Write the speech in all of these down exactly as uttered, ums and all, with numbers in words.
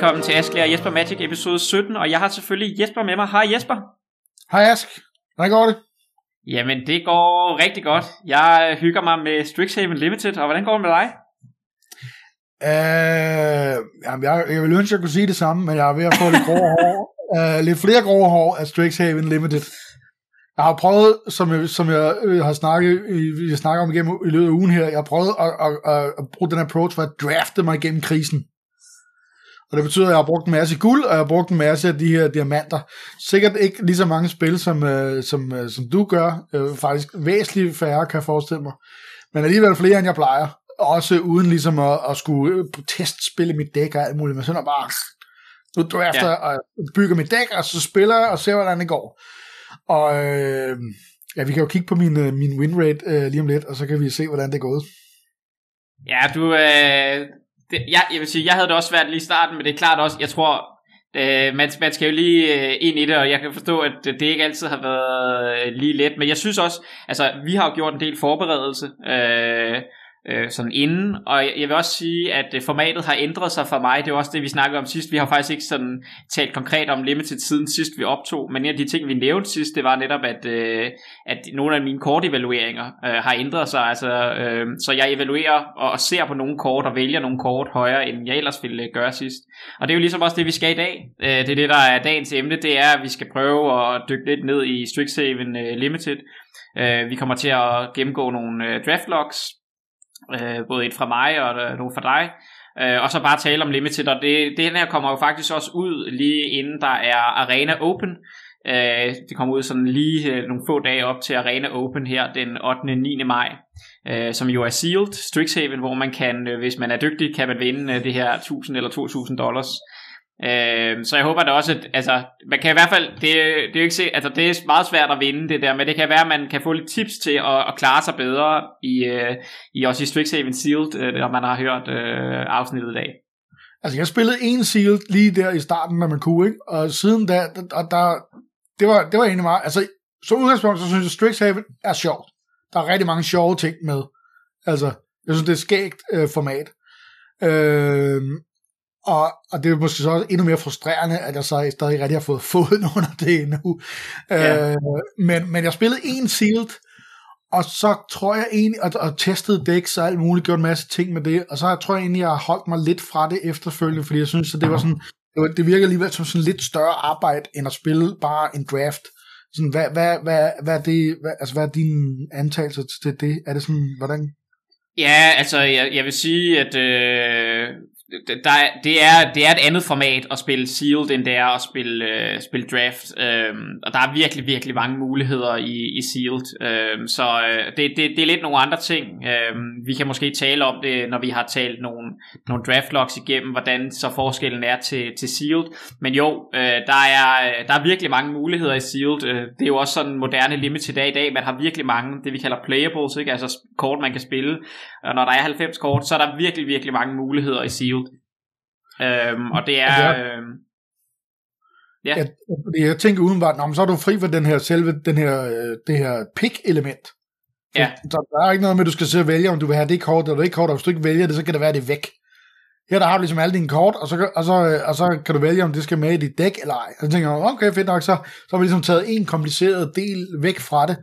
velkommen til Ask og Jesper Magic episode sytten, og jeg har selvfølgelig Jesper med mig. Hej Jesper. Hej Ask. Hvordan går det? Jamen det går rigtig godt. Jeg hygger mig med Strixhaven Limited, og hvordan går det med dig? Øh, jamen jeg, jeg vil ønske, at jeg kunne sige det samme, men jeg er ved at få lidt, grå hår, øh, lidt flere grå hår af Strixhaven Limited. Jeg har prøvet, som jeg, som jeg har snakket, jeg snakker om igennem i løbet af ugen her, jeg har prøvet at, at, at, at bruge den approach for at drafte mig igennem krisen. Og det betyder, at jeg har brugt en masse guld, og jeg har brugt en masse af de her diamanter. Sikkert ikke lige så mange spil, som, som, som du gør. Faktisk væsentligt færre, kan jeg forestille mig. Men alligevel flere, end jeg plejer. Også uden ligesom at, at skulle testspille mit dæk og alt muligt. Men sådan er bare, nu drafter jeg, ja. Og bygger mit dæk, og så spiller jeg, og ser, hvordan det går. Og øh, ja, vi kan jo kigge på min, min winrate øh, lige om lidt, og så kan vi se, hvordan det er gået. Ja, du... Øh... Det, jeg, jeg vil sige, jeg havde det også svært lige i starten, men det er klart også, jeg tror, øh, man, man skal jo lige øh, ind i det, og jeg kan forstå, at det ikke altid har været øh, lige let, men jeg synes også, altså vi har jo gjort en del forberedelse, øh, øh, sådan inden, og jeg, jeg vil også sige, at øh, formatet har ændret sig for mig, det er også det, vi snakkede om sidst, vi har faktisk ikke sådan talt konkret om Limited siden sidst vi optog, men en af de ting, vi nævnte sidst, det var netop, at, øh, at nogle af mine kortevalueringer øh, har ændret sig, altså, øh, så jeg evaluerer og, og ser på nogle kort, og vælger nogle kort højere, end jeg ellers ville gøre sidst, og det er jo ligesom også det, vi skal i dag, øh, det er det, der er dagens emne, det er, at vi skal prøve at dykke lidt ned i Strixhaven øh, Limited, øh, vi kommer til at gennemgå nogle øh, draftlogs, Øh, både et fra mig og nogle fra dig, øh, og så bare tale om Limited, og det, det her kommer jo faktisk også ud lige inden der er Arena Open, øh, det kommer ud sådan lige øh, nogle få dage op til Arena Open her den ottende og niende maj, øh, som jo er sealed Strixhaven, hvor man kan, øh, hvis man er dygtig, kan man vinde øh, det her tusind eller to tusind dollars. Øh, så jeg håber da også, at altså, man kan i hvert fald, det, det er jo ikke se, altså, det er meget svært at vinde det der, men det kan være, at man kan få lidt tips til at, at klare sig bedre i, øh, i også i Strixhaven Sealed, øh, når man har hørt øh, afsnittet i dag. Altså jeg spillede en Sealed lige der i starten, når man kunne, ikke? Og siden da, der, der, det, var, det var egentlig meget, altså som udgangspunkt, så synes jeg, Strixhaven er sjovt. Der er rigtig mange sjove ting med. Altså, jeg synes, det er et skægt øh, format. Øh... Og, og det er måske så endnu mere frustrerende, at jeg så stadig rigtig har fået foden under det endnu. Ja. Øh, men, men jeg spillede en sealed, og så tror jeg egentlig, og, og testede decks og alt muligt, gjorde en masse ting med det, og så jeg tror jeg egentlig, jeg har holdt mig lidt fra det efterfølgende, fordi jeg synes, at det var sådan, det, var, det virker alligevel som sådan lidt større arbejde, end at spille bare en draft. Sådan, hvad, hvad, hvad, hvad, er det, hvad, altså, hvad er dine antagelser til det? Er det sådan, hvordan? Ja, altså, jeg, jeg vil sige, at... Øh... Der, det, er, det er et andet format at spille sealed, end det er at spille, øh, spille draft, øh, og der er virkelig, virkelig mange muligheder i, i sealed, øh, så øh, det, det, det er lidt nogle andre ting, øh, vi kan måske tale om det, når vi har talt nogle, nogle draftlogs igennem, hvordan så forskellen er til, til sealed, men jo, øh, der, er, der er virkelig mange muligheder i sealed, øh, det er jo også sådan moderne Limited i dag i dag, man har virkelig mange, det vi kalder playables, ikke? Altså kort man kan spille, og når der er halvfems kort, så er der virkelig, virkelig mange muligheder i sealed. Øhm, og det er øh... ja. jeg, jeg tænker udenbart, så er du fri for den her selve den her, det her pick element, ja. Så der er ikke noget med, at du skal sidde og vælge, om du vil have det kort eller det ikke kort, og hvis du ikke vælger det, så kan det være, det væk. Her der har du ligesom alle dine kort, og så, og, så, og så kan du vælge, om det skal med i dit dæk eller ej, og så tænker jeg, okay, fedt nok, så, så har vi ligesom taget en kompliceret del væk fra det,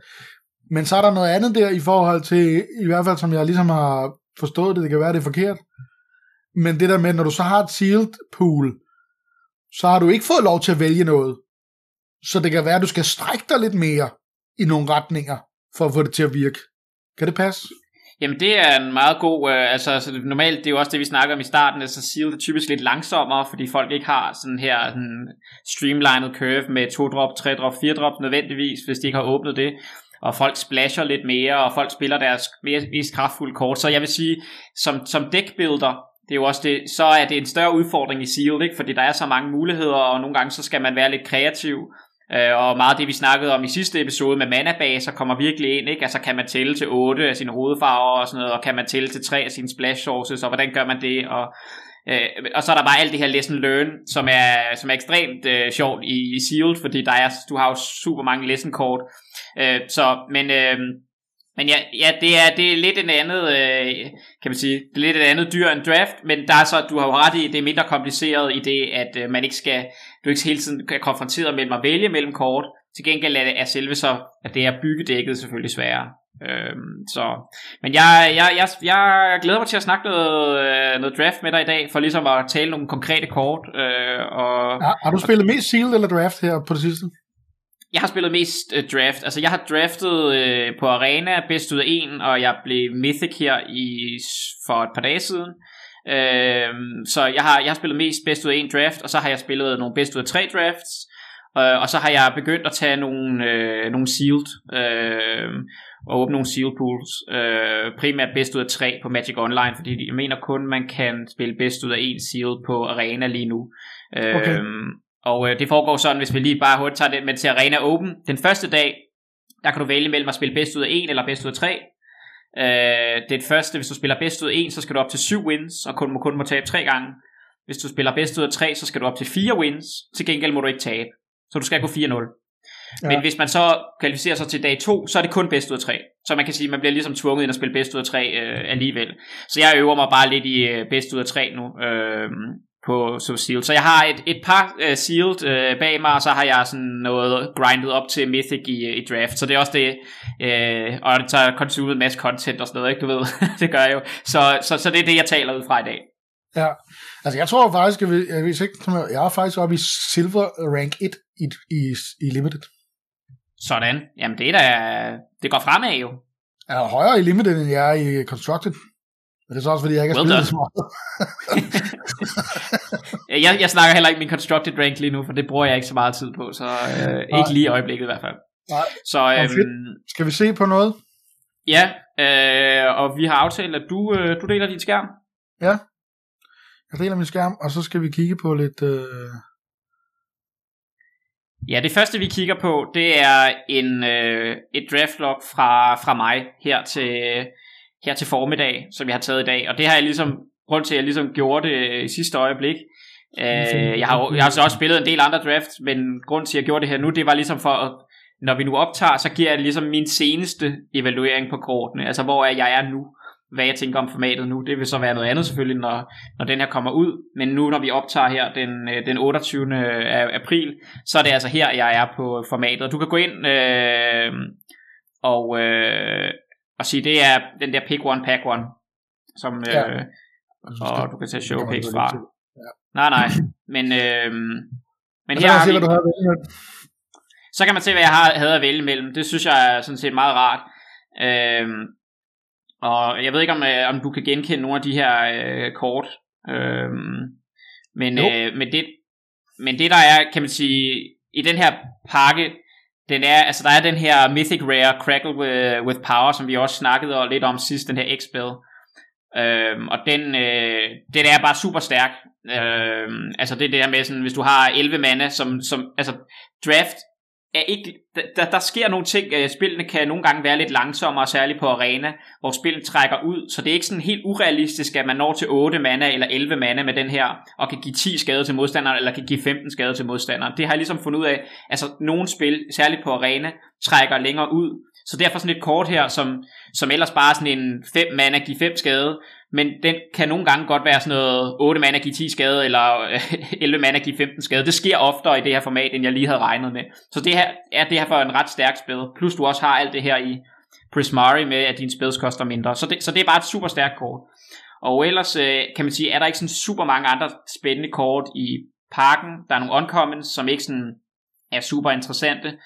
men så er der noget andet der i forhold til, i hvert fald som jeg ligesom har forstået det, det kan være, det er forkert. Men det der med, når du så har et sealed pool, så har du ikke fået lov til at vælge noget. Så det kan være, at du skal strække dig lidt mere i nogle retninger, for at få det til at virke. Kan det passe? Jamen det er en meget god, øh, altså, altså normalt, det er jo også det, vi snakker om i starten, altså sealed er typisk lidt langsommere, fordi folk ikke har sådan her sådan streamlined curve med to drop, tre drop, fire drop nødvendigvis, hvis de ikke har åbnet det. Og folk splasher lidt mere, og folk spiller deres mest kraftfulde kort. Så jeg vil sige, som, som deckbuilder, det er jo også det, så er det en større udfordring i sealed, ikke? Fordi der er så mange muligheder, og nogle gange så skal man være lidt kreativ, øh, og meget af det, vi snakkede om i sidste episode med manabaser, kommer virkelig ind, ikke? Altså kan man tælle til otte af sine hovedfarver og sådan noget, og kan man tælle til tre af sine splash sources, og hvordan gør man det, og, øh, og så er der bare alt det her lesson learn, som er, som er ekstremt øh, sjovt i, i sealed, fordi der er, du har jo super mange lesson kort, øh, så, men... Øh, Men ja, ja det, er, det er lidt en andet, øh, kan man sige, det er lidt et andet dyr end draft, men der er så, du har jo ret i, det er mindre kompliceret i det, at øh, man ikke skal, du ikke hele tiden er konfronteret mellem at vælge mellem kort. Til gengæld er, det, er selve så, at det er byggedækket selvfølgelig sværere. Øhm, så. Men jeg, jeg, jeg, jeg glæder mig til at snakke noget, øh, noget draft med dig i dag, for ligesom at tale nogle konkrete kort. Øh, og, har, har du spillet og, mest sealed eller draft her på det sidste? Jeg har spillet mest øh, draft. Altså jeg har draftet øh, på Arena bedst ud af en, og jeg blev mythic her i, for et par dage siden. Øh, så jeg har, jeg har spillet mest bedst ud af en draft, og så har jeg spillet nogle bedst ud af tre drafts, øh, og så har jeg begyndt at tage nogle, øh, nogle sealed, øh, og åbne nogle sealed pools. Øh, primært bedst ud af tre på Magic Online, fordi jeg mener kun, man kan spille bedst ud af en sealed på Arena lige nu. Øh, okay. Og øh, det foregår sådan, hvis vi lige bare hurtigt tager det med til Arena Open. Den første dag, der kan du vælge mellem at spille bedst ud af en eller bedst ud af tre. Øh, det første, hvis du spiller bedst ud af en, så skal du op til syv wins, og kun må, kun må tabe tre gange. Hvis du spiller bedst ud af tre, så skal du op til fire wins. Til gengæld må du ikke tabe. Så du skal gå fire nul. Ja. Men hvis man så kvalificerer sig til dag to, så er det kun bedst ud af tre. Så man kan sige, at man bliver ligesom tvunget ind at spille bedst ud af tre øh, alligevel. Så jeg øver mig bare lidt i øh, bedst ud af tre nu. Øh, På, så, sealed. Så jeg har et, et par uh, sealed uh, bag mig, og så har jeg sådan noget grindet op til mythic i, i draft, så det er også det, uh, og det tager konsumet en masse content og sådan noget, ikke du ved, det gør jeg jo, så, så, så det er det, jeg taler ud fra i dag. Ja, altså jeg tror faktisk, jeg, jeg, jeg, jeg, jeg er faktisk oppe i silver rank et i, i, i limited. Sådan, jamen det er da, det går fremad jo. Jeg er højere i limited, end jeg er i constructed. Men det er så også, fordi jeg ikke har well spillet så meget. jeg, jeg snakker heller ikke min constructed rank lige nu, for det bruger jeg ikke så meget tid på, så øh, ikke lige i øjeblikket i hvert fald. Nej. Så, øh, skal vi se på noget? Ja, øh, og vi har aftalt, at du, øh, du deler din skærm. Ja, jeg deler min skærm, og så skal vi kigge på lidt... Øh... Ja, det første vi kigger på, det er en, øh, et draftlog fra, fra mig her til... her til formiddag, som jeg har taget i dag, og det har jeg ligesom, grund til at jeg ligesom gjorde det i sidste øjeblik, øh, jeg har, jeg har så også spillet en del andre drafts, men grund til at jeg gjorde det her nu, det var ligesom for at, når vi nu optager, så giver jeg ligesom min seneste evaluering på kortene, altså hvor jeg er nu, hvad jeg tænker om formatet nu, det vil så være noget andet selvfølgelig, når, når den her kommer ud, men nu når vi optager her den, den otteogtyvende april, så er det altså her, jeg er på formatet, og du kan gå ind øh, og øh, og sige, det er den der pick one, pack one, som ja. øh, og du kan tage show picks fra. Ja. Nej, nej, men øh, men her se, vi, du havde så kan man se, hvad jeg havde at vælge mellem. Det synes jeg er sådan set meget rart. Øh, og jeg ved ikke, om, øh, om du kan genkende nogle af de her øh, kort, øh, men, øh, men, det, men det der er, kan man sige, i den her pakke, den er, altså der er den her Mythic Rare Crackle with Power, som vi også snakkede lidt om sidst, den her X-spell. Øhm, og den, øh, den er bare super stærk. Øhm, altså det der med sådan, hvis du har elleve mana, som, som altså draft er ikke, der, der sker nogle ting, øh, spillene kan nogle gange være lidt langsommere, særligt på Arena, hvor spillet trækker ud, så det er ikke sådan helt urealistisk, at man når til otte mana eller elleve mana med den her, og kan give ti skade til modstanderen, eller kan give femten skade til modstanderen. Det har jeg ligesom fundet ud af, altså nogle spil, særligt på Arena, trækker længere ud, så derfor sådan et kort her, som, som ellers bare sådan en fem mana give fem skade, men den kan nogle gange godt være sådan noget otte mana give ti skade, eller elleve mana give femten skade. Det sker oftere i det her format, end jeg lige havde regnet med. Så det her er det her for en ret stærk spil. Plus du også har alt det her i Prismari med, at dine spils koster mindre. Så det, så det er bare et super stærkt kort. Og ellers kan man sige, er der ikke sådan super mange andre spændende kort i pakken. Der er nogle uncommons, som ikke sådan er super interessante.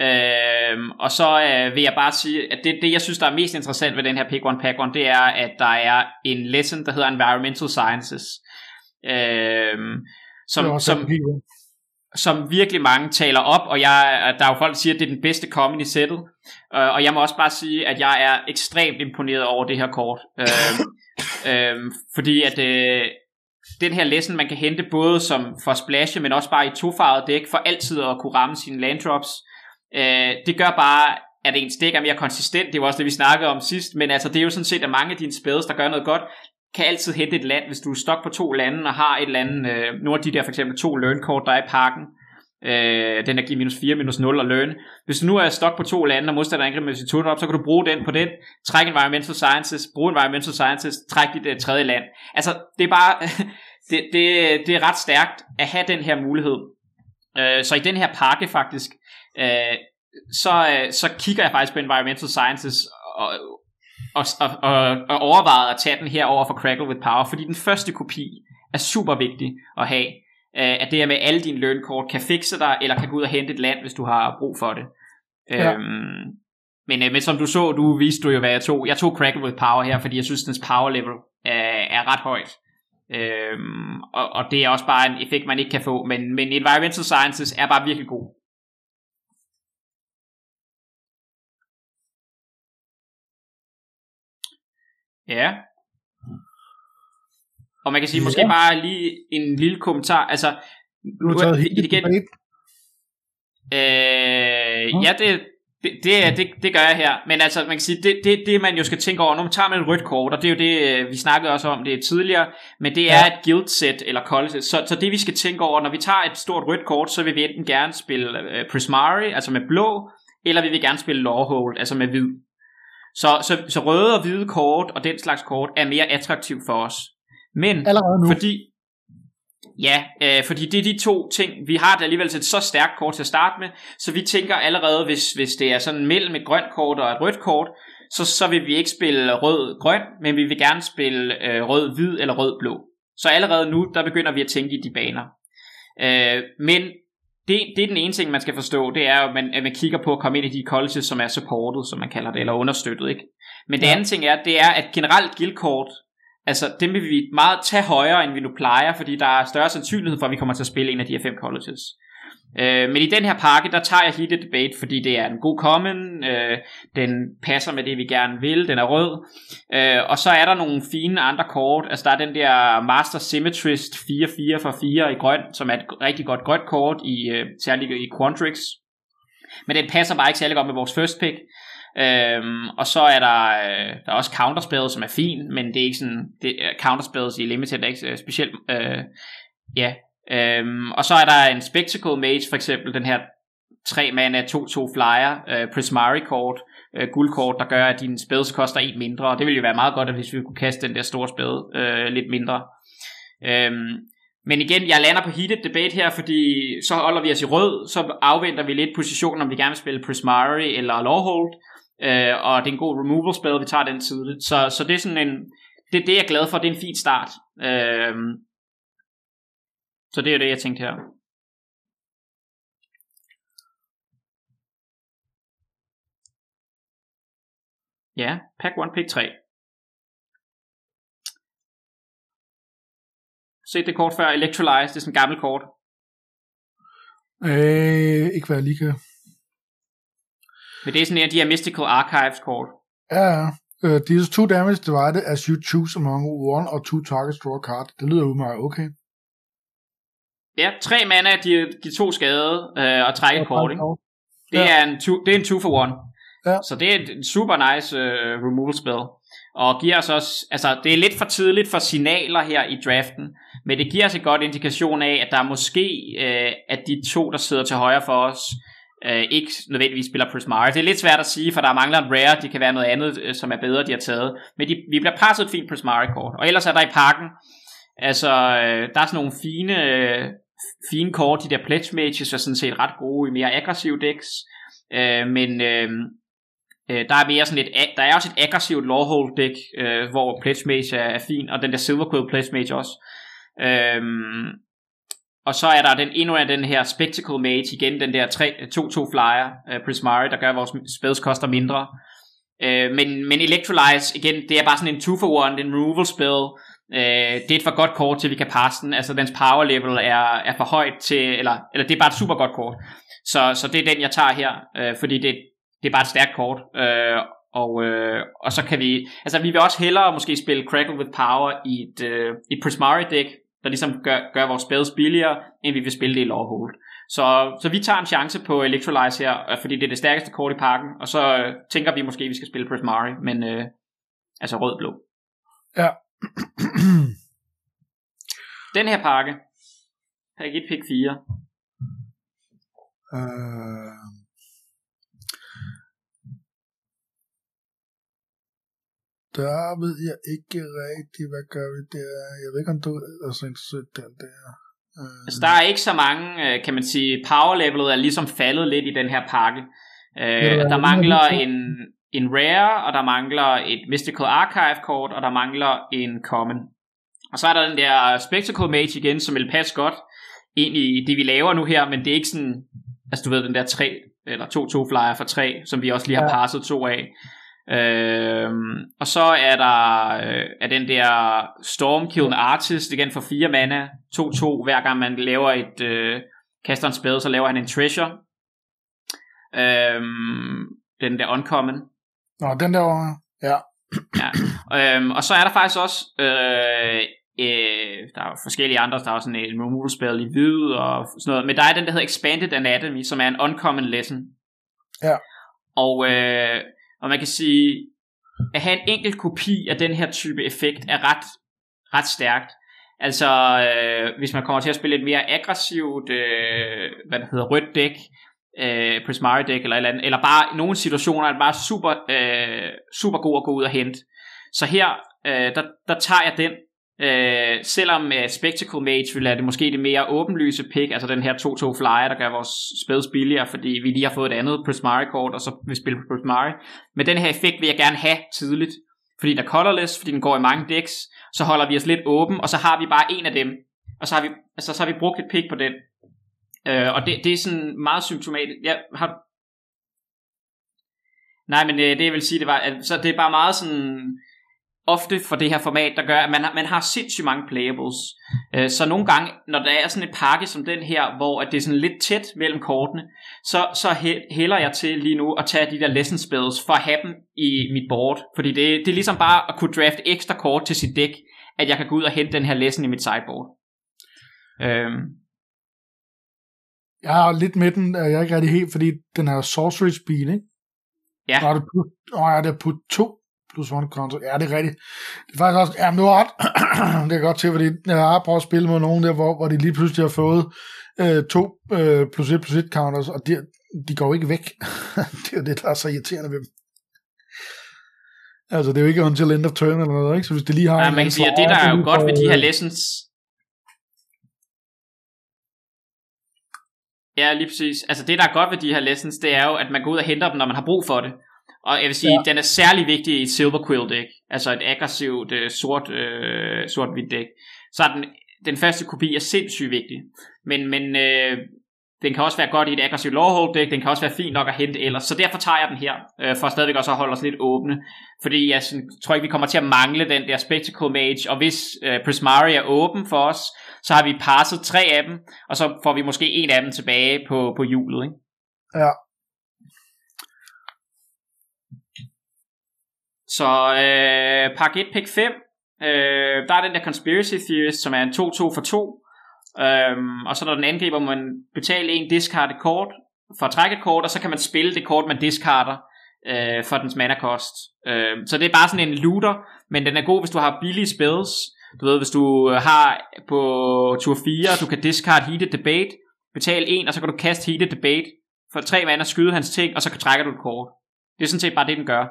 Øhm, og så øh, vil jeg bare sige, at det, det jeg synes der er mest interessant ved den her pick one pack one, det er at der er en lesson der hedder Environmental Sciences, øhm, som, som, som virkelig mange taler op, og jeg, der er jo folk der siger at det er den bedste comedy sættet, øh, og jeg må også bare sige at jeg er ekstremt imponeret over det her kort, øhm, øhm, fordi at øh, den her lesson man kan hente både som for splashe, men også bare i tofarvet dæk for altid at kunne ramme sine landdrops. Øh, det gør bare at ens dæk er mere konsistent. Det var også det vi snakkede om sidst. Men altså det er jo sådan set at mange af dine spades der gør noget godt, kan altid hente et land. Hvis du er stok på to lande og har et land, øh, nogle af de der for eksempel to learn kort der er i pakken, Øh, den der giver minus fire, minus nul og learn. Hvis du nu er stok på to lande og modstander angriber med sit to-drop, så kan du bruge den på den, trække Environmental Sciences, bruge Environmental Sciences, trække dit uh, tredje land. Altså det er bare det, det, det er ret stærkt at have den her mulighed. øh, Så i den her pakke faktisk øh, så, øh, så kigger jeg faktisk på Environmental Sciences og, og, og, og, og overvejer at tage den her over for Crackle with Power, fordi den første kopi er super vigtig at have, at det her med alle dine lønkort kan fikse dig, eller kan gå ud og hente et land, hvis du har brug for det. Ja. Øhm, men, men som du så, du viste du jo, hvad jeg tog. Jeg tog Crackle with Power her, fordi jeg synes, dens power level øh, er ret højt. Øhm, og, og det er også bare en effekt, man ikke kan få. Men, men Environmental Sciences er bare virkelig god. Ja. Og man kan sige, ja. Måske bare lige en lille kommentar. Altså, du har taget Heat the Debate. Øh, ja, det, det, det, det, det gør jeg her. Men altså, man kan sige, det, det, det man jo skal tænke over, nu tager man et rødt kort, og det er jo det, vi snakkede også om det tidligere, men det er ja. et guild set, eller color set. Så, så det vi skal tænke over, når vi tager et stort rødt kort, så vil vi enten gerne spille uh, Prismari, altså med blå, eller vi vil gerne spille Lorehold, altså med hvid. Så, så, så røde og hvide kort, og den slags kort, er mere attraktivt for os. Men fordi, ja, øh, fordi det er de to ting, vi har da alligevel set så stærkt kort til at starte med, så vi tænker allerede, hvis, hvis det er sådan mellem et grønt kort og et rødt kort, så, så vil vi ikke spille rød-grøn, men vi vil gerne spille øh, rød-hvid eller rød-blå. Så allerede nu, der begynder vi at tænke i de baner. Øh, men det, det er den ene ting, man skal forstå, det er, at man, at man kigger på at komme ind i de colleges, som er supportet, som man kalder det, eller understøttet, ikke? Men det ja. anden ting er, det er, at generelt guildkort, altså dem vil vi meget tage højere, end vi nu plejer, fordi der er større sandsynlighed for, at vi kommer til at spille en af de her fem colleges. Øh, men i den her pakke, der tager jeg Heat the Debate, fordi det er en god common, øh, den passer med det, vi gerne vil, den er rød. Øh, og så er der nogle fine andre kort, altså der er den der Master Symmetrist fire fire for fire i grøn, som er et rigtig godt grønt kort, i, øh, særligt i Quandrix. Men den passer bare ikke særlig godt med vores first pick. Øhm, og så er der, øh, der er også counterspells, som er fin, men det er ikke sådan, det, counterspells i Limited er ikke specielt, øh, ja, øhm, og så er der en Spectacle Mage, for eksempel den her tre mana to to flyer, øh, Prismari kort, øh, guldkort, der gør, at dine spells koster en mindre, og det ville jo være meget godt, hvis vi kunne kaste den der store spell øh, lidt mindre. øhm, Men igen, jeg lander på Heat the Debate her, fordi så holder vi os i rød, så afventer vi lidt positionen, om vi gerne vil spille Prismari eller Lorehold, øh, og det er en god removal spell, vi tager den tidligt. Så, så det er sådan en, det er det, jeg er glad for, det er en fin start. Øh, så det er det, jeg tænkte her. Ja, pack one, pick tre. Set det kort før, Electrolyze, det er sådan et gammelt kort. Øh, ikke hvad jeg lige kan. Men det er sådan en af de her Mystical Archives kort. Ja, uh, deals two damage divided as you choose among one or two targets draw a card. Det lyder jo meget okay. Ja, tre mana, de, de to skade uh, og trække et kort, ikke? Det, ja. er en two, det er en two for one. Ja. Så det er en super nice uh, removal spell. Og giver os også, altså det er lidt for tidligt for signaler her i draften, men det giver os en godt indikation af, at der måske, øh, at de to, der sidder til højre for os, øh, ikke nødvendigvis spiller Prismari. Det er lidt svært at sige, for der mangler en rare, det kan være noget andet, øh, som er bedre, de har taget. Men de, vi bliver passet et fint Prismari-kort. Og ellers er der i pakken, altså øh, der er sådan nogle fine, øh, fine kort, de der Pledge Mages er sådan set ret gode i mere aggressive decks, øh, men... Øh, Der er, mere sådan et, der er også et aggressivt Lorehold deck, øh, hvor Pledge Mage er, er fin, og den der Silverquill Pledge Mage også. Øhm, og så er der den, endnu af den her Spectacle Mage, igen den der tre to to flyer, øh, Prismari, der gør, at vores spells koster mindre. Øh, men, men Electrolyze, igen, det er bare sådan en to for one, det er en removal spell. Øh, det er et for godt kort til, vi kan passe den. Altså, dens power level er, er for højt til, eller, eller det er bare et super godt kort. Så, så det er den, jeg tager her, øh, fordi det Det er bare et stærkt kort, øh, og, øh, og så kan vi, altså vi vil også hellere måske spille Crackle with Power i et, øh, et Prismari deck, der ligesom gør, gør vores spells billigere, end vi vil spille det i Lorehold. Så, så vi tager en chance på Electrolyze her, fordi det er det stærkeste kort i pakken, og så øh, tænker vi måske, at vi skal spille Prismari, men øh, altså rød-blå. Ja. Den her pakke, pack et, pick fire. Uh... Der ved jeg ikke rigtig, hvad gør vi der? Jeg ved ikke, om du er så interesseret den der. Uh... Altså, der er ikke så mange, kan man sige, powerlevelet er ligesom faldet lidt i den her pakke. Uh, ja, der mangler en, en rare, og der mangler et Mystical Archive kort, og der mangler en common. Og så er der den der Spectacle Mage igen, som vil passe godt ind i det, vi laver nu her, men det er ikke sådan, altså du ved, den der tre, eller to-to flyer for tre, som vi også lige har passet to af. Øhm, og så er der øh, er den der Stormkillende Artist igen for fire mana, to-to hver gang man laver et øh, kaster en spade, så laver han en treasure. Øhm, den der uncommon. Nå, den der, ja. Ja. Øhm, og så er der faktisk også øh, øh, der er forskellige andre, der er sådan en removal spell i hvid og sådan noget, men der er den der hedder Expanded Anatomy, som er en uncommon lesson. Ja. Og øh, og man kan sige, at have en enkelt kopi af den her type effekt er ret, ret stærkt. Altså, øh, hvis man kommer til at spille et mere aggressivt, øh, hvad det hedder, rødt dæk, øh, Prismari dæk eller et eller andet, eller bare i nogle situationer er det bare super, øh, super god at gå ud og hente. Så her, øh, der, der tager jeg den, øh, selvom øh, Spectacle Mage vil have det måske det mere åbenlyse pick, altså den her to-to flyer, der gør vores spells billigere, fordi vi lige har fået et andet Prismari kort, og så vil spille Prismari. Men den her effekt vil jeg gerne have tidligt, fordi den er colorless, fordi den går i mange decks, så holder vi os lidt åben, og så har vi bare en af dem, og så har vi, altså, så har vi brugt et pick på den. Øh, og det, det er sådan meget symptomatisk. Jeg har... Nej, men det, det jeg vil sige, det var, altså, det er bare meget sådan... ofte for det her format, der gør, at man har, man har sindssygt mange playables. Så nogle gange, når der er sådan et pakke som den her, hvor det er sådan lidt tæt mellem kortene, så, så hælder jeg til lige nu at tage de der lesson spells for at have dem i mit board. Fordi det, det er ligesom bare at kunne drafte ekstra kort til sit dæk, at jeg kan gå ud og hente den her lesson i mit sideboard. Øhm. Jeg er lidt med den, jeg er ikke rigtig helt, fordi den her sorcery speed, ikke? Ja. Og er det på to? Plus one counter. Ja, det er rigtigt. Det er faktisk også, ja, men det var ret, det er godt til, fordi jeg har prøvet at spille mod nogen der, hvor, hvor de lige pludselig har fået øh, to øh, plus et plus et counters, og de, de går ikke væk. Det er jo det, der er så irriterende ved dem. Altså, det er jo ikke until end of turn eller noget, ikke? Så hvis de lige har... Ja, man kan sige, at det, der er jo godt ved de her lessons... Ja, lige præcis. Altså, det, der er godt ved de her lessons, det er jo, at man går ud og henter dem, når man har brug for det. Og jeg vil sige, ja. Den er særlig vigtig i et Silverquill dæk, altså et aggressivt øh, sort, øh, sort-hvidt dæk. Så er den, den første kopi er sindssygt vigtig, men, men øh, den kan også være godt i et aggressivt Lorehold dæk, den kan også være fint nok at hente ellers. Så derfor tager jeg den her, øh, for stadigvæk også at holde os lidt åbne, fordi jeg sådan, tror ikke, vi kommer til at mangle den der Spectacle Mage, og hvis øh, Prismari er åben for os, så har vi passet tre af dem, og så får vi måske en af dem tilbage på, på hjulet, ikke? Ja. Så øh, pakke et, pick fem, øh, der er den der Conspiracy Theorist, som er en to-to for to, øhm, og så når den angriber, må man betale en discard et kort, for at trække et kort, og så kan man spille det kort, man discarder øh, for dens mana-kost. Øh, så det er bare sådan en looter, men den er god, hvis du har billige spells. Du ved, hvis du har på tur fire, du kan discard Heat the Debate, betale en, og så kan du kaste Heat the Debate, for tre mana skyde hans ting, og så kan trække du et kort. Det er sådan set bare det, den gør.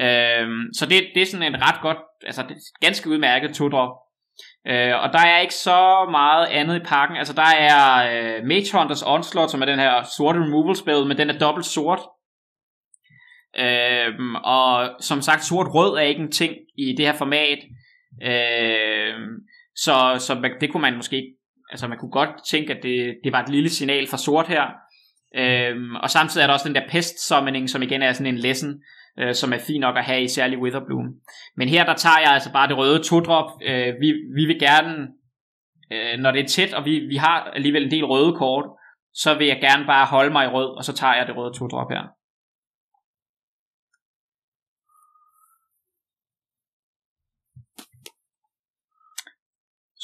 Øhm, så det, det er sådan en ret godt, altså det er ganske udmærket to-drop. øh, Og der er ikke så meget andet i pakken. Altså der er øh, Mage Hunters Onslaught, som er den her sorte removal spell, men den er dobbelt sort. øhm, Og som sagt, sort-rød er ikke en ting i det her format. øhm, Så, så det kunne man måske, altså man kunne godt tænke, at det, det var et lille signal fra sort her. øhm, Og samtidig er der også den der Pest Summoning, som igen er sådan en lesson, Øh, som er fint nok at have i særlig Witherbloom. Men her der tager jeg altså bare det røde to-drop. øh, vi, vi vil gerne, øh, når det er tæt, og vi, vi har alligevel en del røde kort, så vil jeg gerne bare holde mig i rød, og så tager jeg det røde to-drop her.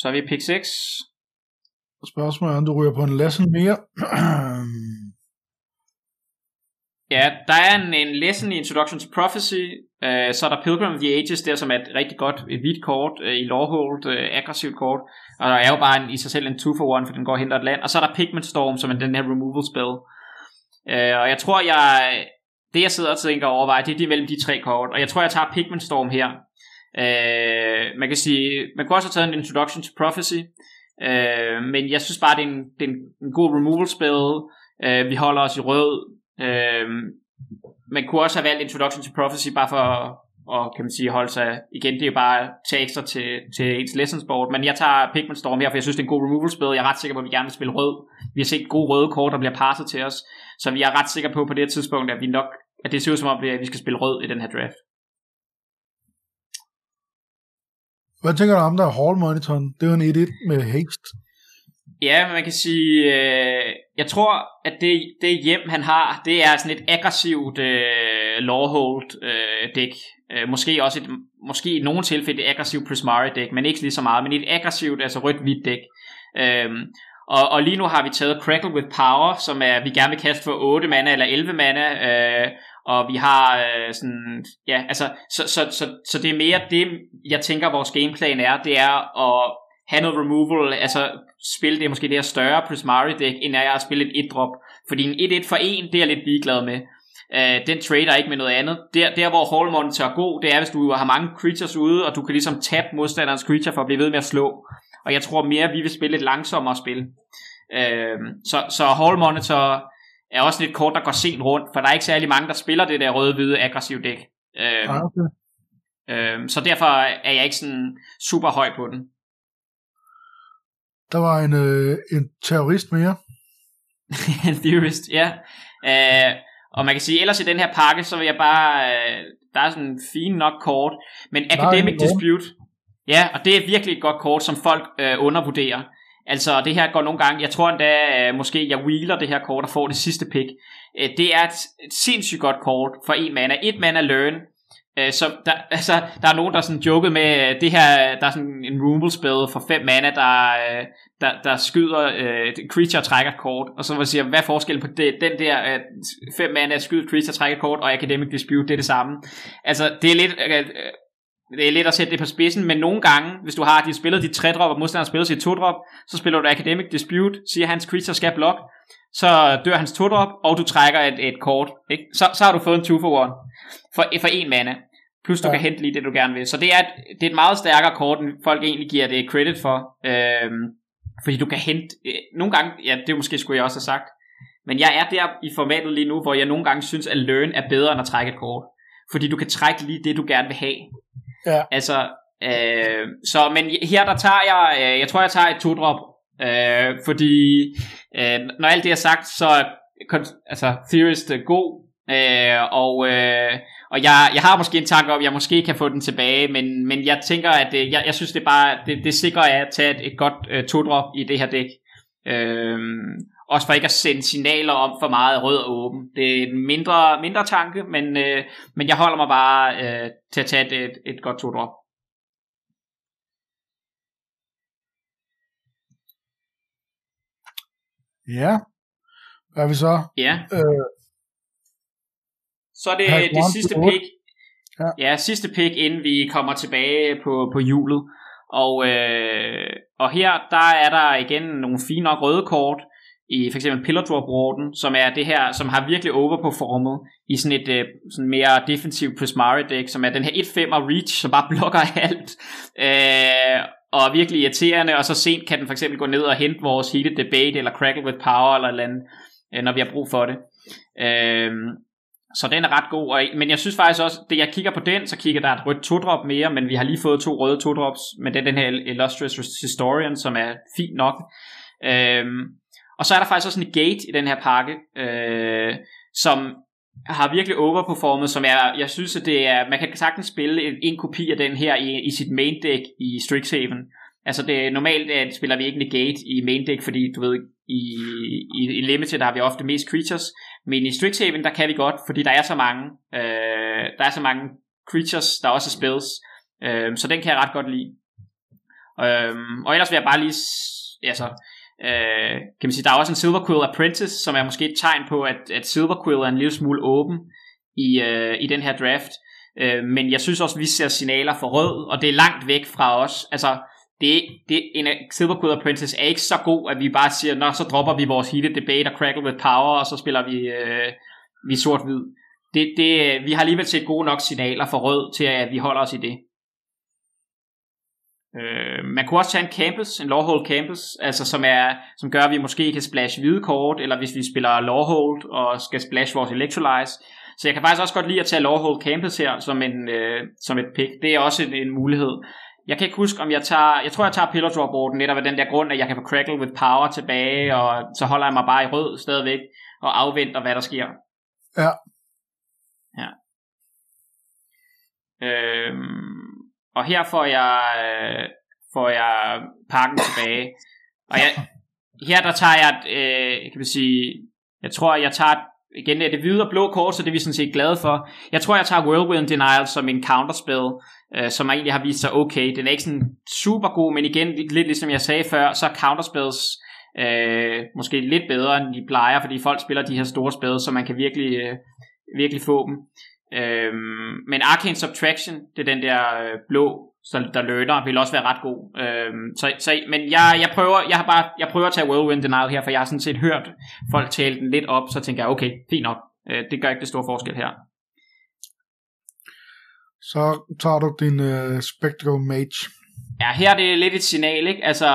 Så er vi i pick seks. Spørgsmålet er, om du ryger på en lesson mere. Ja, der er en, en lesson i Introduction to Prophecy, øh, så er der Pilgrim of the Ages der, som er et rigtig godt et hvidt kort øh, i Lorehold, øh, aggressivt kort, og der er jo bare en, i sig selv en to for one, for den går og henter et land, og så er der Pigment Storm, som er den her removal spell, øh, og jeg tror, jeg det jeg sidder og tænker og overvejer, det er de mellem de tre kort, og jeg tror, jeg tager Pigment Storm her. Øh, man kan sige, man kunne også have taget en Introduction to Prophecy, øh, men jeg synes bare, det er en, det er en, en god removal spell, øh, vi holder os i rød. Øhm, man kunne også have valgt Introduction to Prophecy bare for at, kan man sige, holde sig igen, det er jo bare tage ekstra til, til ens lessons board, men jeg tager Pigment Storm her, for jeg synes det er en god removal spil. Jeg er ret sikker på, at vi gerne vil spille rød. Vi har set gode røde kort, der bliver passet til os, så vi er ret sikre på på det tidspunkt, at vi nok, at det ser ud som om, at vi skal spille rød i den her draft. Hvad tænker du om der er Hall Monitor? Det er jo en et et med haste. Ja, men man kan sige, øh, jeg tror, at det, det hjem, han har, det er sådan et aggressivt øh, Lorehold-dæk. Øh, øh, måske også et, måske i nogle tilfælde et aggressivt Prismari-dæk, men ikke lige så meget, men et aggressivt, altså rødt-hvidt dæk. Øh, og, og lige nu har vi taget Crackle with Power, som er, vi gerne vil kaste for otte mana eller elleve mana, øh, og vi har øh, sådan, ja, altså, så, så, så, så det er mere det, jeg tænker, vores gameplan er, det er at have noget removal, altså spille det måske det her større Prismari dæk, end jeg at spille et et-drop, fordi en et et for en, det er jeg lidt ligeglad med. Øh, den trader ikke med noget andet. Der, der hvor Hall Monitor er god, det er, hvis du har mange creatures ude, og du kan ligesom tabe modstanderens creature for at blive ved med at slå. Og jeg tror mere, vi vil spille et langsommere spil. Øh, så, så Hall Monitor er også lidt kort, der går sent rundt, for der er ikke særlig mange, der spiller det der røde-hvide aggressive dæk. Øh, okay. øh, så derfor er jeg ikke sådan super høj på den. Der var en, øh, en terrorist mere. En theorist, ja. Øh, og man kan sige, ellers i den her pakke, så vil jeg bare, øh, der er sådan en fin nok kort, men Academic Dispute, ja, og det er virkelig et godt kort, som folk øh, undervurderer. Altså, det her går nogle gange, jeg tror endda, øh, måske jeg wheeler det her kort og får det sidste pick. Øh, det er et, et sindssygt godt kort for en mana. Et mana learn. Så der, altså, der er nogen, der sådan joket med det her, der er sådan en removal spell for fem mana, der, der, der skyder uh, creature og trækker kort, og så vil jeg sige, hvad er forskellen på det, den der fem uh, mana skyder creature trækker kort og Academic Dispute, det er det samme. Altså det er lidt uh, det er lidt at sætte det på spidsen, men nogle gange, hvis du har de spillet dit tre drop og modstanderen spiller sit to drop, så spiller du Academic Dispute, siger hans creature skal block, så dør hans to drop, og du trækker et, et kort, ikke? Så, så har du fået en to for one for, for en mana, plus du ja. Kan hente lige det, du gerne vil. Så det er et, det er et meget stærkere kort, end folk egentlig giver det credit for, øhm, fordi du kan hente, øh, nogle gange, ja, det måske skulle jeg også have sagt, men jeg er der i formatet lige nu, hvor jeg nogle gange synes, at learn er bedre, end at trække et kort, fordi du kan trække lige det, du gerne vil have. Ja. Altså, øh, så, men her der tager jeg, øh, jeg tror, jeg tager et to drop, Øh, fordi øh, når alt det er sagt, så er altså, Theorist øh, god, øh, og, øh, og jeg, jeg har måske en tanke om, at jeg måske kan få den tilbage, men, men jeg tænker, at øh, jeg, jeg synes, det er bare det, det sikrer jeg at tage et, et godt øh, to drop i det her dæk, øh, også for ikke at sende signaler om for meget rød og åben. Det er en mindre, mindre tanke, men, øh, men jeg holder mig bare øh, til at tage et, et, et godt to drop. Ja, hvad er vi så? Ja. Øh, så er det det sidste pick. Ja. ja, sidste pick, inden vi kommer tilbage på, på hjulet. Og, øh, og her, der er der igen nogle fine nok røde kort, i for eksempel Pillardrop-Warden, som er det her, som har virkelig overperformet i sådan et øh, sådan mere defensivt Prismari-dæk, som er den her en femmer reach, som bare blokker alt. Øh, og er virkelig irriterende, og så sent kan den for eksempel gå ned og hente vores Heat the Debate, eller Crackle with Power, eller et eller andet, når vi har brug for det. Øhm, så den er ret god, og, men jeg synes faktisk også, det jeg kigger på den, så kigger der et rødt to drop mere, men vi har lige fået to røde to drops, men det er den her Illustrious Historian, som er fint nok. Øhm, og så er der faktisk også en gate i den her pakke, øh, som har virkelig overperformet, som er, jeg synes, at det er, man kan sagtens spille en, en kopi af den her i, i sit main deck i Strixhaven. Altså det, normalt at spiller vi ikke negate i main deck, fordi du ved, i, i, i Limited der har vi ofte mest creatures, men i Strixhaven der kan vi godt, fordi der er så mange, øh, der er så mange creatures, der også er spells, øh, så den kan jeg ret godt lide. Øh, og ellers vil jeg bare lige, altså, Øh, kan man sige, der er også en Silverquill Apprentice, som er måske et tegn på, at, at Silverquill er en lille smule åben i, øh, i den her draft. Øh, men jeg synes også, vi ser signaler for rød, og det er langt væk fra os. Altså, det, det, en Silverquill Apprentice er ikke så god, at vi bare siger, nå, så dropper vi vores Heat the Debate og Crackle with Power, og så spiller vi, øh, vi sort-hvid. Det, det, vi har alligevel set gode nok signaler for rød til, at vi holder os i det. Øh, man kunne også tage en Campus, en Lorehold Campus, altså som, er, som gør, at vi måske kan splash hvide kort, eller hvis vi spiller Lorehold og skal splash vores Electrolyze. Så jeg kan faktisk også godt lide at tage Lorehold Campus her som, en, øh, som et pick. Det er også en, en mulighed. Jeg kan ikke huske, om jeg tager... Jeg tror, jeg tager Pillar Draw Boarden netop af den der grund, at jeg kan få Crackle with Power tilbage, og så holder jeg mig bare i rød stadigvæk, og afventer, hvad der sker. Ja. Ja. Øhm... Og her får jeg, øh, får jeg pakken tilbage. Og jeg, her der tager jeg, øh, kan man sige, jeg tror jeg tager, igen det er det hvide og blå kort, så det er vi sådan set glade for. Jeg tror jeg tager Whirlwind Denial som en counterspell, øh, som egentlig har vist sig okay. Den er ikke sådan super god, men igen, lidt ligesom jeg sagde før, så er counterspells øh, måske lidt bedre end de plejer, fordi folk spiller de her store spells, så man kan virkelig, øh, virkelig få dem. Øhm, men Arkane Subtraction, det er den der øh, blå, så der lønner, vil også være ret god. Øhm, så, så, men jeg, jeg prøver, jeg har bare, jeg prøver at tage Whirlwind Denial her, for jeg har sådan set hørt folk tale den lidt op, så tænker jeg okay, fint nok. Øh, det gør ikke det store forskel her. Så tager du din øh, Spectacle Mage. Ja, her er det lidt et signal, ikke? Altså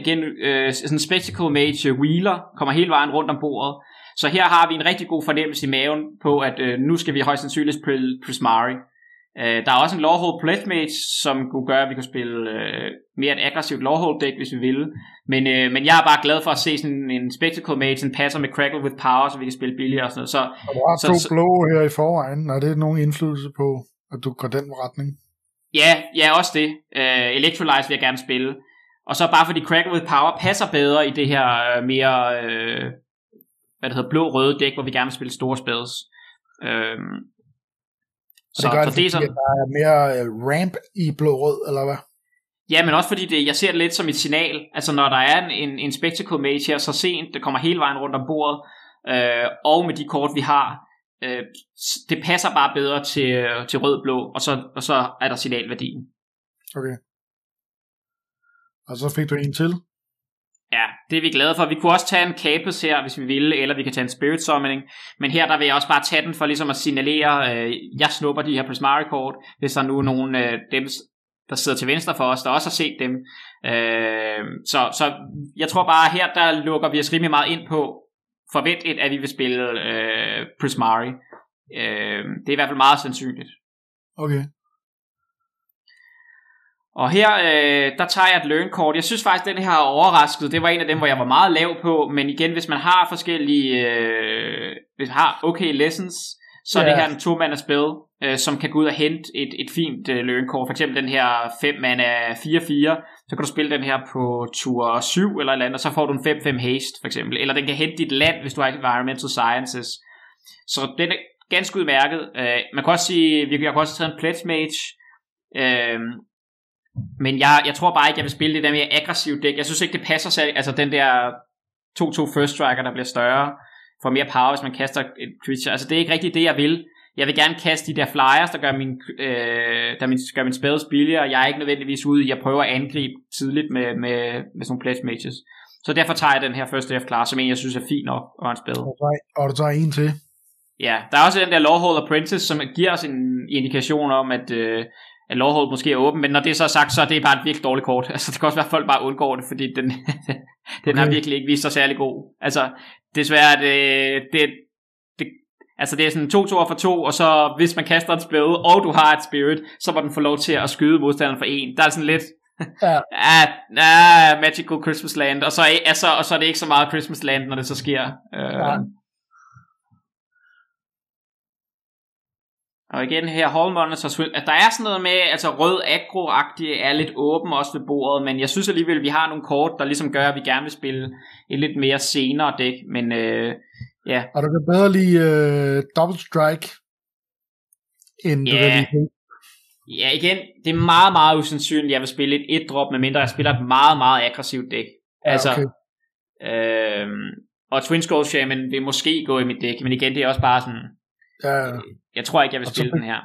igen, øh, sådan Spectacle Mage wheeler kommer hele vejen rundt om bordet. Så her har vi en rigtig god fornemmelse i maven på, at øh, nu skal vi højst sandsynligt spille Prismari. Øh, der er også en Lorehold Pledge Mage, som kunne gøre, at vi kunne spille øh, mere et aggressivt Lorehold deck, hvis vi ville. Men, øh, men jeg er bare glad for at se sådan en Spectacle Mage, en passer med Crackle with Power, så vi kan spille billigere og sådan noget. Så, og du har så, to blå her i forvejen, og det er nogen indflydelse på, at du går den retning? Ja, ja også det. Øh, Electrolyze vil jeg gerne spille. Og så bare fordi Crackle with Power passer bedre i det her øh, mere... Øh, hvad det hedder, blå-røde dæk, hvor vi gerne vil spille store spells. Øhm, så, så det gør så det, det er sådan, der er mere ramp i blå-rød, eller hvad? Ja, men også fordi det, jeg ser det lidt som et signal. Altså, når der er en, en, en Spectacle Mage her så sent, det kommer hele vejen rundt om bordet, øh, og med de kort, vi har, øh, det passer bare bedre til, til rød-blå, og så, og så er der signalværdien. Okay. Og så fik du en til? Ja, det er vi glade for. Vi kunne også tage en Capus her, hvis vi ville, eller vi kan tage en Spirit Summoning. Men her der vil jeg også bare tage den for ligesom at signalere, øh, jeg snupper de her Prismari-kort, hvis der nu er nogen af øh, dem, der sidder til venstre for os, der også har set dem. Øh, så, så jeg tror bare, her der lukker vi os rimelig meget ind på, forventet, at vi vil spille øh, Prismari. Øh, det er i hvert fald meget sandsynligt. Okay. Og her, øh, der tager jeg et learn-kort. Jeg synes faktisk, den her er overrasket. Det var en af dem, hvor jeg var meget lav på. Men igen, hvis man har forskellige... Øh, hvis man har okay lessons, så yeah. er det her en to-mana spil, øh, som kan gå ud og hente et, et fint øh, learn-kort. For eksempel den her fem-mana fire fire. Så kan du spille den her på tur syv eller et eller andet, og så får du en fem fem haste, for eksempel. Eller den kan hente dit land, hvis du har Environmental Sciences. Så den er ganske udmærket. Øh, man kan også sige... Vi har også taget en Pledge Mage... Øh, Men jeg, jeg tror bare ikke, jeg vil spille det der mere aggressivt dæk. Jeg synes ikke, det passer sig. Altså den der to to first striker, der bliver større, får mere power, hvis man kaster et creature. Altså det er ikke rigtigt det, jeg vil. Jeg vil gerne kaste de der flyers, der gør min, øh, der min, gør min spells billigere. Jeg er ikke nødvendigvis ude i, jeg prøver at angribe tidligt med, med, med sådan nogle pledge mages. Så derfor tager jeg den her First Day of Class, som en, jeg synes er fin nok og en spil. Og du tager en til. Ja, der er også den der Lorehold Apprentice, som giver os en indikation om, at... Øh, at Lorehold måske er åben, men når det er så sagt, så er det bare et virkelig dårligt kort. Altså, det kan også være, at folk bare undgår det, fordi den, den okay. har virkelig ikke vist sig særlig god. Altså, desværre, det, det, det, altså, det er sådan to toer for to, og så hvis man kaster et spil, og du har et spirit, så må den få lov til at skyde modstanderen for en. Der er sådan lidt, ja, ah, ah, magical Christmas land, og så, altså, og så er det ikke så meget Christmas land, når det så sker. Ja. Uh, Og igen her, Hall Monitors, at der er sådan noget med, altså rød aggro-agtig er lidt åben også ved bordet, men jeg synes alligevel, vi har nogle kort, der ligesom gør, at vi gerne vil spille et lidt mere senere dæk, men øh, ja. Og du kan bedre lide øh, Double Strike, end yeah. du kan lide. Ja, igen, det er meget, meget usandsynligt, jeg vil spille et et-drop, medmindre jeg spiller et meget, meget aggressivt dæk. Ja, altså, okay. Øh, og Twinskull Shaman vil måske gå i mit dæk, men igen, det er også bare sådan, ja. Jeg tror ikke, jeg vil spille den her.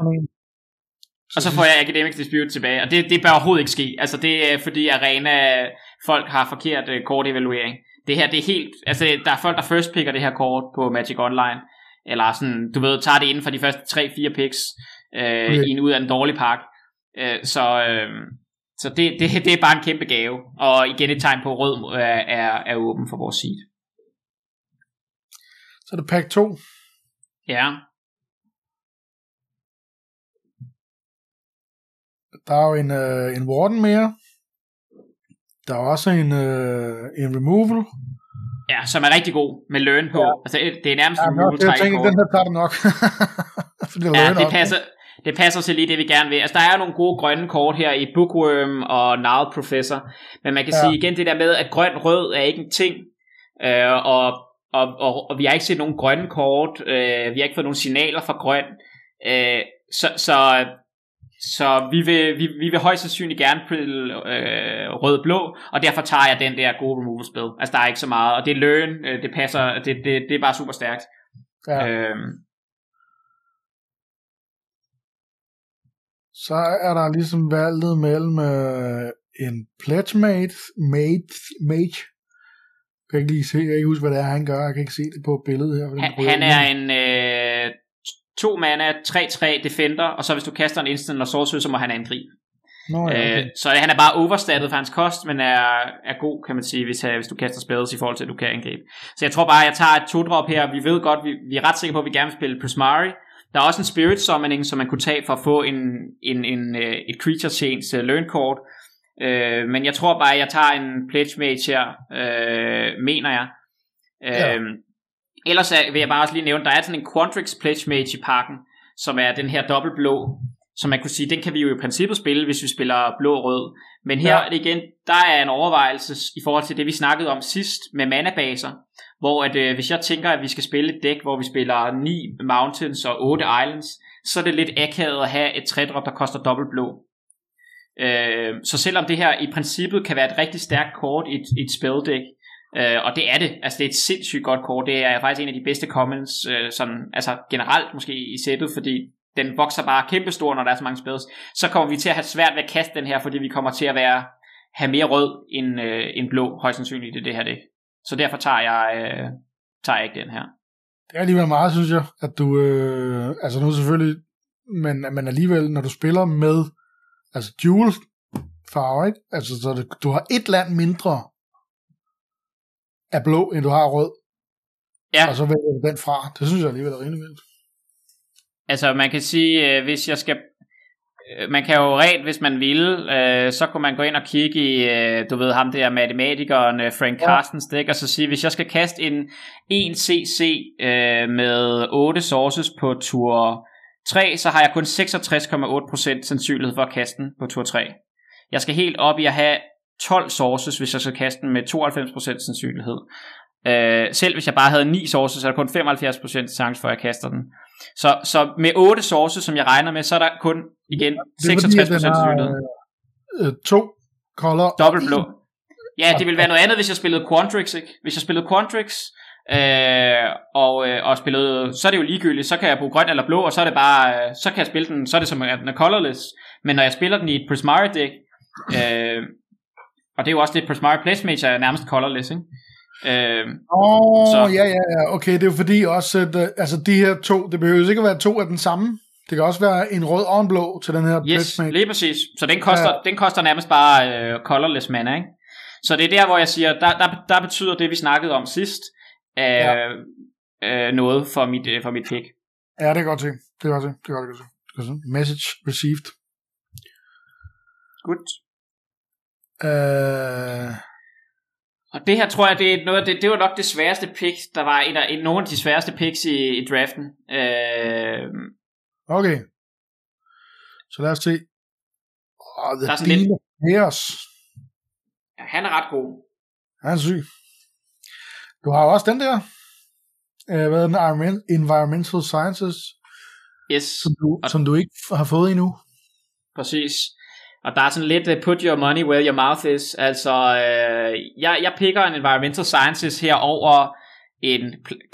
Og så får jeg Academic Dispute tilbage, og det, det bør overhovedet ikke ske. Altså det er fordi Arena folk har forkert uh, kortevaluering. Det her, det er helt, altså der er folk, der first picker det her kort på Magic Online, eller sådan, du ved, tager det inden for de første tre fire picks, øh, okay. i en ud af en dårlig pakke. Øh, så øh, så det, det, det er bare en kæmpe gave, og igen et tegn på, rød er, er, er åben for vores seed. Så er det pack to. Ja. Der er jo en, øh, en Warden mere. Der er også en, øh, en Removal. Ja, som er rigtig god med Learn på. Ja. Altså, det er nærmest ja, en Removal-træk. Jeg tænker, den her tager det nok. det ja, det passer, det passer til lige det, vi gerne vil. Altså, der er jo nogle gode grønne kort her i Bookworm og Gnarled Professor. Men man kan ja. sige igen det der med, at grøn-rød er ikke en ting. Øh, og, og, og, og vi har ikke set nogen grønne kort. Øh, vi har ikke fået nogen signaler fra grøn. Øh, så... så Så vi vil, vi, vi vil højst sandsynligt gerne prille øh, rød-blå, og derfor tager jeg den der gode removal-spil. Altså, der er ikke så meget, og det er løn, øh, det passer, det, det, det er bare super stærkt. Ja. Øhm. Så er der ligesom valget mellem øh, en pledge mage, mage, mage. Jeg kan ikke lige se, jeg kan ikke huske, hvad det er, han gør, jeg kan ikke se det på billedet her. Han, han er en... Øh, to mana, tre tre defender, og så hvis du kaster en instant eller sorcerer, så må han angribe. Nå, ja, okay. øh, så han er bare overstattet for hans kost, men er, er god, kan man sige, hvis, hvis du kaster spells i forhold til, at du kan angribe. Så jeg tror bare, at jeg tager et to-drop her. Vi ved godt, vi, vi er ret sikre på, at vi gerne vil spille Prismari. Der er også en Spirit Summoning, som man kunne tage for at få en, en, en, et creature til ens learn-kort. Øh, men jeg tror bare, at jeg tager en Pledge Mage her, øh, mener jeg. Øh, ja. Ellers vil jeg bare også lige nævne, der er sådan en Quantrix Pledge Mage i pakken, som er den her dobbeltblå, som man kunne sige, den kan vi jo i princippet spille, hvis vi spiller blå og rød. Men her ja. igen, der er en overvejelse i forhold til det, vi snakkede om sidst med manabaser, hvor at, øh, hvis jeg tænker, at vi skal spille et dæk, hvor vi spiller ni Mountains og otte Islands, så er det lidt akavet at have et tre-drop, der koster dobbeltblå. Øh, så selvom det her i princippet kan være et rigtig stærkt kort i et, et spildæk, Uh, og det er det, altså det er et sindssygt godt kort. Det er faktisk en af de bedste commons uh, sådan, altså generelt måske i sættet, fordi den vokser bare kæmpestor, når der er så mange spells. Så kommer vi til at have svært ved at kaste den her, fordi vi kommer til at være, have mere rød end, uh, end blå, højst sandsynligt i det her dæk. Så derfor tager jeg, uh, tager jeg ikke den her. Det er alligevel meget, synes jeg, at du øh, altså nu selvfølgelig, men, men alligevel når du spiller med altså dual farver, ikke? Altså så det, du har et land mindre er blå, end du har rød. Ja. Og så vælger du den fra. Det synes jeg alligevel er rimelig vildt. Altså, man kan sige, hvis jeg skal... Man kan jo rent, hvis man ville, øh, så kunne man gå ind og kigge i, øh, du ved, ham der matematikeren Frank Carstens dæk, og så sige, hvis jeg skal kaste en en C C øh, med otte sources på tur tre, så har jeg kun seksogtres komma otte procent sandsynlighed for at kaste den på tur tre. Jeg skal helt op i at have tolv sources, hvis jeg skal kaste den med tooghalvfems procent sandsynlighed. Øh, selv hvis jeg bare havde ni sources, så er der kun femoghalvfjerds procent chance for, at jeg kaster den. Så, så med otte sources, som jeg regner med, så er der kun, igen, seksogtres procent sandsynlighed. Øh, to color. Dobbelt blå. Ja, det ville være noget andet, hvis jeg spillede Quantrix, ikke? Hvis jeg spillede Quantrix, øh, og, øh, og spillede, så er det jo ligegyldigt, så kan jeg bruge grøn eller blå, og så er det bare, øh, så kan jeg spille den, så er det som, at den er colorless. Men når jeg spiller den i et Prismari-dæk, øh, og det er jo også lidt Prismari Pledge Mage er nærmest colorless, ikke? Øh, oh, så. ja, ja, ja. Okay, det er jo fordi også, at altså, de her to, det behøver ikke at være to af den samme. Det kan også være en rød og en blå til den her Pledge Mage. Yes, lige præcis. Så den koster, ja. den koster nærmest bare øh, colorless mana, ikke? Så det er der, hvor jeg siger, der, der, der betyder det, vi snakkede om sidst, øh, ja. øh, noget for mit, øh, for mit pick. Ja, det kan godt se. Det kan godt se. Det kan godt se. Det kan se. Message received. Good. Uh... Og det her tror jeg det er noget det, det var nok det sværeste pick. Der var en af nogle af de sværeste picks i, i draften. uh... Okay. Så lad os se. oh, The Dean lidt... Hears. Ja, han er ret god. Han er syg. Du har jo også den der uh, hvad er den? Environmental Sciences. Yes. Som du, og... som du ikke har fået endnu. Præcis. Og der er sådan lidt uh, put your money where your mouth is. Altså, øh, jeg, jeg picker en Environmental Sciences her over en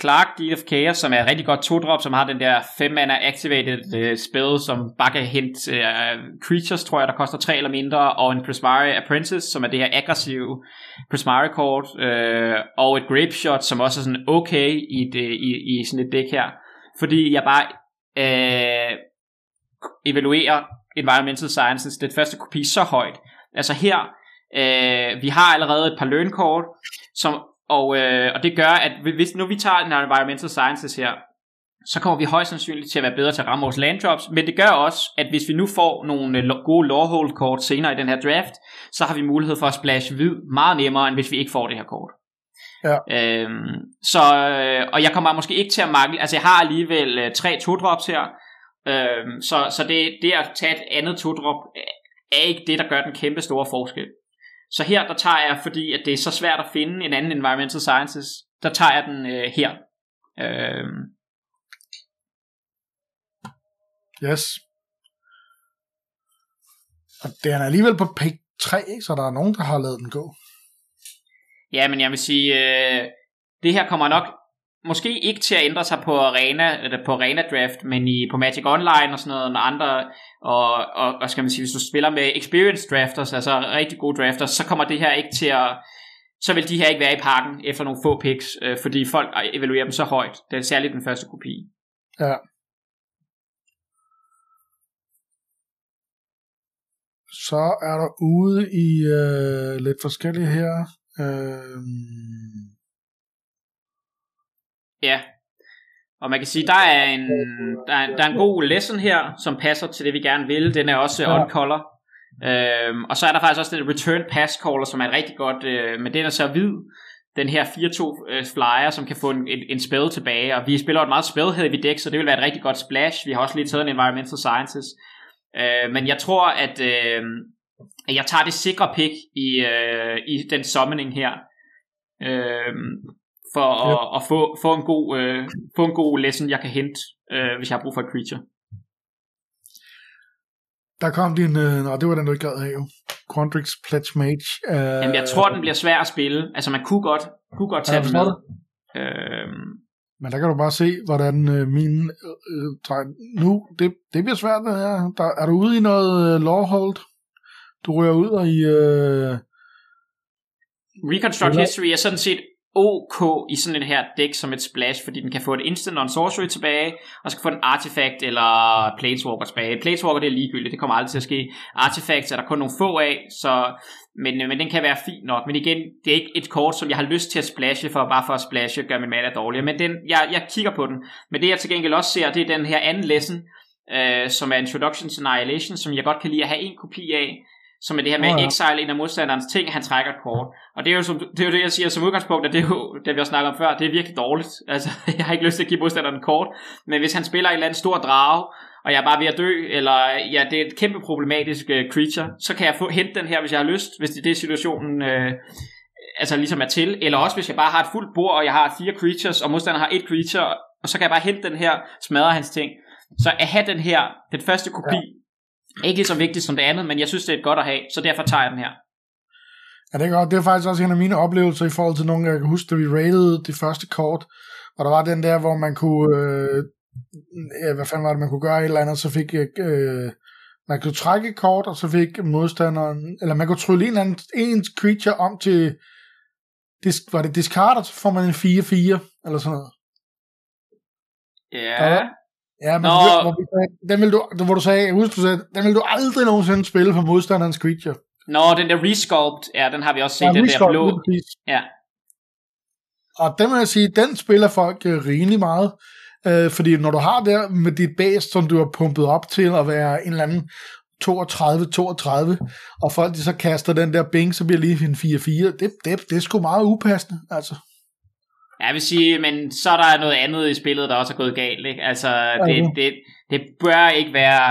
Clark Deal of Chaos, som er rigtig godt to-drop, som har den der fem mana activated uh, spell, som bare kan hente uh, creatures, tror jeg, der koster tre eller mindre, og en Prismari Apprentice, som er det her aggressive Prismari kort, uh, og et Grape Shot, som også er sådan okay i, det, i, i sådan et dæk her, fordi jeg bare uh, evaluerer Environmental Sciences, det første kopi, så højt. Altså her, øh, vi har allerede et par lønkort, som, og, øh, og det gør, at hvis nu vi tager den her Environmental Sciences her, så kommer vi højst sandsynligt til at være bedre til at ramme vores landdrops, men det gør også, at hvis vi nu får nogle gode Lorehold kort senere i den her draft, så har vi mulighed for at splash hvid meget nemmere, end hvis vi ikke får det her kort. Ja. Øhm, så, og jeg kommer måske ikke til at makke, altså jeg har alligevel tre to-drops her, Øhm, så så det, det at tage et andet to-drop er ikke det, der gør den kæmpe store forskel. Så her, der tager jeg, fordi at det er så svært at finde en anden Environmental Sciences, der tager jeg den øh, her. Øhm. Yes. Og det er alligevel på pick tre, ikke? Så der er nogen, der har lavet den gå. Ja, men jeg vil sige, øh, det her kommer nok måske ikke til at ændre sig på Arena, eller på Arena Draft, men i, på Magic Online og sådan noget, og andre, og, og, og skal man sige, hvis du spiller med Experience Drafters, altså rigtig gode drafters, så kommer det her ikke til at, så vil de her ikke være i pakken efter nogle få picks, øh, fordi folk evaluerer dem så højt. Det er særligt den første kopi. Ja. Så er der ude i øh, lidt forskellige her. Øh... Ja, og man kan sige, der er en der er, der er en god lesson her, som passer til det, vi gerne vil. Den er også ja. on-color. Øhm, og så er der faktisk også den return pass caller, som er rigtig godt, øh, men den er så hvid. Den her fire to øh, flyer, som kan få en, en, en spell tilbage. Og vi spiller et meget spellheavy dæk, så det vil være et rigtig godt splash. Vi har også lige taget en Environmental Sciences. Øh, men jeg tror, at øh, jeg tager det sikre pick i, øh, i den summoning her. Øh, for at, yep. at få, få, en god, øh, få en god lesson, jeg kan hente, øh, hvis jeg har brug for et creature. Der kom din, øh, nej, det var den, du ikke gad af, jo. Quantrix Pledge Mage. Øh, Jamen, jeg tror, den bliver svær at spille. Altså, man kunne godt, kunne godt tage den med. Øh, Men der kan du bare se, hvordan øh, mine øh, tegn... Nu, det, det bliver svært, det her. Der, er du ude i noget øh, Lorehold? Du rører ud og i... Øh, Reconstruct eller? History er sådan set... OK i sådan et her dæk som et splash, fordi den kan få et instant on sorcery tilbage, og så kan få en artifact eller planeswalker tilbage. Planeswalker, det er ligegyldigt, det kommer aldrig til at ske. Artifacts er der kun nogle få af, så men, men den kan være fin nok. Men igen, det er ikke et kort, som jeg har lyst til at splashe, for bare for at splashe gør min mana dårligere. Men den, jeg, jeg kigger på den. Men det jeg til gengæld også ser, det er den her anden lesson, øh, som er Introduction to Annihilation, som jeg godt kan lide at have en kopi af, som er det her med oh, ja. exile en af modstanderens ting, han trækker et kort. Og det er jo, som, det, er jo det, jeg siger som udgangspunkt, og det er jo det, vi også snakkede om før, det er virkelig dårligt. Altså, jeg har ikke lyst til at give modstanderen et kort, men hvis han spiller en eller anden stor drage, og jeg er bare ved at dø, eller ja, det er et kæmpe problematisk uh, creature, så kan jeg få, hente den her, hvis jeg har lyst, hvis det er det, situationen uh, altså ligesom er til. Eller også, hvis jeg bare har et fuldt bord, og jeg har fire creatures, og modstanderen har et creature, og så kan jeg bare hente den her, smadre hans ting. Så at have den her, den første kopi, ja. Ikke så vigtigt som det andet, men jeg synes, det er et godt at have, så derfor tager jeg den her. Ja, det er godt. Det er faktisk også en af mine oplevelser i forhold til nogle, jeg kan huske, da vi raidede det første kort, og der var den der, hvor man kunne, øh, ja, hvad fanden var det, man kunne gøre et eller andet, så fik jeg, øh, man kunne trække et kort, og så fik modstanderen, eller man kunne trylle en eller anden en creature om til, disk, var det discard, så får man en fire fire, eller sådan noget. Ja... Der, Ja, men det, hvor, den vil du, hvor du sagde, jeg husker, du sagde, den vil du aldrig nogensinde spille for modstanderens creature. Nå, den der Resculpt, ja, den har vi også set, ja, den der blå. Ja. Og den vil jeg sige, den spiller folk uh, rimelig meget, uh, fordi når du har der med dit base, som du har pumpet op til at være en eller anden toogtredive toogtredive, og folk de så kaster den der bing, så bliver lige en fire fire, det, det, det er sgu meget upassende, altså. Ja, jeg vil sige, men så er der noget andet i spillet, der også er gået galt, ikke? Altså, det, okay. det, det bør ikke være...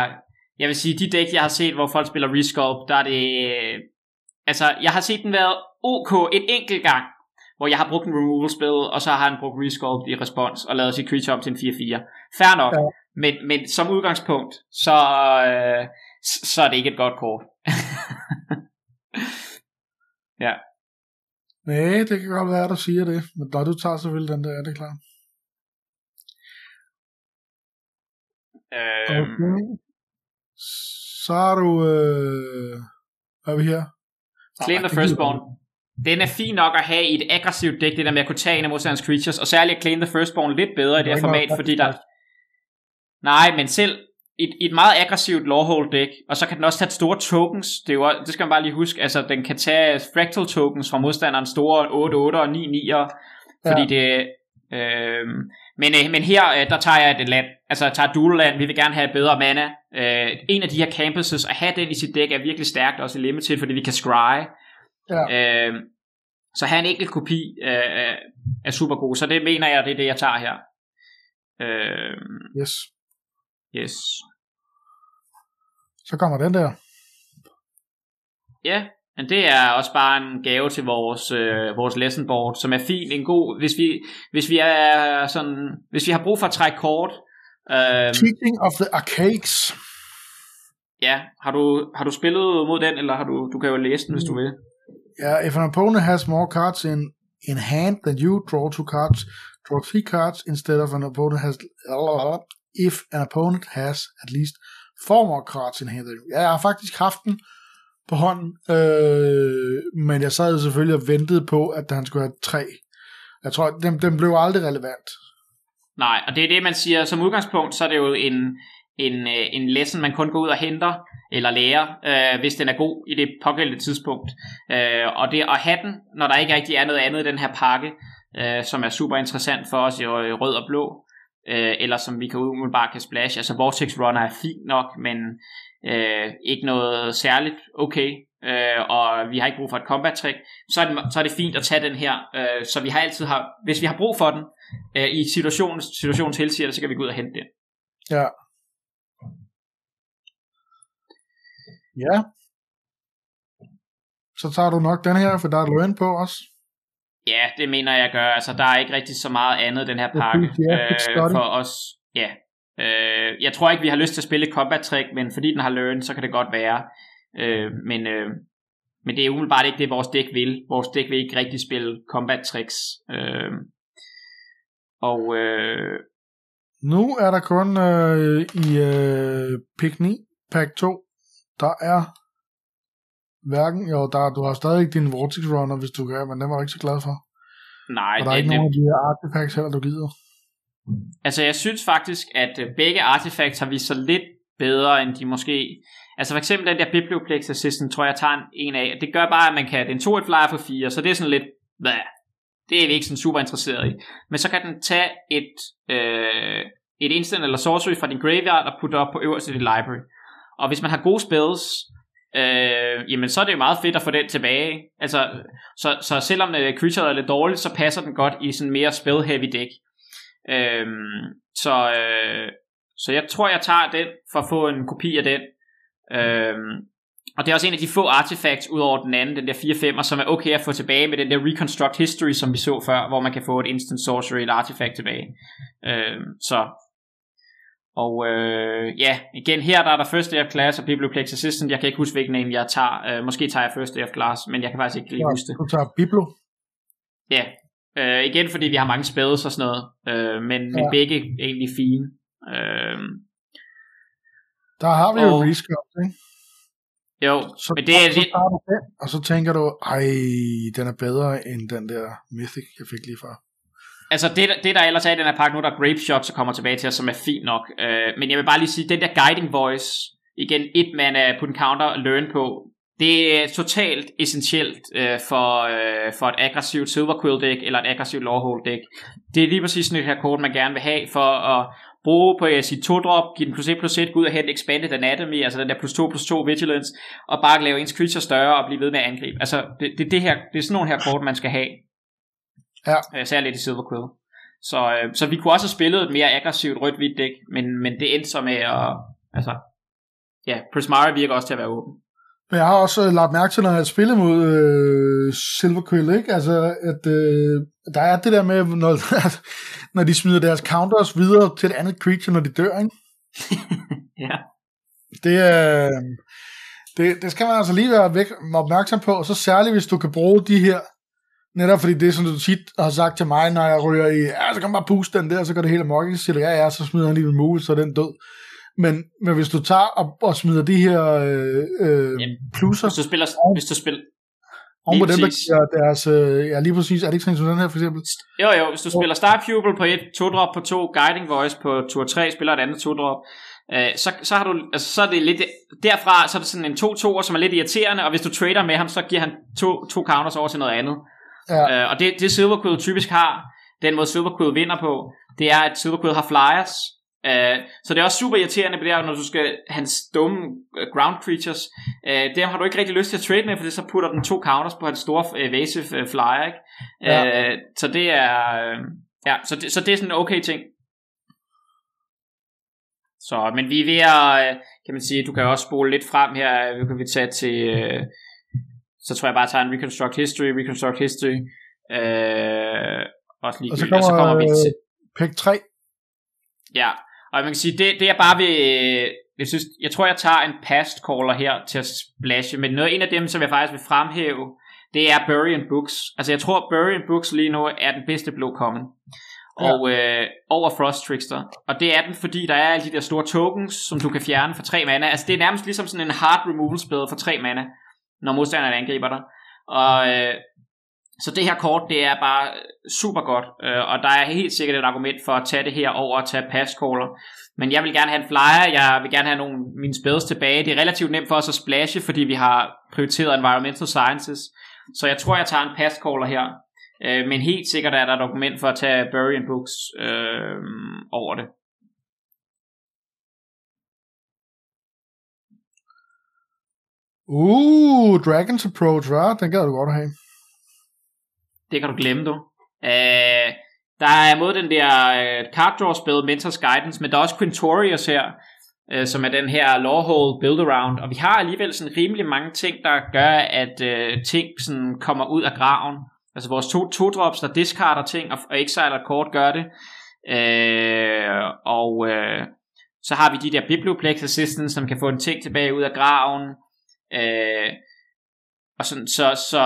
Jeg vil sige, de dæk, jeg har set, hvor folk spiller Resculpt, der er det... Altså, jeg har set den været OK en enkelt gang, hvor jeg har brugt en removal spil, og så har han brugt Resculpt i respons, og lavet sit creature om til en fire fire. Fair nok, ja. men, men som udgangspunkt, så... Øh, så er det ikke et godt kort. Ja. Næh, det kan godt være, at du siger det. Men da du tager selvfølgelig den der, er det klart. Øhm... Okay. Så er du... Øh... Hvad er vi her? Clean the Firstborn. Den er fin nok at have i et aggressivt dæk, det der med at kunne tage en af modstanders creatures, og særligt at Claim the Firstborn lidt bedre i det her format, fordi der... Nej, men selv i et, et meget aggressivt Lorehold dæk, og så kan den også tage store tokens, det, er jo, det skal man bare lige huske, altså den kan tage fractal tokens fra modstanderen, store otte otte og ni ni'er, fordi ja. det... Øh, men, øh, men her, øh, der tager jeg et land, altså jeg tager dual land, vi vil gerne have bedre mana. Øh, en af de her campuses, at have den i sit dæk er virkelig stærkt, også i Limited, fordi vi kan scry. Ja. Øh, så have en enkelt kopi øh, er super god. Så det mener jeg, det er det jeg tager her. øh, Yes. Yes. Så kommer den der. Ja, men det er også bare en gave til vores øh, vores lesson board, som er fint, en god, hvis vi hvis vi er sådan, hvis vi har brug for at trække kort. Øh, Teaching of the Arcades. Ja, har du har du spillet mod den, eller har du du kan jo læse den, hvis du vil. Yeah, if an opponent has more cards in, in hand than you, draw two cards, draw three cards instead of an opponent has, if an opponent has at least four more cards in hand than you. Jeg har faktisk haft den på hånden, øh, men jeg sad selvfølgelig og ventede på, at han skulle have tre. Jeg tror, den, den blev aldrig relevant. Nej, og det er det, man siger. Som udgangspunkt, så er det jo en, en, en lesson, man kun går ud og henter, eller lærer, øh, hvis den er god i det pågældende tidspunkt. Øh, og det at have den, når der ikke rigtig er noget andet i den her pakke, øh, som er super interessant for os i rød og blå, øh, eller som vi kan umiddelbart kan splashe. Altså Vortex Runner er fint nok, men øh, ikke noget særligt okay, øh, og vi har ikke brug for et combat-trick, så er det, så er det fint at tage den her, øh, så vi har altid har, hvis vi har brug for den, øh, i situationens, situationens helsider, så kan vi gå ud og hente den. Ja. Ja. Så tager du nok den her, for der er løn på også. Ja, det mener jeg gør. Altså der er ikke rigtig så meget andet den her pakke ja, øh, for os. Ja. Øh, jeg tror ikke vi har lyst til at spille combat trick, men fordi den har løn, så kan det godt være. Øh, men øh, men det er umiddelbart ikke det vores dæk vil. Vores dæk vil ikke rigtig spille combat tricks. Øh, og øh, nu er der kun øh, i øh, pick ni, pack to. Der er hverken, jo, der, du har stadig ikke din Vortex Runner, hvis du gør, men den var jeg ikke så glad for. Nej. Og der er ikke det, nogen af de her artefacts heller, du gider. Altså, jeg synes faktisk, at begge artefacts har vist sig lidt bedre, end de måske... Altså, for eksempel den der Biblioplex Assistant, tror jeg, jeg tager en af. Det gør bare, at man kan... Den to et flyer for fire, så det er sådan lidt... Bæh, det er vi ikke sådan super interesseret i. Men så kan den tage et, øh, et instant eller sorcery fra din graveyard og putte op på øverste i din library. Og hvis man har gode spells, øh, jamen så er det jo meget fedt at få den tilbage. Altså, så, så selvom creatureet er lidt dårligt, så passer den godt i sådan mere spell-heavy deck. Øh, så, øh, så jeg tror, jeg tager den for at få en kopi af den. Øh, og det er også en af de få artifacts ud over den anden, den der fire fem'er, som er okay at få tilbage med den der Reconstruct History, som vi så før, hvor man kan få et instant sorcery, et artifact tilbage. Øh, så... Og øh, ja, igen her der er der First Day of Class og Biblioplex Assistant. Jeg kan ikke huske hvilken en jeg tager. øh, Måske tager jeg First Day of Class, men jeg kan faktisk ikke lige ja, huske det. Du tager Biblo. Ja, øh, igen fordi vi har mange spades og sådan noget, øh, men, ja. men begge egentlig fine. øh, Der har vi og, jo Resculpt, ikke? Jo, så, men det er så tager du den, og så tænker du, ej, den er bedre end den der Mythic jeg fik lige før. Altså det, det der ellers er i den her pakke nu, der er Grape Shot, så kommer tilbage til os, som er fint nok. øh, Men jeg vil bare lige sige, den der Guiding Voice, igen et mana, put en counter og learn på, det er totalt essentielt øh, for, øh, for et aggressivt Silverquill deck eller et aggressivt Lorehold deck. Det er lige præcis sådan et her kort man gerne vil have, for at bruge på ja, sit to-drop, give den plus et plus et, gå ud og hente Expanded Anatomy, altså den der plus to plus to Vigilance, og bare lave ens creature større og blive ved med at angribe. Altså det, det, det, her, det er sådan nogle her kort man skal have. Ja. Særligt i Silverquill. Så, øh, så vi kunne også have spillet et mere aggressivt rødt-hvidt dæk, men, men det endte så med at, altså, ja, Prismari virker også til at være åben. Men jeg har også lagt mærke til, når jeg spiller mod øh, Silverquill, ikke? Altså, at øh, der er det der med, når, når de smider deres counters videre til et andet creature, når de dør, ikke? Ja. Det, øh, det, det skal man altså lige være væk, opmærksom på, og så særligt, hvis du kan bruge de her, netop fordi det, som du tit har sagt til mig, når jeg ryger i, ja, så kan man bare puste den der, så går det hele amok, så siger ja, ja, så smider han lige en mule, så er den død. Men, men hvis du tager og, og smider de her øh, øh, Jamen, plusser, hvis du spiller, og, hvis du spiller, oven på dem, der giver deres, øh, ja lige præcis, er det ikke sådan som den her for eksempel? Jo jo, hvis du spiller Star Pupil på et, to-drop på to, Guiding Voice på tur tre, spiller et andet to-drop, øh, så, så har du, altså så er det lidt, derfra så er det sådan en to-toer, som er lidt irriterende, og hvis du trader med ham, så giver han to, to counters over til noget andet. Ja. Øh, og det, det Silverquill typisk har, den måde Silverquill vinder på, det er, at Silverquill har flyers, øh, så det er også super irriterende på det her, når du skal hans dumme ground creatures, øh, det har du ikke rigtig lyst til at trade med, for det så putter den to counters på hans store evasive øh, flyer, ikke? Ja. Øh, så det er øh, ja, så det, så det er sådan en okay ting. Så, men vi er ved at, øh, kan man sige, du kan også spole lidt frem her, vi kan vi tage til øh, så tror jeg bare, at jeg tager en Reconstruct History, Reconstruct History, øh, også lige, og så kommer, og så kommer vi til pick tre. Ja, og man kan sige, det, det er bare ved, jeg, synes, jeg tror, jeg tager en past caller her til at splashe, men noget en af dem, som jeg faktisk vil fremhæve, det er Bury in Books. Altså jeg tror, Bury in Books lige nu er den bedste blå common, og ja. øh, over Frost Trickster, og det er den, fordi der er alle de der store tokens, som du kan fjerne for tre mana, altså det er nærmest ligesom sådan en hard removal spell for tre mana, når modstanderen angriber dig. Og øh, så det her kort, det er bare super godt, øh, og der er helt sikkert et argument for at tage det her over og tage passcaller. Men jeg vil gerne have en flyer, jeg vil gerne have nogle mine spells tilbage. Det er relativt nemt for os at splashe, fordi vi har prioriteret Environmental Sciences. Så jeg tror, jeg tager en passcaller her. Øh, men helt sikkert er der et argument for at tage Bury in Books øh, over det. Uh, Dragon's Approach, hva? Den gad du godt at have. Det kan du glemme, du. Øh, der er mod den der øh, card draw spil, Mentors Guidance, men der er også Quintorius her, øh, som er den her Lorehold build around, og vi har alligevel sådan rimelig mange ting, der gør, at øh, ting sådan kommer ud af graven. Altså vores to, to drops, der discarder ting, og, og exiler kort gør det. Øh, og øh, så har vi de der Biblioplex Assistants, som kan få en ting tilbage ud af graven. Øh, og sådan, så, så,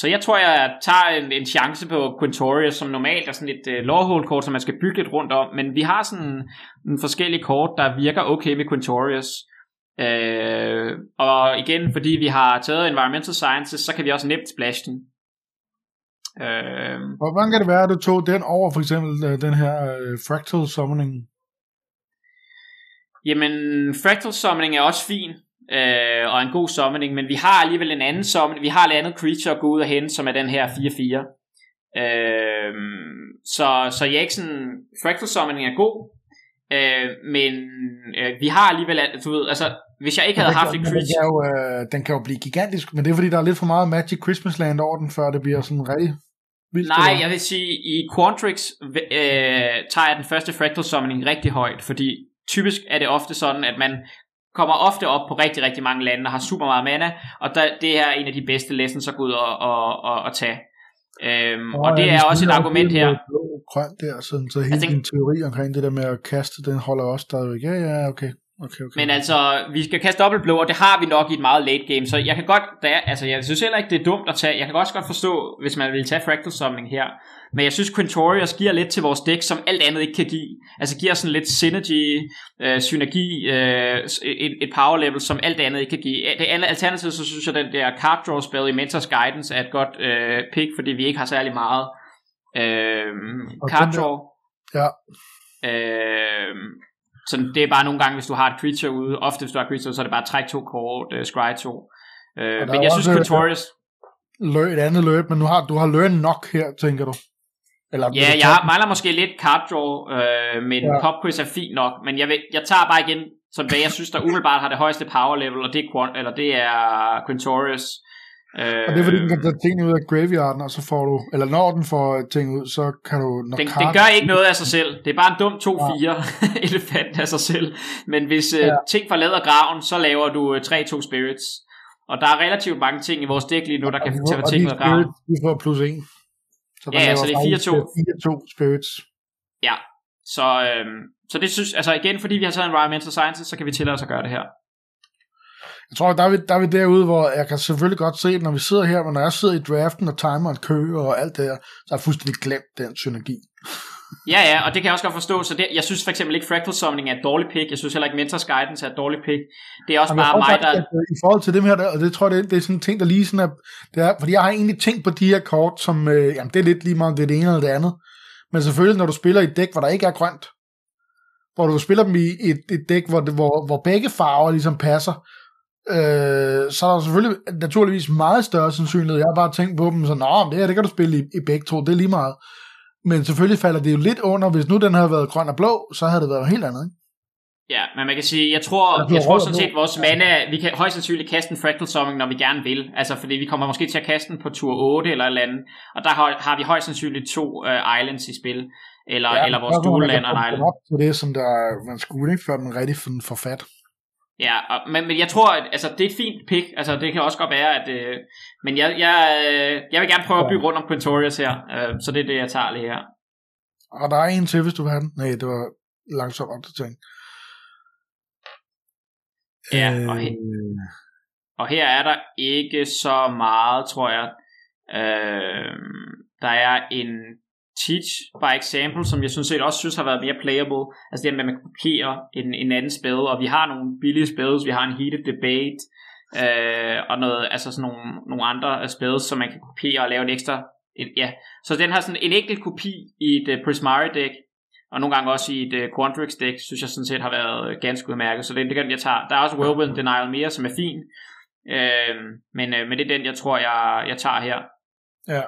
så jeg tror jeg tager en, en chance på Quintorius, som normalt er sådan et uh, Lorehold kort, som man skal bygge lidt rundt om, men vi har sådan en forskellige kort, der virker okay med Quintorius, øh, og igen fordi vi har taget Environmental Sciences, så kan vi også nemt splash den. øh, Hvordan kan det være, at du tog den over for eksempel den her uh, Fractal Summoning? Jamen Fractal Summoning er også fin, Øh, og en god summoning, men vi har alligevel en anden summoning, vi har et andet creature at gå ud og hente, som er den her fire fire. øh, så, så jeg er ikke sådan, Fractal Summoning er god, øh, men øh, vi har alligevel, du ved, altså hvis jeg ikke havde haft en creature, den kan, jo, øh, den kan jo blive gigantisk, men det er fordi der er lidt for meget Magic Christmasland over den, før det bliver sådan rigtig vildt. Nej, jeg vil sige, i Quantrix øh, tager jeg den første Fractal Summoning rigtig højt, fordi typisk er det ofte sådan, at man kommer ofte op på rigtig, rigtig mange lande, der har super meget mana, og der, det her er en af de bedste lessons at gå ud og, og, og, og tage. Øhm, oh, og det ja, er også et argument her. Grøn der, sådan, så hele altså, din teori omkring det der med at kaste, den holder også stadigvæk. Ja, ja, okay. Okay, okay. Men altså, vi skal kaste dobbeltblå, og det har vi nok i et meget late game, så jeg kan godt, da, altså jeg synes heller ikke, det er dumt at tage, jeg kan også godt forstå, hvis man vil tage Fractal Summoning her, men jeg synes Quintorius giver lidt til vores dæk, som alt andet ikke kan give, altså giver sådan lidt synergy, øh, synergi, øh, et, et power level, som alt andet ikke kan give. Det andet alternativ, så synes jeg, den der card draw spell i Mentors Guidance er et godt øh, pick, fordi vi ikke har særlig meget øh, card draw. Ja. Øh, Så det er bare nogle gange, hvis du har et creature ude, ofte hvis du har et creature, så er det bare træk to kort, uh, scry to. Uh, men jeg synes Quintorius... Et andet løb, men nu har, du har learned nok her, tænker du? Eller, ja, jeg top? Mangler måske lidt card draw, uh, men ja. Pop quiz er fint nok, men jeg, vil, jeg tager bare igen, som hvad jeg synes, der umiddelbart har det højeste power level, og det er, eller det er Quintorius. Uh, og det er fordi, den kan tage ting ud af graveyarden, og så får du, eller når den får ting ud, så kan du... Den, den gør ikke noget af sig selv. Det er bare en dum to fire ja. Elefant af sig selv. Men hvis ja. uh, ting forlader graven, så laver du uh, tre to spirits. Og der er relativt mange ting i vores dæk lige nu, der og kan tage ting ud af graven. Og de får plus en. Så ja, ja, så det er fire to spirits. Ja, så, øhm, så det synes... Altså igen, fordi vi har taget Environmental Sciences, så kan vi tillade os at gøre det her. Jeg tror, der er, vi, der er vi derude, hvor jeg kan selvfølgelig godt se, når vi sidder her, men når jeg sidder i draften og timeren kører og alt det her, så har jeg fuldstændig glemt den synergi. Ja, ja, og det kan jeg også godt forstå. Så det, jeg synes for eksempel ikke, Fractal Summoning er et dårligt pick. Jeg synes heller ikke, Mentors Guidance er et dårligt pick. Det er også bare mig, der... I forhold til dem her, og det tror jeg, det er, det er sådan en ting, der lige sådan er, det er... Fordi jeg har egentlig tænkt på de her kort, som... Øh, jamen, det er lidt lige meget, om det er det ene eller det andet. Men selvfølgelig, når du spiller i et dæk, hvor der ikke er grønt, hvor du spiller dem i et, et dæk, hvor, hvor, hvor begge farver ligesom passer, øh, så er der selvfølgelig naturligvis meget større sandsynlighed. Jeg har bare tænkt på dem, så nå, det her, det kan du spille i, i begge to, det er lige meget. Men selvfølgelig falder det jo lidt under, hvis nu den havde været grøn og blå, så havde det været helt andet, ikke? Ja, men man kan sige, jeg tror, jeg, jeg tror sådan set, vores mana, vi kan højst sandsynligt kaste en Fractal Summoning, når vi gerne vil. Altså, fordi vi kommer måske til at kaste den på tur otte eller et eller andet, og der har, har vi højst sandsynligt to uh, islands i spil, eller, ja, eller vores dual-lander island. Ja, det er som der, man skulle ikke før man rigtig får fat. Ja, og, men, men jeg tror, at altså, det er et fint pick, altså det kan også godt være, at, øh, men jeg, jeg, øh, jeg vil gerne prøve at bygge rundt om Quintorius her, øh, så det er det, jeg tager lige her. Og der er en til, hvis du vil have den. Nej, det var langsomt opdatering. Ja, og her, og her er der ikke så meget, tror jeg. Øh, der er en teach by example, som jeg synes set også synes har været mere playable, altså det med at man kopierer en, en anden spil, og vi har nogle billige spils, vi har en Heat the Debate, øh, og noget, altså sådan nogle, nogle andre spils, som man kan kopiere og lave et ekstra, et, ja, så den har sådan en enkelt kopi i et uh, Prismari deck, og nogle gange også i et uh, Quandrix deck, synes jeg sådan set har været ganske udmærket, så det, det er den jeg tager. Der er også Whirlwind Denial mere, som er fin, øh, men, øh, men det er den jeg tror jeg, jeg tager her. Ja.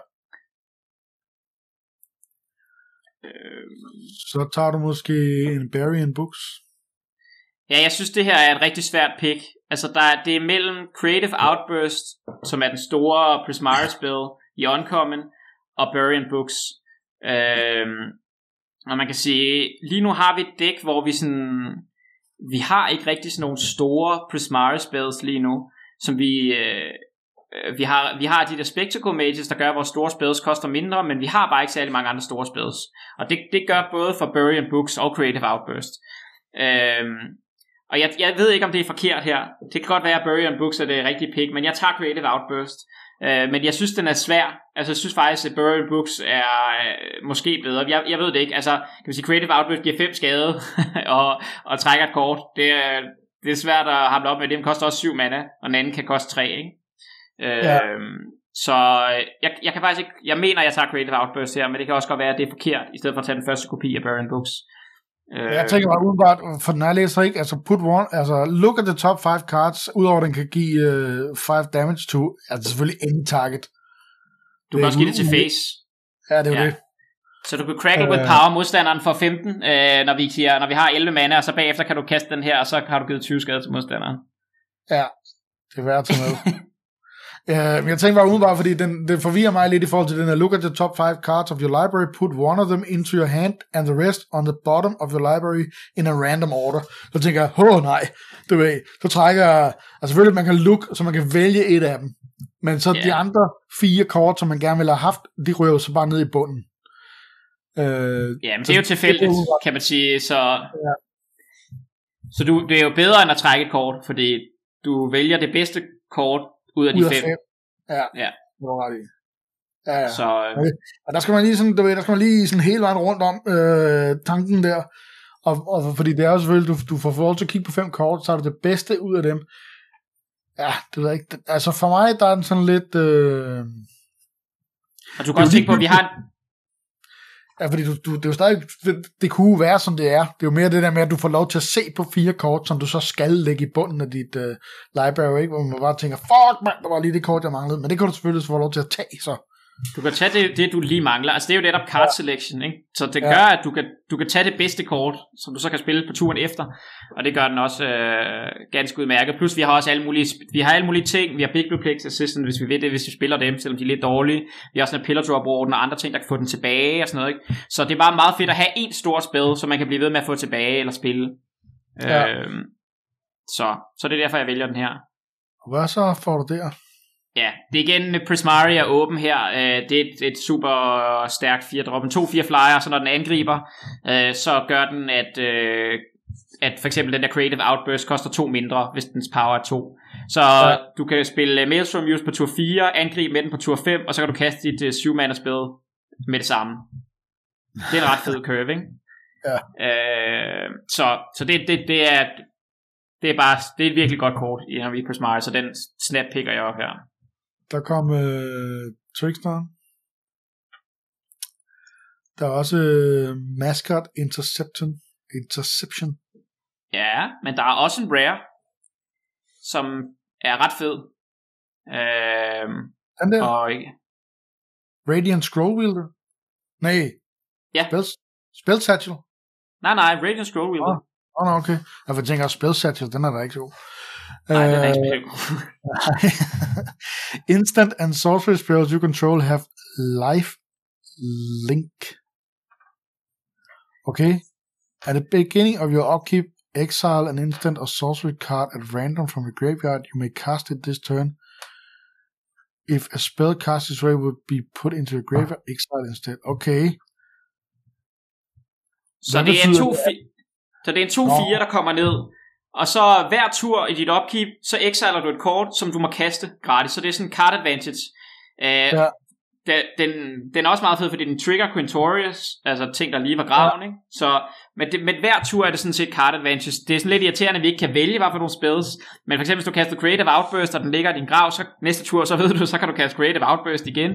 Så tager du måske en Bury in Books. Ja, jeg synes det her er et rigtig svært pick. Altså der er, det er mellem Creative Outburst, som er den store Prismari spil i Uncommon, og Bury in Books. øhm, Og man kan sige, lige nu har vi et dæk, hvor vi sådan, vi har ikke rigtig sådan nogle store Prismari spils lige nu, som vi øh, Vi har, vi har de der Spectacle Mages, der gør, at vores store spells koster mindre, men vi har bare ikke særlig mange andre store spells. Og det, det gør både for Bury in Books og Creative Outburst. Øhm, og jeg, jeg ved ikke, om det er forkert her. Det kan godt være, at Bury in Books er det rigtige pick, men jeg tager Creative Outburst. Øh, men jeg synes, den er svær. Altså, jeg synes faktisk, at Bury in Books er øh, måske bedre. Jeg, jeg ved det ikke. Altså, kan man sige, Creative Outburst giver fem skade og, og trækker et kort. Det er, det er svært at hamle op med. Det koster også syv mana, og den anden kan koste tre, ikke? Ja. Øhm, så jeg, jeg kan faktisk ikke, jeg mener jeg tager Creative Outburst her, men det kan også godt være at det er forkert, i stedet for at tage den første kopi af Bury in Books. øh, Jeg tænker bare udenbart, for den her læser ikke, altså put one, altså look at the top five cards, udover den kan give five uh, damage to, altså selvfølgelig any target. Du kan også give det til face. Ja, det er jo ja. det. Så du kan crackle with power modstanderen for femten, øh, når, vi siger, når vi har elleve mana, og så bagefter kan du kaste den her, og så har du givet tyve skade til modstanderen. Ja, det er værd at tage med. Uh, jeg tænker bare udenbart, fordi den, den forvirrer mig lidt i forhold til den her, look at the top five cards of your library, put one of them into your hand and the rest on the bottom of your library in a random order. Så tænker jeg, åh nej, du ved, så trækker jeg, altså selvfølgelig man kan look, så man kan vælge et af dem, men så yeah. de andre fire kort, som man gerne ville have haft, de rører så bare ned i bunden. Uh, ja, men det er jo tilfældigt, kan man sige, så, ja. så du, det er jo bedre end at trække et kort, fordi du vælger det bedste kort, ud af de ud af fem. fem. Ja. Ja. Ja, ja. Så, øh... okay. Og der skal man lige sådan, du ved, der skal man lige sådan hele vejen rundt om øh, tanken der. Og, og fordi det er jo selvfølgelig, du, du får forhold til at kigge på fem kort, så er det det bedste ud af dem. Ja, det ved jeg ikke. Altså for mig, der er den sådan lidt... Øh... Og du kan også tænke på, at vi har... En... Ja, fordi du, du, det er jo stadig... Det kunne være, som det er. Det er jo mere det der med, at du får lov til at se på fire kort, som du så skal lægge i bunden af dit uh, library, ikke? Hvor man bare tænker, fuck man, der var lige det kort, jeg manglede. Men det kan du selvfølgelig få lov til at tage, så. Du kan tage det, det du lige mangler. Altså, det er jo netop card selection, ikke? Så det ja. gør, at du kan, du kan tage det bedste kort, som du så kan spille på turen efter. Og det gør den også øh, ganske udmærket. Plus, vi har også alle mulige, vi har alle mulige ting. Vi har Big Blue Plex Assistant, hvis vi ved det, hvis vi spiller dem, selvom de er lidt dårlige. Vi har også en Pillar Drop Warden og andre ting, der kan få den tilbage og sådan noget, ikke? Så det er bare meget fedt at have en stor spil, som man kan blive ved med at få tilbage eller spille. Ja. Øhm, så, så det er derfor, jeg vælger den her. Hvad så får du der? Ja, det er igen Prismari er åben her. Det er et, et super stærkt fire-drop. En to-fire flyer, så når den angriber, så gør den, at, at for eksempel den der Creative Outburst koster to mindre, hvis dens power er to. Så ja. Du kan spille Maelstrom Muse på tur fire, angribe med den på tur fem, og så kan du kaste dit uh, syv mana spil med det samme. Det er en ret fed curve, ikke? Ja. Øh, så så det, det, det er det er bare det er et virkelig godt kort i Henry Prismari, så den snap picker jeg op her. Der kom øh, Trickster. Der er også øh, Mascot Interception. Interception. Ja, men der er også en rare, som er ret fed. Øh, Den der? Og... Radiant Scrollwielder? Nej. Ja. Spell, spell Satchel? Nej, nej, Radiant Scrollwielder. Åh, oh, oh, okay. Jeg tænker også Spell Satchel, den er der ikke så. Nej, den er ikke så. Instant and sorcery spells you control have life link. Okay. At the beginning of your upkeep, exile an instant or sorcery card at random from your graveyard. You may cast it this turn. If a spell cast this way would be put into your graveyard, exile instead. Okay. Så det, betyder, to fi- så det er en to fire, der kommer ned. Og så hver tur i dit upkeep, så exiler du et kort, som du må kaste gratis. Så det er sådan en card advantage. Uh, ja. den, den er også meget fed, fordi den trigger Quintorius, altså ting, der lige var graven. Ja. Ikke? Så, men, det, men hver tur er det sådan set card advantage. Det er sådan lidt irriterende, at vi ikke kan vælge, hvad for nogle spells. Men for eksempel, hvis du kaster Creative Outburst, og den ligger i din grav, så næste tur, så ved du, så kan du kaste Creative Outburst igen.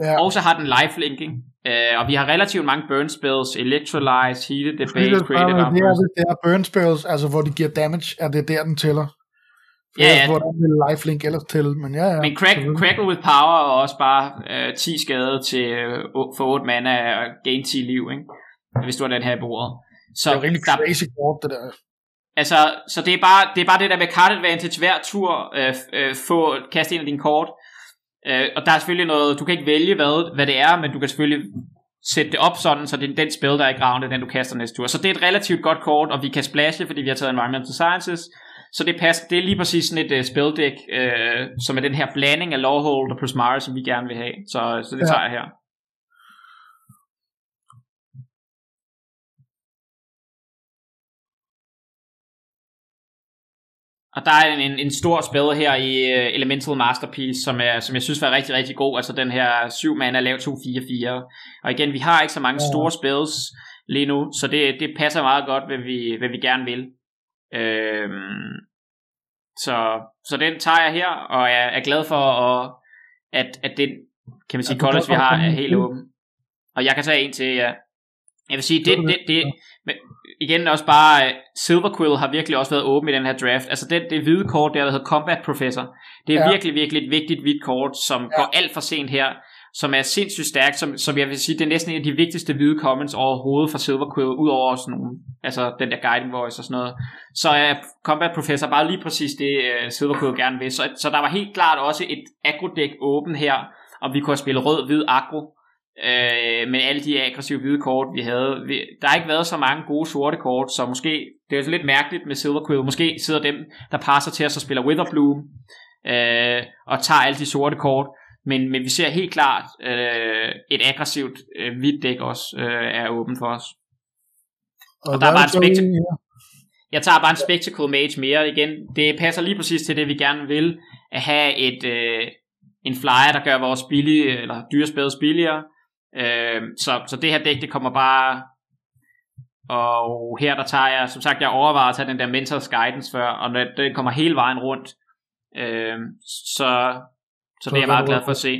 Ja. Og så har den lifelinking. Uh, og vi har relativt mange burn spells, Electrolyze, Heat the Debate, Creative Outburst. Det, det er burn spells, altså hvor de giver damage, er det der, den tæller. For ja, ja. Hvor der er lifelink ellers til, men ja, ja. Men crack, Crackle with Power og også bare uh, ti skade til, uh, for otte mana og gain ti liv, ikke? Hvis du har den her i bordet. Så det er rigtig der, crazy kort, det der. Altså, så det er, bare, det er bare det der med card advantage hver tur, uh, uh, få kaste en af dine kort. Uh, og der er selvfølgelig noget, du kan ikke vælge hvad, hvad det er, men du kan selvfølgelig sætte det op sådan, så det er den spil der er i graven, det er den du kaster næste tur. Så det er et relativt godt kort, og vi kan splashe, fordi vi har taget Environmental Sciences. Så det passer, det er lige præcis sådan et uh, spildæk, uh, som er den her blanding af Lorehold og Prismari, som vi gerne vil have. Så, så det ja. Tager jeg her. Og der er en, en stor spil her i uh, Elemental Masterpiece, som, er, som jeg synes var rigtig, rigtig god. Altså den her syv mana lav to fire fire. Og igen, vi har ikke så mange ja. Store spils lige nu, så det, det passer meget godt, hvad vi, hvad vi gerne vil. Øhm, så, så den tager jeg her, og jeg er glad for, at, at, at den, kan man sige, college vi har, er helt åben. Og jeg kan tage en til, ja. Jeg vil sige, det, det, det, men igen også bare, Silverquill har virkelig også været åben i den her draft. Altså den, det hvide kort der, der hedder Combat Professor, det er ja. Virkelig, virkelig et vigtigt hvidt kort, som ja. Går alt for sent her, som er sindssygt stærkt, som, som jeg vil sige, det er næsten en af de vigtigste hvide commons overhovedet for Silverquill, ud over sådan nogle, altså den der Guiding Voice og sådan noget. Så er Combat Professor bare lige præcis det, uh, Silverquill gerne vil. Så, så der var helt klart også et agrodæk åben her, og vi kunne spille rød-hvid agro, øh, med alle de aggressive hvide kort, vi havde. Vi, der har ikke været så mange gode sorte kort, så måske, det er jo lidt mærkeligt med Silverquill, måske sidder dem, der passer til os og spiller Witherbloom, øh, og tager alle de sorte kort. Men, men vi ser helt klart øh, et aggressivt øh, hvidt dæk også øh, er åben for os. Og, og der er bare en spectacle. Jeg tager bare en Spectacle Mage mere igen. Det passer lige præcis til det vi gerne vil, at have et øh, en flyer der gør vores billige eller dyre spells billigere. Øh, så så det her dæk det kommer bare. Og her der tager jeg som sagt jeg overvejer at tage den der Mentors Guidance før, og den kommer hele vejen rundt. Øh, så Så det er jeg meget glad for at se.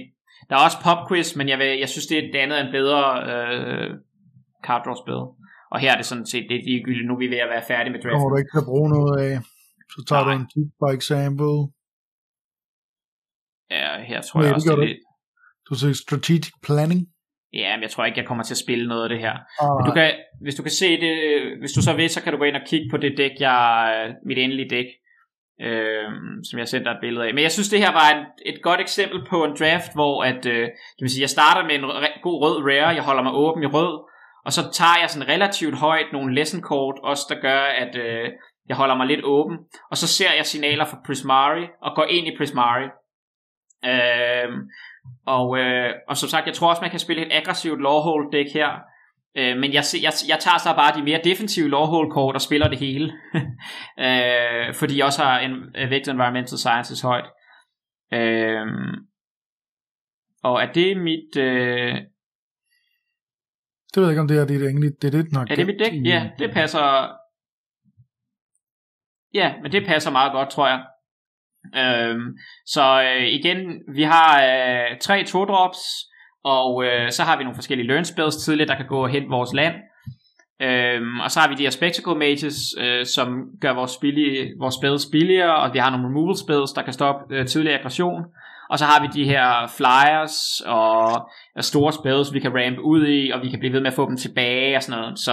Der er også popquiz, men jeg, vil, jeg synes, det er det andet end bedre øh, card draw spil. Og her er det sådan set, det er ligegyldigt, nu er vi ved at være færdige med draften. Kommer du ikke til at bruge noget af, så tager Nej. Du en kig, for eksempel. Ja, her tror Nej, jeg også, det, det er lidt... Du siger strategic planning? Ja, men jeg tror ikke, jeg kommer til at spille noget af det her. Ah, men du kan, hvis du kan se det, hvis du så ved, så kan du gå ind og kigge på det dæk, jeg, mit endelige dæk. Øhm, som jeg sendte dig et billede af. Men jeg synes det her var et, et godt eksempel på en draft, hvor at, øh, kan man sige, jeg starter med en re- god rød rare, jeg holder mig åben i rød, og så tager jeg sådan relativt højt nogle lesson kort også, der gør at øh, jeg holder mig lidt åben, og så ser jeg signaler fra Prismari og går ind i Prismari. øhm, og, øh, og som sagt, jeg tror også man kan spille et aggressivt Lorehold dæk her, Øh, men jeg, jeg, jeg tager så bare de mere defensive Lorehold-kort og spiller det hele. øh, fordi jeg også har en, vægt Environmental Sciences højt. Øh, og er det mit... Øh... Det ved jeg ikke, om det er dit endelige... Det er, dit nok er det mit dæk? I... Ja, det passer... Ja, men det passer meget godt, tror jeg. Øhm, så øh, igen, vi har øh, tre to-drops, og øh, så har vi nogle forskellige learn spells tidligere, der kan gå og hente vores land. Øhm, og så har vi de her Spectacle Mages, øh, som gør vores, billige, vores spells billigere, og vi har nogle removal spells, der kan stoppe øh, tidligere aggression. Og så har vi de her flyers og store spells, vi kan rampe ud i, og vi kan blive ved med at få dem tilbage og sådan noget. Så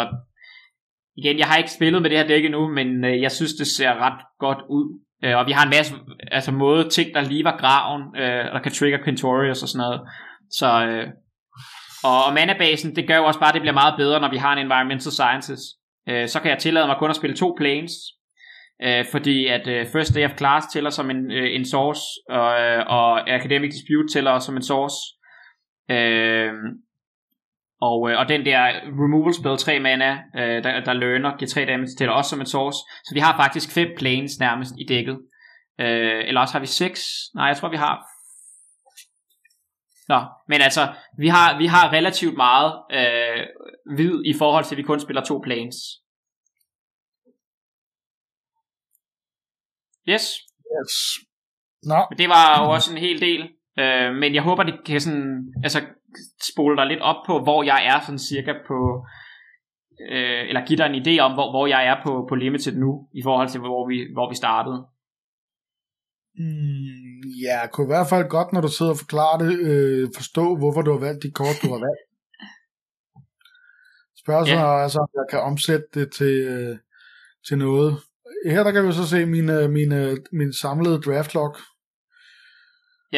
igen, jeg har ikke spillet med det her dæk endnu, men øh, jeg synes, det ser ret godt ud. Øh, og vi har en masse altså, måde ting, der lever graven, øh, der kan trigger Quintorius og sådan noget. Så, øh, og, og manabasen, det gør jo også bare, at det bliver meget bedre, når vi har en Environmental Sciences. Øh, så kan jeg tillade mig kun at spille to planes, øh, fordi at øh, First Day of Class tæller som en, øh, en source, og, øh, og Academic Dispute tæller også som en source. Øh, Og, øh, og den der removal spell tre mana, øh, der, der learner, giver tre damage, tæller også som en source. Så vi har faktisk fem planes nærmest i dækket. Øh, eller også har vi seks. Nej, jeg tror vi har... Nå, men altså, vi har, vi har relativt meget øh, vid i forhold til, at vi kun spiller to planes. Yes. Yes. No. Men det var jo også en hel del. Øh, men jeg håber, det kan sådan... Altså, spole dig lidt op på, hvor jeg er sådan cirka på, øh, eller give dig en idé om, hvor, hvor jeg er på, på Limited nu, i forhold til, hvor vi, hvor vi startede. Mm, ja, kunne i hvert fald godt, når du sidder og forklarer det, øh, forstå, hvorfor du har valgt de kort, du har valgt. Spørgsmålet yeah. er altså, om jeg kan omsætte det til, øh, til noget. Her der kan vi så se min, øh, min, øh, min samlede draftlog.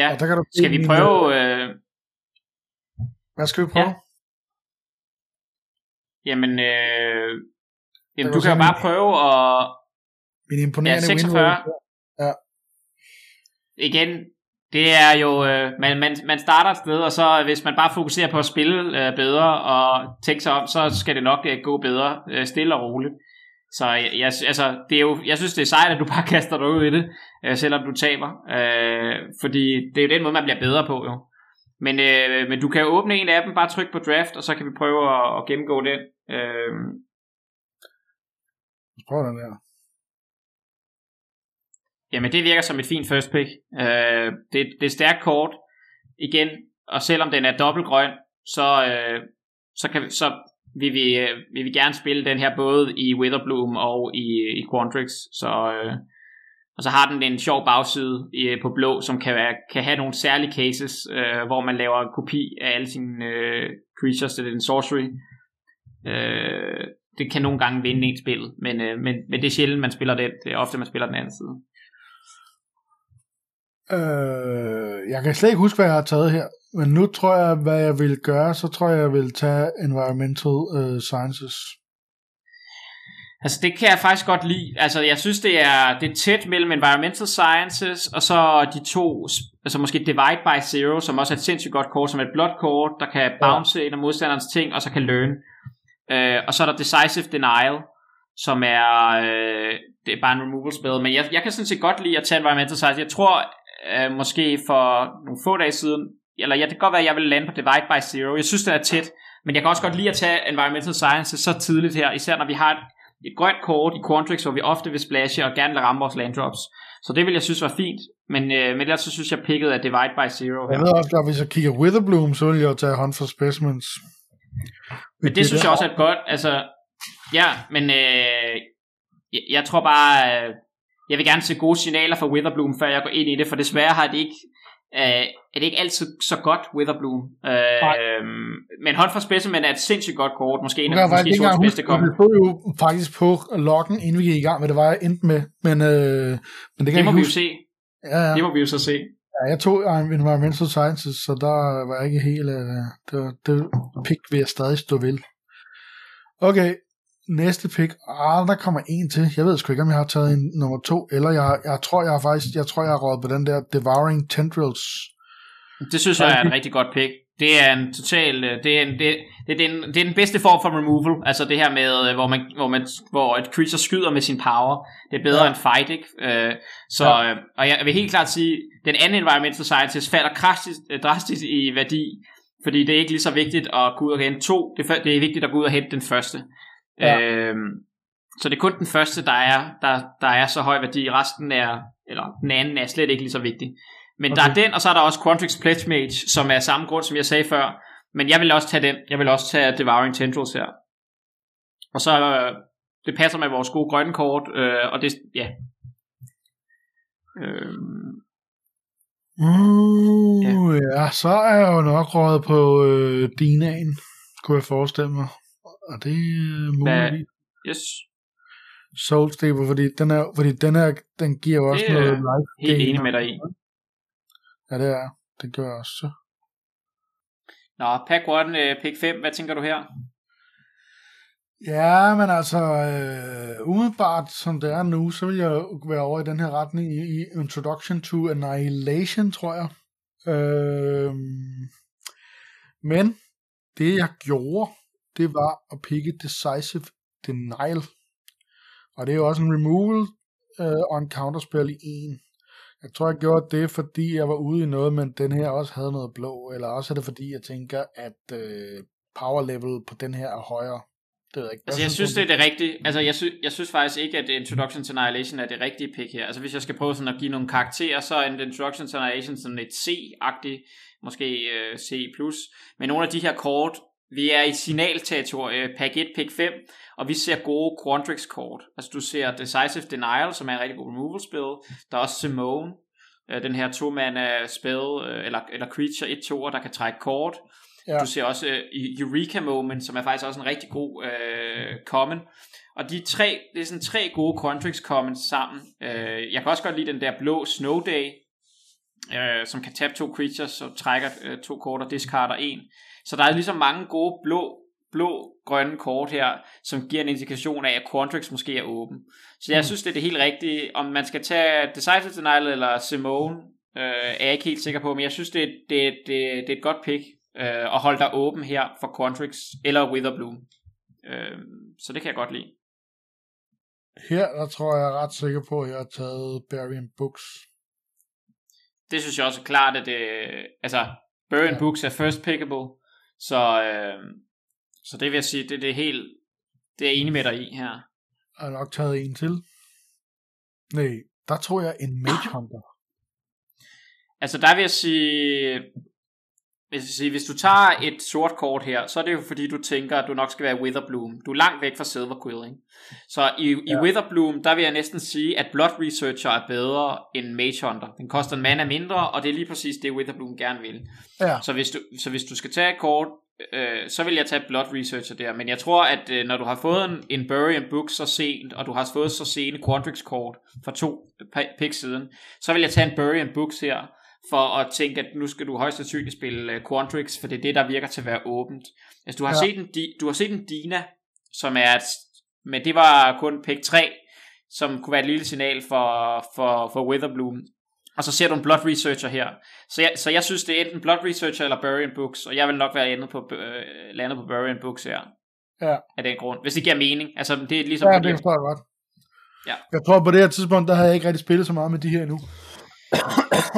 Ja, og der kan du skal vi prøve... Øh... Hvad skal vi prøve? Ja. Jamen, øh, jamen du kan jo bare min, prøve at... Min imponerende ja, seksogfyrre. Ja. Igen, det er jo... Øh, man, man, man starter et sted, og så hvis man bare fokuserer på at spille øh, bedre og tænke sig om, så skal det nok øh, gå bedre, øh, stille og roligt. Så jeg, altså, det er jo, jeg synes, det er sejt, at du bare kaster dig ud i det, øh, selvom du taber. Øh, fordi det er jo den måde, man bliver bedre på, jo. Men, øh, men du kan jo åbne en af dem, bare tryk på draft, og så kan vi prøve at, at gennemgå den. Øh... Prøv den der. Jamen det virker som et fint first pick. Øh, det, det er stærkt kort igen, og selvom den er dobbeltgrøn, så, øh, så, kan, så vil, vi, øh, vil vi gerne spille den her både i Witherbloom og i, i Quantrix. Så, øh, og så har den en sjov bagside øh, på blå, som kan, være, kan have nogle særlige cases, øh, hvor man laver en kopi af alle sine øh, creatures til den sorcery. Øh, det kan nogle gange vinde en spil, men, øh, men, men det er sjældent, man spiller den. Det er ofte, man spiller den anden side. Øh, jeg kan slet ikke huske, hvad jeg har taget her, men nu tror jeg, hvad jeg vil gøre. Så tror jeg, jeg vil tage Environmental øh, Sciences. Altså det kan jeg faktisk godt lide. Altså jeg synes det er det er tæt mellem Environmental Sciences og så de to, altså måske Divide by Zero, som også er et sindssygt godt kort, som er et blåt kort, der kan bounce en af modstanderens ting og så kan learn. Øh, og så er der Decisive Denial, som er øh, det er bare en removal spell, men jeg, jeg kan sådan set godt lide at tage Environmental Sciences. Jeg tror øh, måske for nogle få dage siden, eller ja, det kan godt være at jeg vil lande på Divide by Zero. Jeg synes det er tæt, men jeg kan også godt lide at tage Environmental Sciences så tidligt her, især når vi har et et grønt kort i Quantrix, hvor vi ofte vil splashe og gerne vil ramme vores landdrops. Så det vil jeg synes var fint, men, øh, men ellers så synes jeg pickede at Divide by Zero. Her. Jeg ved også, at hvis jeg kigger Witherbloom, så vil jeg jo tage Hunt for Specimens. Men det, det synes der. Jeg også er godt, altså, ja, men øh, jeg, jeg tror bare, øh, jeg vil gerne se gode signaler fra Witherbloom, før jeg går ind i det, for desværre har det ikke, øh, er det ikke altid så godt, Witherbloom. Øh, øh, men Hunt for Specimen er et sindssygt godt kort. Måske en af de bedste kom. Det stod jo faktisk på loggen, inden vi gik i gang med det, var jeg endte med. Men, øh, men det, kan det må vi huske. Jo se. Ja, ja. Det må vi jo så se. Ja, jeg tog Environmental Sciences, så der var jeg ikke helt... Øh, det var, det pick vil jeg stadig stå ved. Okay, næste pick. Ah, der kommer en til. Jeg ved sgu ikke, om jeg har taget en nummer to, eller jeg, jeg tror, jeg har faktisk... Jeg tror, jeg har rådet på den der Devouring Tendrils. Det synes jeg er et rigtig godt pick. Det er en total, det er en, det, det, det, er en, det er den bedste form for removal, altså det her med, hvor man, hvor man, hvor et creature skyder med sin power, det er bedre ja. end fight, ikke? Øh, så, ja. Og jeg vil helt klart sige, den anden Environmental Sciences falder kraftigt, drastisk i værdi, fordi det er ikke lige så vigtigt at gå ud og hente to, det, det er vigtigt at gå ud og hente den første. Ja. Øh, så det er kun den første, der er, der, der er så høj værdi, resten er, eller den anden er slet ikke lige så vigtig. Men okay. Der er den, og så er der også Quantrix Pledge Mage, som er samme grund, som jeg sagde før. Men jeg vil også tage den. Jeg vil også tage Devouring Tendrils her. Og så, øh, det passer med vores gode grønne kort, øh, og det, ja. Øh, uh, ja. ja. Så er jeg jo nok røget på øh, Dinaen, kunne jeg forestille mig. Og det øh, muligvis. Yes. Soulstable, fordi den er, fordi den er, den giver jo også det, noget life. Helt enig med dig i. Ja, det er. Det gør jeg også. Nå, pack one, pick fem. Hvad tænker du her? Ja, men altså, øh, umiddelbart som det er nu, så vil jeg være over i den her retning i Introduction to Annihilation, tror jeg. Øh, men det, jeg gjorde, det var at picke Decisive Denial. Og det er jo også en removal øh, og en counterspell i en. Jeg tror, jeg gjorde det, fordi jeg var ude i noget, men den her også havde noget blå. Eller også er det, fordi jeg tænker, at øh, power level på den her er højere. Det ved jeg ikke. Altså, jeg synes, det er det rigtige. Altså, jeg, sy- jeg synes faktisk ikke, at Introduction to Annihilation er det rigtige pick her. Altså, hvis jeg skal prøve sådan at give nogle karakterer, så er Introduction to Annihilation sådan et C-agtigt. Måske øh, C plus. Men nogle af de her kort, vi er i signalterritoriet, øh, pack et, pick fem, og vi ser gode Quantrix-kort. Altså du ser Decisive Denial, som er en rigtig god removal-spil. Der er også Simone, øh, den her to-mana-spil, øh, eller, eller creature et-toer, der kan trække kort. Ja. Du ser også øh, Eureka Moment, som er faktisk også en rigtig god øh, common. Og de tre, det er sådan tre gode Quantrix-commons sammen. Øh, jeg kan også godt lide den der blå Snow Day, øh, som kan tabe to creatures, og trækker øh, to kort og discarder en. Så der er ligesom mange gode blå, blå grønne kort her, som giver en indikation af, at Quantrix måske er åben. Så jeg mm. synes, det er det helt rigtige. Om man skal tage Decisive Denial eller Simone, øh, er jeg ikke helt sikker på, men jeg synes, det er, det, det, det er et godt pick øh, at holde dig åben her for Quantrix eller Witherbloom. Øh, så det kan jeg godt lide. Her der tror jeg, jeg er ret sikker på, at jeg har taget Bury in Books. Det synes jeg også er klart, at det, altså, Bury in ja. Books er first pickable. Så, øh, så det vil jeg sige, det, det er helt, det er enig med dig i her. Jeg har nok taget en til. Nej, der tror jeg en Mage Hunter. Altså der vil jeg sige, hvis, jeg siger, hvis du tager et sort kort her, så er det jo fordi du tænker, at du nok skal være Witherbloom. Du er langt væk fra Silverquill, ikke? Så i, i ja. Witherbloom, der vil jeg næsten sige, at Blood Researcher er bedre end Mage Hunter. Den koster en mana mindre, og det er lige præcis det, Witherbloom gerne vil. Ja. Så, hvis du, så hvis du skal tage et kort, øh, så vil jeg tage Blood Researcher der. Men jeg tror, at øh, når du har fået en, en Bury in Books så sent, og du har fået så sent Quantrix-kort for to picks siden, så vil jeg tage en Bury in Books her, for at tænke, at nu skal du højst sandsynligt spille uh, Quantrix, for det er det, der virker til at være åbent. Altså, du har, ja. set, en di- du har set en Dina, som er, et, men det var kun pick tre, som kunne være et lille signal for, for, for Witherbloom. Og så ser du en Blood Researcher her. Så jeg, så jeg synes, det er enten Blood Researcher eller Bury in Books, og jeg vil nok være på, øh, landet på Bury in Books her. Ja. Af den grund. Hvis det giver mening. Altså, det er ligesom... Ja, det forstår jeg godt. Ja. Jeg tror, på det her tidspunkt, der havde jeg ikke rigtig spillet så meget med de her endnu.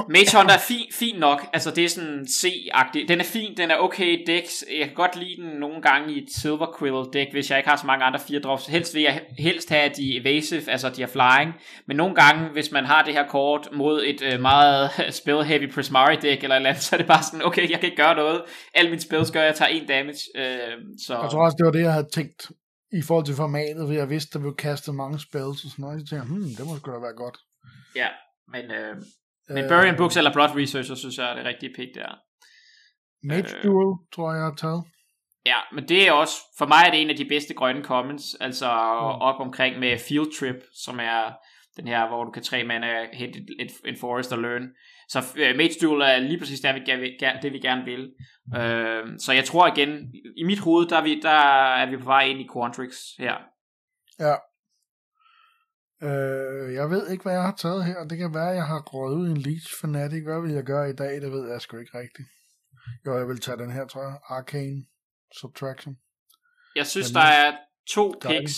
Mage Hunter er fin, fin nok. Altså det er sådan C-agtig. Den er fin, den er okay i decks. Jeg kan godt lide den nogle gange i et Silverquill deck, hvis jeg ikke har så mange andre fire drops. Helst vil jeg helst have de evasive, altså de har flying. Men nogle gange, hvis man har det her kort mod et øh, meget spell-heavy Prismari deck eller et eller andet, så er det bare sådan, okay, jeg kan ikke gøre noget. Alle mine spells gør, jeg tager en damage. Øh, så. Jeg tror også, det var det, jeg havde tænkt i forhold til formatet, fordi jeg vidste, der blev kastet mange spells og sådan noget. Jeg tænkte, hmm, det må sgu da være godt. Ja, men... Øh... Men Bury in Books eller Blood Researcher, synes jeg er det rigtige pick der. Mage Duel, øh, tror jeg, jeg har taget. Ja, men det er også, for mig er det en af de bedste grønne commons, altså mm. op omkring med Field Trip, som er den her, hvor du kan tre mana hente en forest og learn. Så uh, Mage Duel er lige præcis der, vi, det, vi gerne vil. Mm. Øh, så jeg tror igen, i mit hoved, der er vi, der er vi på vej ind i Quantrix her. Ja. Øh, jeg ved ikke, hvad jeg har taget her. Det kan være, at jeg har røget en Leech Fanatic. Hvad vil jeg gøre i dag? Det ved jeg sgu ikke rigtigt. Jo, jeg vil tage den her, tror jeg. Arkane Subtraction. Jeg synes, den der er to guiding. picks.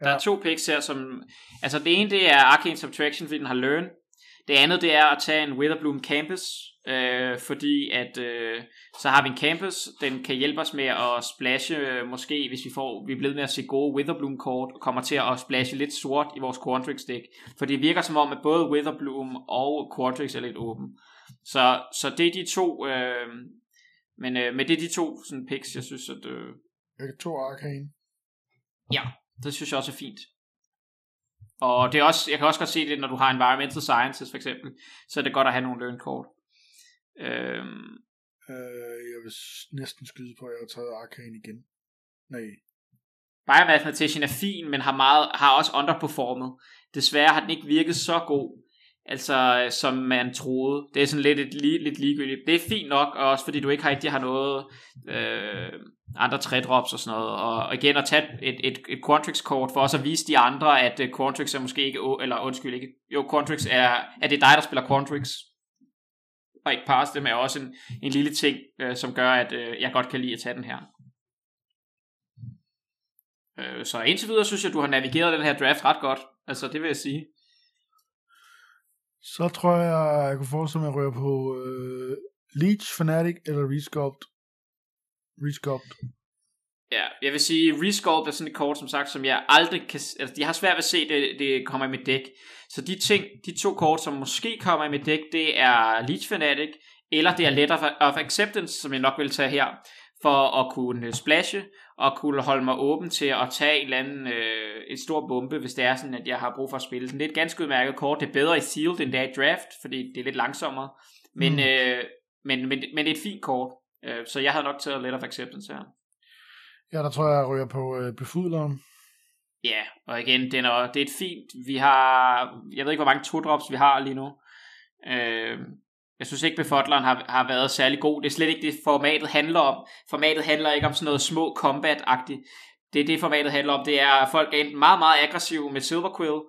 Der ja. er to picks her, som... Altså, det ene, det er Arkane Subtraction, fordi den har learn. Det andet, det er at tage en Witherbloom Campus, øh, fordi at... Øh, så har vi en Campus, den kan hjælpe os med at splashe, øh, måske, hvis vi får... Vi er blevet med at se gode Witherbloom-kort, og kommer til at splashe lidt sort i vores Quantrix-dæk. For det virker som om, at både Witherbloom og Quantrix er lidt åben. Så, så det er de to... Øh, men, øh, men det er de to sådan, picks, jeg synes, at... Øh, jeg kan to Arkane. Ja, det synes jeg også er fint. Og det er også, jeg kan også godt se det, når du har Environmental Sciences for eksempel, så er det godt at have nogle lønkort. Øhm. Øh, jeg vil næsten skyde på, at jeg har taget Arkane igen. Nej. Biomathematician er fin, men har, meget, har også underperformet. Desværre har den ikke virket så god, altså som man troede. Det er sådan lidt, et, lidt ligegyldigt. Det er fint nok, også fordi du ikke rigtig har noget... Øh, andre tre-drops og sådan noget, og igen at tage et, et, et Quantrix-kort for også at vise de andre, at Quantrix er måske ikke, eller undskyld ikke, jo Quantrix er, at det er dig, der spiller Quantrix, og ikke pass dem, er også en, en lille ting, øh, som gør, at øh, jeg godt kan lide at tage den her. Øh, så indtil videre synes jeg, du har navigeret den her draft ret godt, altså det vil jeg sige. Så tror jeg, jeg kunne forestille mig at røre på øh, Leech Fanatic eller Resculpt. Resculpt. Ja, jeg vil sige, Resculpt er sådan et kort, som sagt, som jeg aldrig kan... Altså, jeg har svært ved at se, det, det kommer i mit dæk. Så de ting, de to kort, som måske kommer i mit dæk, det er Leech Fanatic, eller det er Letter of Acceptance, som jeg nok vil tage her, for at kunne splashe, og kunne holde mig åben til at tage en eller anden, øh, et stor bombe, hvis det er sådan, at jeg har brug for at spille den. Det er et ganske udmærket kort. Det er bedre i sealed, end det er i draft, fordi det er lidt langsommere. Men, mm. øh, men, men, men det er et fint kort. Så jeg havde nok taget Letter of Acceptance her. Ja, der tror jeg, jeg ryger på øh, befudleren. Ja, og igen, det er, det er et fint, vi har, jeg ved ikke, hvor mange to-drops vi har lige nu. Øh, jeg synes ikke, befudleren har, har været særlig god. Det er slet ikke det, formatet handler om. Formatet handler ikke om sådan noget små combat-agtigt. Det er det, formatet handler om. Det er, at folk er enten meget, meget aggressive med Silverquill,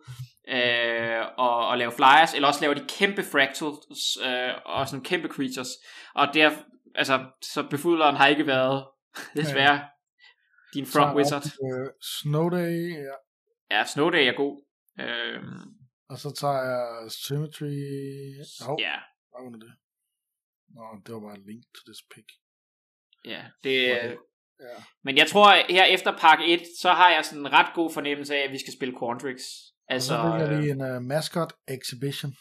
Øh, og, og lave flyers, eller også laver de kæmpe fractals, øh, og sådan kæmpe creatures. Og der altså, så befudleren har ikke været, desværre, ja. Din front wizard. Øh, Snowday, ja. Ja, Snowday er god. Øhm. Og så tager jeg Symmetry. Oh, ja. Hvad var det? Nå, det var bare en link til this pick. Ja, det er... Okay. Ja. Men jeg tror, her efter pakke et, så har jeg sådan en ret god fornemmelse af, at vi skal spille Quantrix. Altså, og så vil jeg lige en uh, mascot exhibition.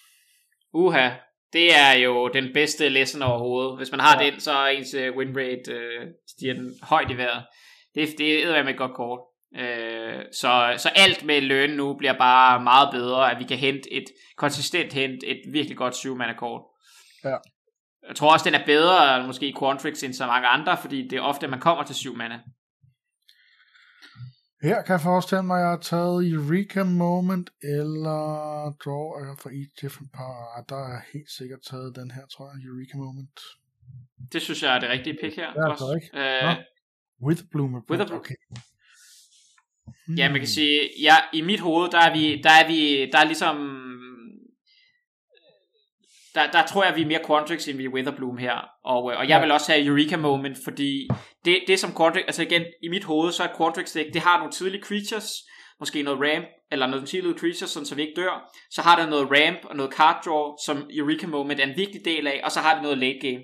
Uha. Det er jo den bedste lesson overhovedet. Hvis man har ja. den, så er ens winrate øh, stiger den højt i vejret. Det, det er med et godt kort. Øh, så, så alt med løn nu bliver bare meget bedre, at vi kan hente et konsistent hente et virkelig godt syv-mana-kort. Ja. Jeg tror også, den er bedre måske i Quantrix end så mange andre, fordi det er ofte, man kommer til syv-mana. Her kan jeg forestille mig, at jeg har taget Eureka Moment eller Draw for each different power. Der har jeg helt sikkert taget den her, tror jeg, Eureka Moment. Det synes jeg er det rigtige pick her. Ja, også. Det er øh, With Bloomer. With Bloom. Okay. Hmm. Ja, man kan sige, ja, i mit hoved, der er vi, der er vi, der er ligesom, der, der tror jeg, vi er mere Quantrix, end vi er Witherbloom her. Og, og jeg ja. vil også have Eureka Moment, fordi det, det som Quantrix... Altså igen, i mit hoved, så er Quantrix det, det har nogle tidlige creatures, måske noget ramp, eller nogle tidlige creatures, sådan, så vi ikke dør. Så har der noget ramp og noget card draw, som Eureka Moment er en vigtig del af, og så har det noget late game.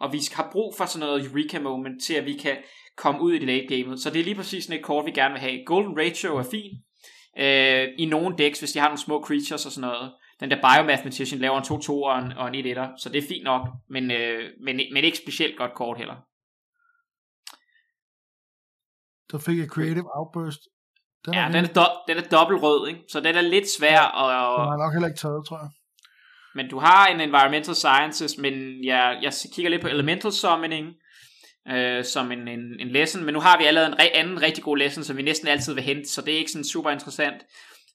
Og vi har brug for sådan noget Eureka Moment, til at vi kan komme ud i det late game. Så det er lige præcis sådan et kort, vi gerne vil have. Golden Ratio er fin. Øh, I nogle decks, hvis de har nogle små creatures og sådan noget. Den der Biomathematician laver en to-toer og en et-etter, så det er fint nok, men, øh, men, men ikke specielt godt kort heller. Der fik jeg Creative Outburst. Den ja, er den, er do- den er dobbelt rød, ikke? Så den er lidt svær. Ja, og, og... Den har jeg nok heller ikke taget, tror jeg. Men du har en Environmental Sciences, men jeg, jeg kigger lidt på Elemental Summoning, øh, som en, en, en lesson, men nu har vi allerede en re- anden rigtig god lesson, som vi næsten altid vil hente, så det er ikke sådan super interessant.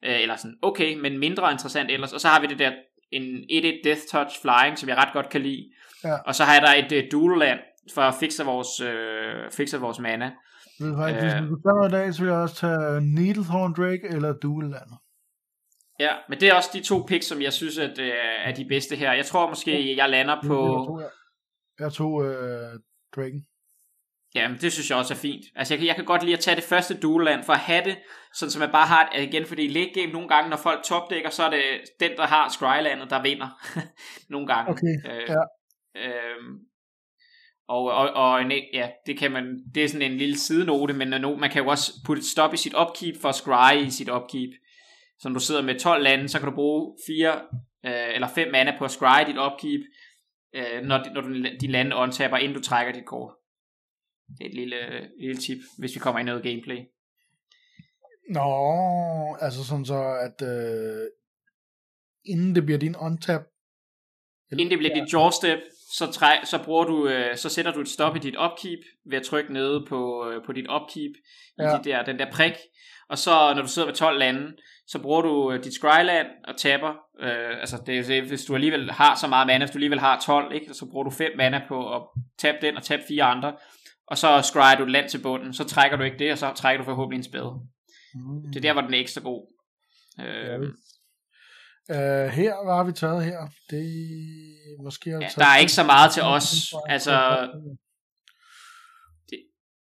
Eller sådan, okay, men mindre interessant ellers. Og så har vi det der, en et-et Death Touch Flying, som jeg ret godt kan lide. Ja. Og så har der et uh, Dual Land, for at fixe vores, øh, fixe vores mana. Hvis du tager i dag, så vil jeg også tage Needlethorn Drake eller Dual Land. Ja, men det er også de to picks, som jeg synes at, øh, er de bedste her. Jeg tror måske, jeg lander på... Jeg tog øh, Dragon. Jamen, det synes jeg også er fint. Altså, jeg kan, jeg kan godt lide at tage det første dual land for at have det, sådan som man bare har det igen, fordi i late game nogle gange, når folk topdækker, så er det den, der har scrylandet, der vinder. Nogle gange. Okay, øh, ja. Øh, og og, og en, ja, det kan man, det er sådan en lille sidenote, men man kan jo også putte et stop i sit upkeep for at scry i sit upkeep. Så når du sidder med tolv lande, så kan du bruge fire øh, eller fem mana på at scry dit upkeep, øh, når, når du, de lande on-tapper, inden du trækker dit kort. Det er et lille, lille tip, hvis vi kommer i noget gameplay. Nå, altså sådan så, at øh, inden det bliver din on-tap, eller... Inden det bliver dit jaw-step, så, træ, så, bruger du, øh, så sætter du et stop i dit upkeep, ved at trykke nede på, øh, på dit upkeep, ja. I de der, den der prik, og så når du sidder ved tolv lande, så bruger du øh, dit scryland og tapper, øh, altså det, hvis du alligevel har så meget mana, hvis du alligevel har tolv, ikke, så bruger du fem mana på at tabe den og tabe fire andre, og så scryer du et land til bunden, så trækker du ikke det, og så trækker du forhåbentlig en spade. Mm. Det er der, hvor den er ekstra god. Øh, øh, her, hvad har vi taget her? Det måske har ja, taget... Der er ikke så meget til os. Altså, det,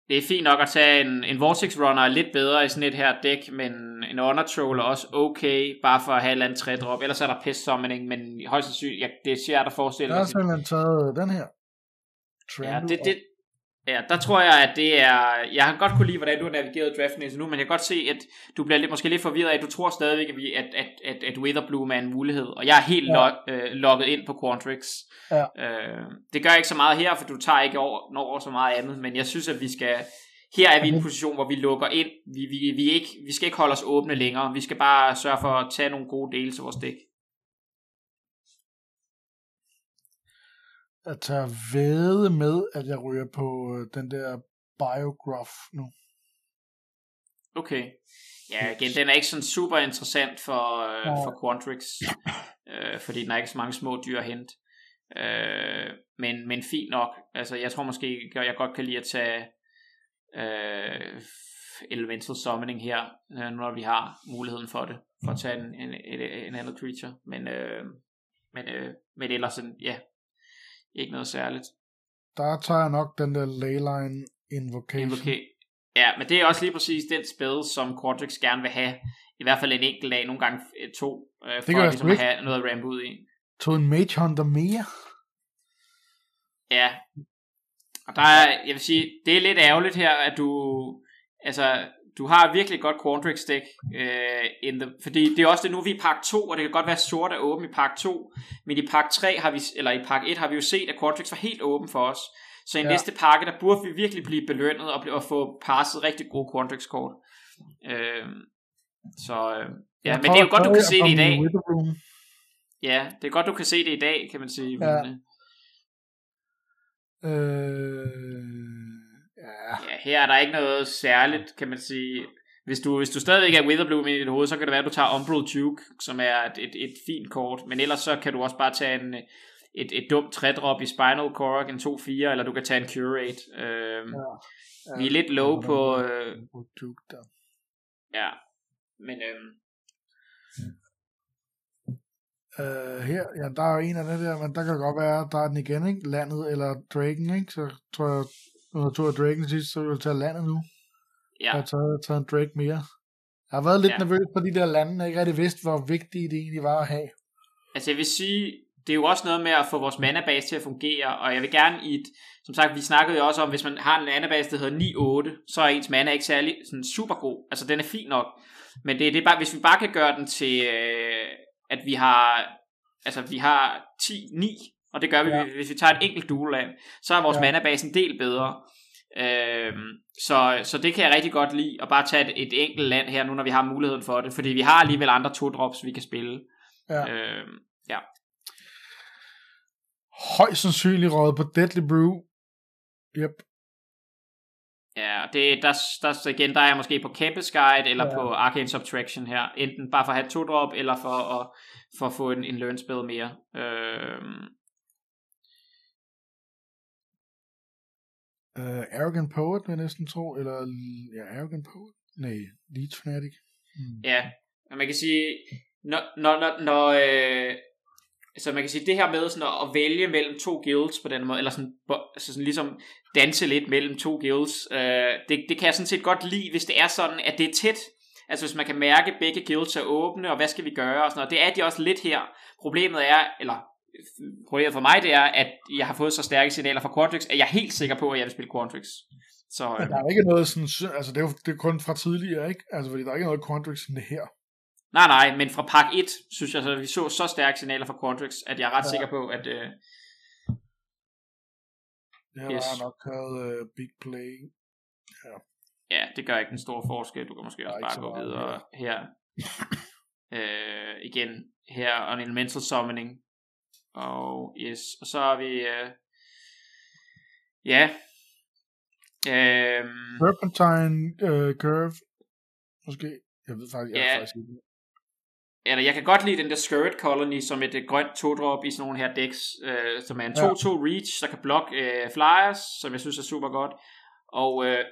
det er fint nok at tage en, en Vortex Runner, lidt bedre i sådan et her dæk, men en Undertroll er også okay, bare for at have et eller andet trædrop. Ellers er der Pest Summoning, men højst sandsynligt, jeg, det er svært at forestille mig. Der er simpelthen taget den her. Trendu ja, det... det Ja, der tror jeg, at det er... Jeg har godt kunne lide, hvordan du har navigeret draften indtil nu, men jeg kan godt se, at du bliver lidt, måske lidt forvirret af, at du tror stadigvæk, at, at, at, at Witherbloom er en mulighed, og jeg er helt ja. log, øh, logget ind på Quantrix. Ja. Øh, det gør jeg ikke så meget her, for du tager ikke over, når over så meget andet, men jeg synes, at vi skal... Her er vi i en position, hvor vi lukker ind. Vi, vi, vi, ikke, vi skal ikke holde os åbne længere. Vi skal bare sørge for at tage nogle gode dele til vores dæk. At tage væde med, at jeg ryger på den der Biograph nu. Okay. Ja, igen, den er ikke sådan super interessant for, øh, for Quantrix, øh, fordi den er ikke så mange små dyr at hente. Øh, men, men fint nok. Altså, jeg tror måske, jeg godt kan lide at tage øh, Elemental Summoning her, når vi har muligheden for det, for at tage en, en, en, en anden creature. Men, øh, men, øh, men ellers sådan, ja, ikke noget særligt. Der tager jeg nok den der Leyline Invocation. Invoca- ja, men det er også lige præcis den spil, som Quantrix gerne vil have. I hvert fald en enkelt lag, nogle gange to. Øh, det gør jeg ligesom ikke. At have noget at rampe ud i. Tog en Mage Hunter mere? Ja. Og der er, jeg vil sige, det er lidt ærgerligt her, at du, altså, du har virkelig godt Quantrix dæk. Øh, fordi det er også det nu, vi er i pakke to, og det kan godt være sort og åben i pakke to, men i pakke tre har vi, eller i pakke et har vi jo set, at Quantrix var helt åben for os. Så i ja. næste pakke, der burde vi virkelig blive belønnet og, og få passet rigtig gode Quantrix-kort. Øh, så øh, ja, men det er jo godt, du kan se det i dag. Ja, det er godt, du kan se det i dag, kan man sige. Ja. Men, øh... Ja, her er der ikke noget særligt, kan man sige. Hvis du, hvis du stadigvæk er Witherbloom i dit hoved, så kan det være, at du tager Umbral Duke, som er et, et, et fint kort. Men ellers så kan du også bare tage en, et, et dumt trædrop i Spinal Korok, en to fire, eller du kan tage en Curate. Øhm, ja, ja, vi er lidt low ja, på... Øh, ja, men... Øhm. Øh, her, ja, der er jo en af det der, men der kan godt være, der er den igen, ikke? Landet eller Dragon, ikke? Så tror jeg... Når jeg tog Dragon sidst, så vil jeg tage landet nu. Ja. Jeg har taget, taget en Drake mere. Jeg har været lidt ja. nervøs på de der lande, og jeg ikke rigtig vidste, hvor vigtigt det egentlig var at have. Altså jeg vil sige, det er jo også noget med at få vores manabase til at fungere, og jeg vil gerne i et, som sagt, vi snakkede jo også om, hvis man har en manabase, der hedder ni otte, så er ens mana ikke særlig sådan super god. Altså den er fin nok, men det, det er bare, hvis vi bare kan gøre den til, øh, at vi har, altså vi har ti ni, og det gør vi, ja. hvis vi tager et enkelt dueland, så er vores ja. manabase en del bedre. Øhm, så, så det kan jeg rigtig godt lide, at bare tage et, et enkelt land her nu, når vi har muligheden for det, fordi vi har alligevel andre to-drops, vi kan spille. Ja. Øhm, ja. Højst sandsynligt røget på Deadly Brew. Yep. Ja, det, der, der, igen, der er jeg måske på Campus Guide, eller ja. på Arkane Subtraction her. Enten bare for at have to-drop, eller for at, for at få en, en learn-spil mere. Øhm... Uh, Arrogant Poet, vil jeg næsten tro, eller, ja, Arrogant Poet, nej, Leech Fanatic. Hmm. Ja, man kan sige, når, når, når, når øh, Så man kan sige, det her med sådan at vælge mellem to guilds på den måde, eller sådan, altså sådan ligesom danse lidt mellem to guilds, øh, det, det kan jeg sådan set godt lide, hvis det er sådan, at det er tæt. Altså hvis man kan mærke, at begge guilds er åbne, og hvad skal vi gøre, og sådan noget. Det er de også lidt her. Problemet er, eller problemet for mig, det er, at jeg har fået så stærke signaler fra Quantrix, at jeg er helt sikker på, at jeg vil spille Quantrix. Så, øh. Men der er ikke noget sådan, altså det er jo det er kun fra tidligere, ikke? Altså fordi der er ikke noget Quantrix som det her. Nej, nej, men fra pakke et, synes jeg, at vi så så stærke signaler fra Quantrix, at jeg er ret ja. sikker på, at... Øh... Det her yes. var nok havde uh, big play. Ja. Ja, det gør ikke den store forskel. Du kan måske også bare gå videre her. øh, igen, her on Elemental Summoning. Og yes, og så har vi... Øh... Ja. Øh... Serpentine uh, Curve, måske. Jeg ved faktisk, jeg ja. faktisk ikke. Eller jeg kan godt lide den der Skirt Colony som et, et grønt to-drop i sådan nogle her decks, øh, som er en to-to ja. reach, så kan blokke øh, flyers, som jeg synes er super godt. Og, øh,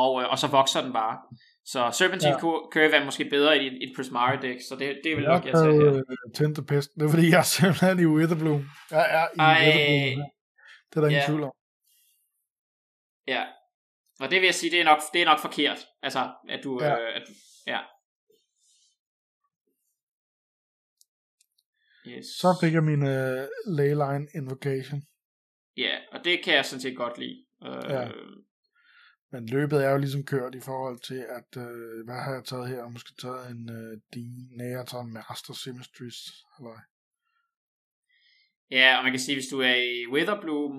og, øh, og så vokser den bare. Så Serpentine ja. Curve er måske bedre i et, et Prismari deck, så det, det vil nok jeg tage her. Tændte pest, det er fordi jeg er simpelthen i Witherbloom. Jeg er i Ej, Witherbloom. Det er der ingen ja. tvivl om. Ja. Og det vil jeg sige, det er nok, det er nok forkert. Altså, at du... Ja. Øh, at, ja. Yes. Så fik jeg min uh, Leyline Invocation. Ja, og det kan jeg sådan set godt lide. Uh, ja. Men løbet er jo ligesom kørt i forhold til, at... Uh, hvad har jeg taget her? Jeg måske taget en uh, Denaton Master Symmetries, eller... Ja, og man kan sige, hvis du er i Witherbloom...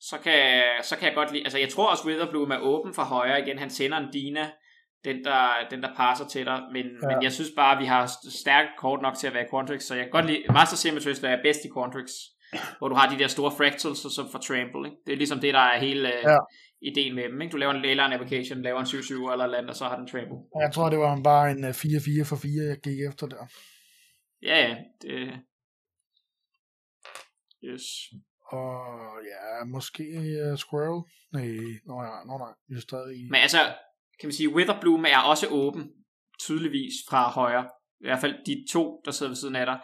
Så kan, så kan jeg godt lide, altså jeg tror også Witherbloom er åben for højre igen, han sender en Dina, den der, den der passer til dig, men, ja. men jeg synes bare, vi har stærkt kort nok til at være i Quantrix, så jeg kan godt lide, Master Symmetries der er bedst i Quantrix, hvor du har de der store fractals, som for trample, ikke? Det er ligesom det, der er hele ja. ideen med dem, ikke? Du laver en Leyline application, laver en syv syv eller andet, og så har den trample. Jeg tror, det var bare en fire fire for fire, jeg gik efter der. Ja, ja, det... Yes... Og ja, måske uh, Squirrel. Nej, nå ja, nå nej, vi er stadig... Men altså, kan man sige, Witherbloom er også åben, tydeligvis fra højre. I hvert fald de to, der sidder ved siden af dig.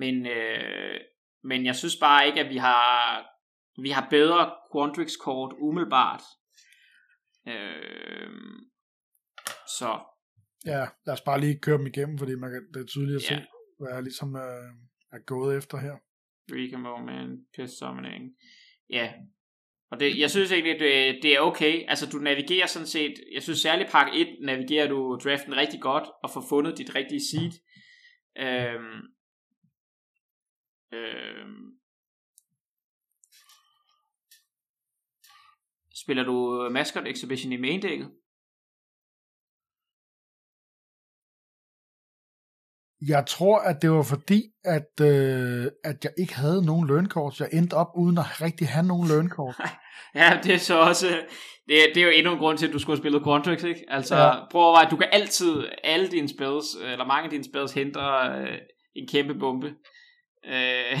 Men, øh, men jeg synes bare ikke, at vi har, vi har bedre Quantrix-kort umiddelbart. Øh, så... Ja, lad os bare lige køre dem igennem, fordi man kan, det er tydeligt at ja. se, hvad jeg ligesom øh, er gået efter her. Eureka Moment, Pigment Storm, ja, og det, jeg synes egentlig, det, det er okay, altså du navigerer sådan set, jeg synes særligt pakke et, navigerer du draften rigtig godt, og får fundet dit rigtige seed, øhm, øhm, spiller du Mascot Exhibition i main-dækket? Jeg tror, at det var fordi, at, øh, at jeg ikke havde nogen lønkort. Jeg endte op uden at rigtig have nogen lønkort. Ja, det er så også... Det, det er jo endnu en grund til, at du skulle have spillet Quantrix, ikke? Altså, ja. prøv at overveje, du kan altid... Alle dine spells, eller mange af dine spells, henter øh, en kæmpe bombe. Øh,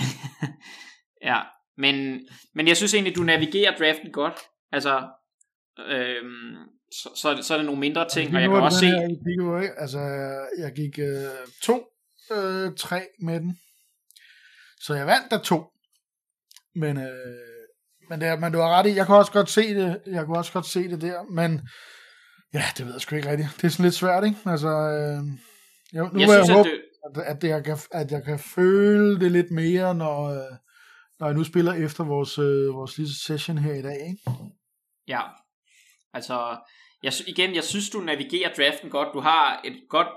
ja, men, men jeg synes egentlig, du navigerer draften godt. Altså... Øh, Så, så, så er det nogle mindre ting, altså, og jeg kan også se... Her, altså, jeg gik øh, to, øh, tre med den. Så jeg vandt der to. Men, øh, men, det, men du har ret i, jeg kunne også godt se det, jeg kunne også godt se det der, men ja, det ved jeg sgu ikke rigtigt. Det er sådan lidt svært, ikke? Altså, øh, jeg, nu jeg vil synes, jeg håbe, at, det... at, at, det, jeg kan, at jeg kan føle det lidt mere, når, når jeg nu spiller efter vores, øh, vores lille session her i dag, ikke? Ja, altså... Jeg, igen, jeg synes, du navigerer draften godt. Du har et godt...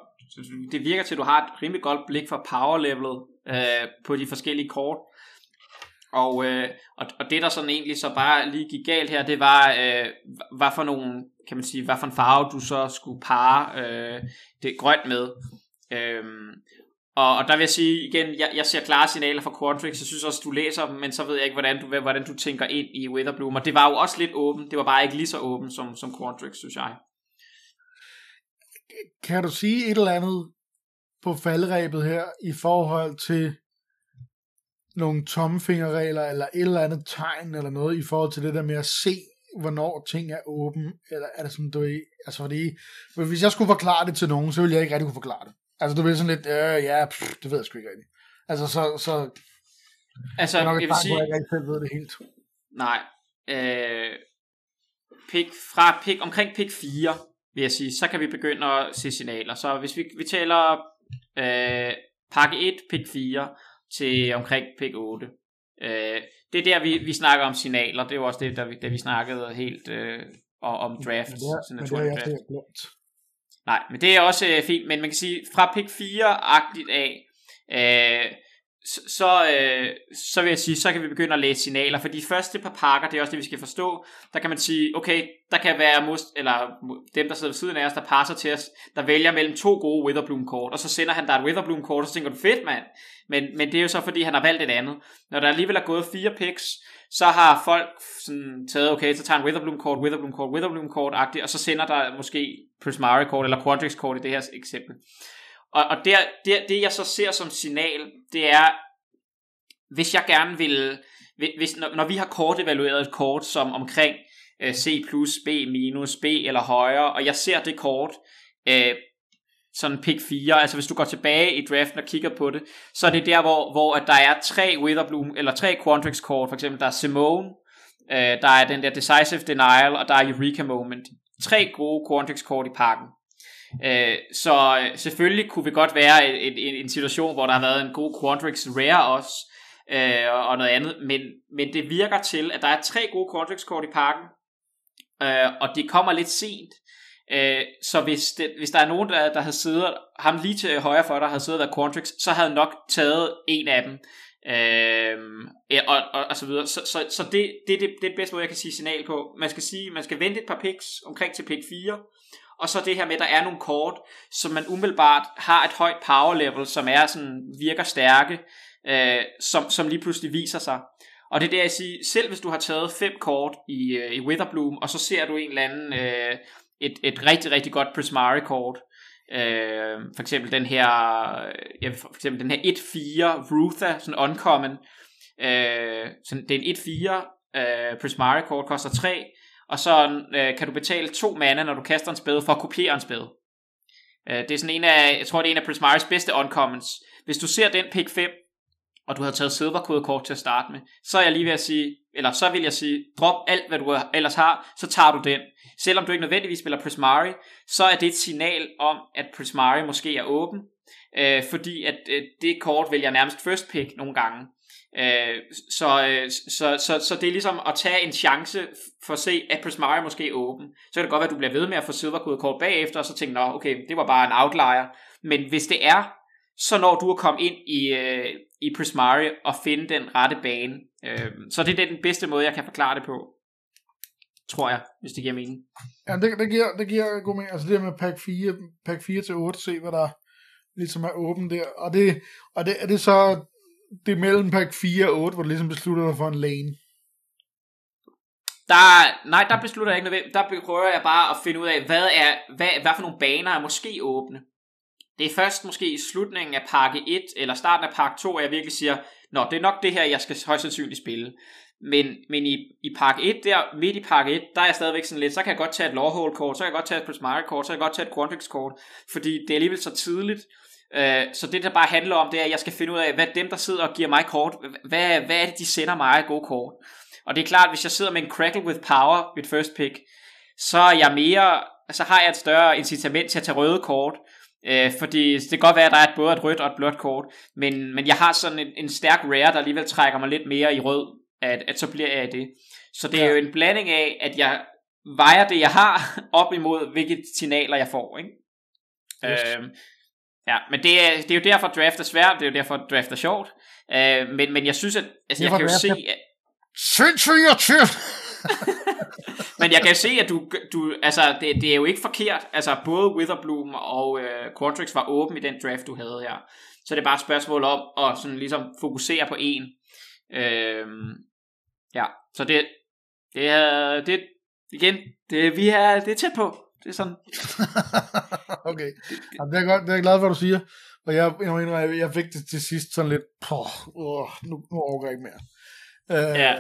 Det virker til, at du har et rimelig godt blik for powerlevelet øh, på de forskellige kort. Og, øh, og, og det, der sådan egentlig så bare lige gik galt her, det var, øh, hvad for nogle, kan man sige, hvad for en farve, du så skulle pare øh, det grønt med. Øhm, og, og der vil jeg sige igen, jeg, jeg ser klare signaler fra Quantrix. Jeg synes også, du læser dem, men så ved jeg ikke, hvordan du, hvordan du tænker ind i Witherbloom. Og det var jo også lidt åbent. Det var bare ikke lige så åbent som, som Quantrix, synes jeg. Kan du sige et eller andet på faldrebet her i forhold til nogle tommefingerregler eller et eller andet tegn eller noget i forhold til det der med at se, hvornår ting er åben? Eller er det som du er... Altså fordi, hvis jeg skulle forklare det til nogen, så ville jeg ikke rigtig kunne forklare det. Altså, du ved sådan lidt, øh, ja, pff, det ved jeg sgu ikke rigtigt. Altså, så... så altså, jeg, jeg vil sige... Jeg ikke selv ved det helt. Nej. Øh, pick, fra pick, omkring pick fire, vil jeg sige, så kan vi begynde at se signaler. Så hvis vi, vi taler øh, pakke et, pick fire, til omkring pick otte. Øh, det er der, vi, vi snakker om signaler. Det er jo også det, der vi, der vi snakkede helt øh, om draft. Men det, sådan men det er jeg helt glemt. Nej, men det er også øh, fint, men man kan sige, fra pick fire-agtigt af, øh, så, øh, så vil jeg sige, så kan vi begynde at læse signaler, for de første par pakker, det er også det, vi skal forstå, der kan man sige, okay, der kan være most, eller dem, der sidder ved siden af os, der passer til os, der vælger mellem to gode Witherbloom-kort, og så sender han dig et Witherbloom-kort, og så tænker du, fedt mand, men, men det er jo så, fordi han har valgt et andet. Når der alligevel er gået fire picks, så har folk sådan taget, okay, så tager en Witherbloom-kort, Witherbloom-kort, Witherbloom-kort-agtigt, og så sender der måske Prismari-kort eller Quantrix-kort i det her eksempel. Og, og der, der, det, jeg så ser som signal, det er, hvis jeg gerne vil, hvis, når, når vi har kort evalueret et kort som omkring øh, C plus, B-, B eller højere, og jeg ser det kort, øh, sådan pick fire, altså hvis du går tilbage i draften og kigger på det, så er det der, hvor, hvor at der er tre Witherbloom, eller tre Quantrix kort, for eksempel der er Simone, øh, der er den der Decisive Denial, og der er Eureka Moment. Tre gode Quantrix kort i pakken. Øh, så selvfølgelig kunne vi godt være en, en, en situation, hvor der har været en god Quantrix Rare også, øh, og, og noget andet, men, men det virker til, at der er tre gode Quantrix kort i pakken, øh, og det kommer lidt sent. Så hvis, det, hvis der er nogen, der, der havde siddet, ham lige til højre for dig, havde siddet af Quantrix, så havde nok taget en af dem, øhm, og, og, og så videre. Så, så, så det, det, det, det er det bedste måde, jeg kan sige signal på. Man skal sige, man skal vente et par picks omkring til pick fire, og så det her med, at der er nogle kort, som man umiddelbart har et højt power level, som er sådan, virker stærke, øh, som, som lige pludselig viser sig. Og det er der, jeg siger, selv hvis du har taget fem kort i, i Witherbloom, og så ser du en eller anden... Øh, Et, et rigtig, rigtig godt Prismari-kort. Øh, for eksempel den her, ja, for eksempel den her et fire Rutha, sådan uncommon. Øh, sådan, det er en et fire øh, Prismari-kort, koster tre, og så øh, kan du betale to mana, når du kaster en spæde, for at kopiere en spæde. Øh, det er sådan en af, jeg tror, det er en af Prismaris bedste uncommons. Hvis du ser den pick fem, og du har taget Silverquill-kort til at starte med, så er jeg lige ved at sige, eller så vil jeg sige, drop alt, hvad du ellers har, så tager du den. Selvom du ikke nødvendigvis spiller Prismari, så er det et signal om, at Prismari måske er åben, øh, fordi at øh, det kort vælger nærmest first pick nogle gange. Øh, så, øh, så, så, så det er ligesom at tage en chance for at se, at Prismari måske er åben. Så kan det godt være, at du bliver ved med at få Silverquill-kort bagefter, og så tænker, nå, okay, det var bare en outlier. Men hvis det er, så når du at komme ind i, øh, i Prismari og finde den rette bane. Øh, så det er den bedste måde, jeg kan forklare det på. Tror jeg, hvis det giver mening. Ja, det, det, giver, det giver god mening. Altså det der med pack fire, pack fire til otte, se hvad der ligesom er åbent der. Og det, og det er det så, det er mellem pack fire og otte, hvor du ligesom beslutter dig for en lane. Der, nej, der beslutter jeg ikke noget. Der prøver jeg bare at finde ud af, hvad, er, hvad, hvad for nogle baner er måske åbne. Det er først måske i slutningen af pakke et, eller starten af pakke to, at jeg virkelig siger, nå, det er nok det her, jeg skal højst sandsynligt spille. Men, men i, i pakke et, der midt i pakke et, der er jeg stadigvæk sådan lidt, så kan jeg godt tage et Lorehold-kort, så kan jeg godt tage et Prismari-kort, så kan jeg godt tage et Quantrix-kort, fordi det er alligevel så tidligt. Øh, så det, der bare handler om, det er, at jeg skal finde ud af, hvad dem, der sidder og giver mig kort, hvad, hvad er det, de sender mig af gode kort? Og det er klart, hvis jeg sidder med en Crackle with Power, mit first pick, så er jeg mere, så har jeg et større incitament til at tage røde kort, Øh, fordi det kan godt være, at der er et, både et rødt og et blåt kort, men, men jeg har sådan en, en stærk rare, der alligevel trækker mig lidt mere i rød, at, at så bliver jeg af det. Så det er jo en blanding af, at jeg vejer det, jeg har, op imod, hvilke signaler jeg får, ikke? Øh, ja, men det er, det er jo derfor, at draft er svært, det er jo derfor, at draft er sjovt, øh, men, men jeg synes, at altså, jeg kan jo se... At... Men jeg kan jo se, at du, du altså, det, det er jo ikke forkert. Altså, både Witherbloom og øh, Quantrix var åben i den draft, du havde her. Så det er bare et spørgsmål om at sådan ligesom fokusere på en. Øhm, ja, så det, det er, det, igen, det, vi er, det er tæt på. Det er sådan. Okay. Jamen, det er godt, det er jeg glad for, du siger. Og jeg, jeg, jeg fik det til sidst sådan lidt, poh, oh, nu, nu overgår jeg ikke mere. Øh, ja.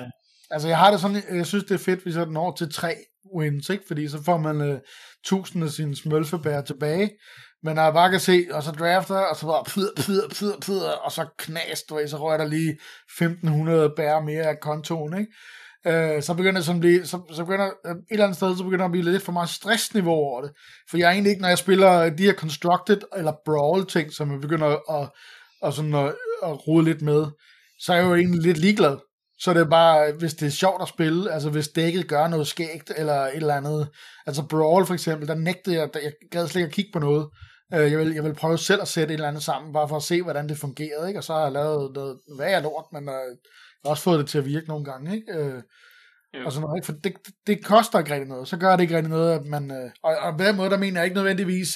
Altså jeg har det sådan, jeg synes det er fedt, hvis jeg når til tre wins, ikke? Fordi så får man uh, tusind af sine smølfebær tilbage, Men når jeg bare kan se, og så drafter, og så bare pyd, pyd, pyd, pyd, og så knast, du ved, så rører der lige femten hundrede bærer mere af kontoen, ikke? Øh, så begynder det sådan at blive, så, så begynder, et eller andet sted, så begynder det at blive lidt for meget stressniveau over det. For jeg er egentlig ikke, når jeg spiller de her constructed eller brawl ting, som jeg begynder at, at, sådan at, at rode lidt med, så er jeg jo egentlig lidt ligeglad. Så det er bare, hvis det er sjovt at spille, altså hvis dækket gør noget skægt, eller et eller andet, altså brawl for eksempel, der nægtede jeg, jeg gad slet ikke at kigge på noget. Jeg vil, jeg vil prøve selv at sætte et eller andet sammen, bare for at se, hvordan det fungerede, ikke? Og så har jeg lavet noget, hvad jeg lort, men jeg har også fået det til at virke nogle gange, ikke? Øh, og sådan noget, ikke? For det, det, det koster ikke rigtig noget, så gør det ikke rigtig noget, at man, øh, og, og på den måde, der mener jeg ikke nødvendigvis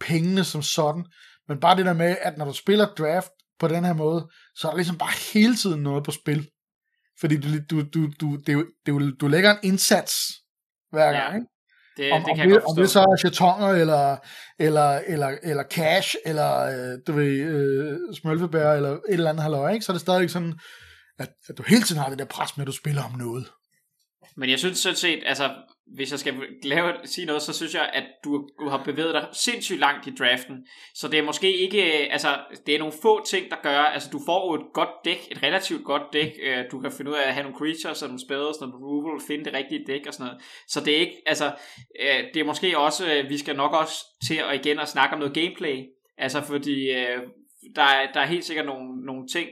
pengene som sådan, men bare det der med, at når du spiller draft på den her måde, så er der ligesom bare hele tiden noget på spil, fordi du, du, du, du, det, du, du lægger en indsats hver gang, ja. Ikke? Det, om, det kan om, det, om det så er chatonger, eller, eller, eller, eller cash, eller du ved, øh, smølfebær, eller et eller andet halløj, ikke? Så er det stadig sådan, at, at du hele tiden har det der pres med, at du spiller om noget. Men jeg synes sådan set, altså, hvis jeg skal lave, sige noget, så synes jeg, at du har bevæget dig sindssygt langt i draften. Så det er måske ikke, altså, det er nogle få ting, der gør, altså, du får et godt dæk, et relativt godt dæk. Du kan finde ud af at have nogle creatures, som spæder, sådan noget removal, finde det rigtige dæk og sådan noget. Så det er ikke, altså, det er måske også, vi skal nok også til at igen at snakke om noget gameplay. Altså, fordi der er, der er helt sikkert nogle, nogle ting.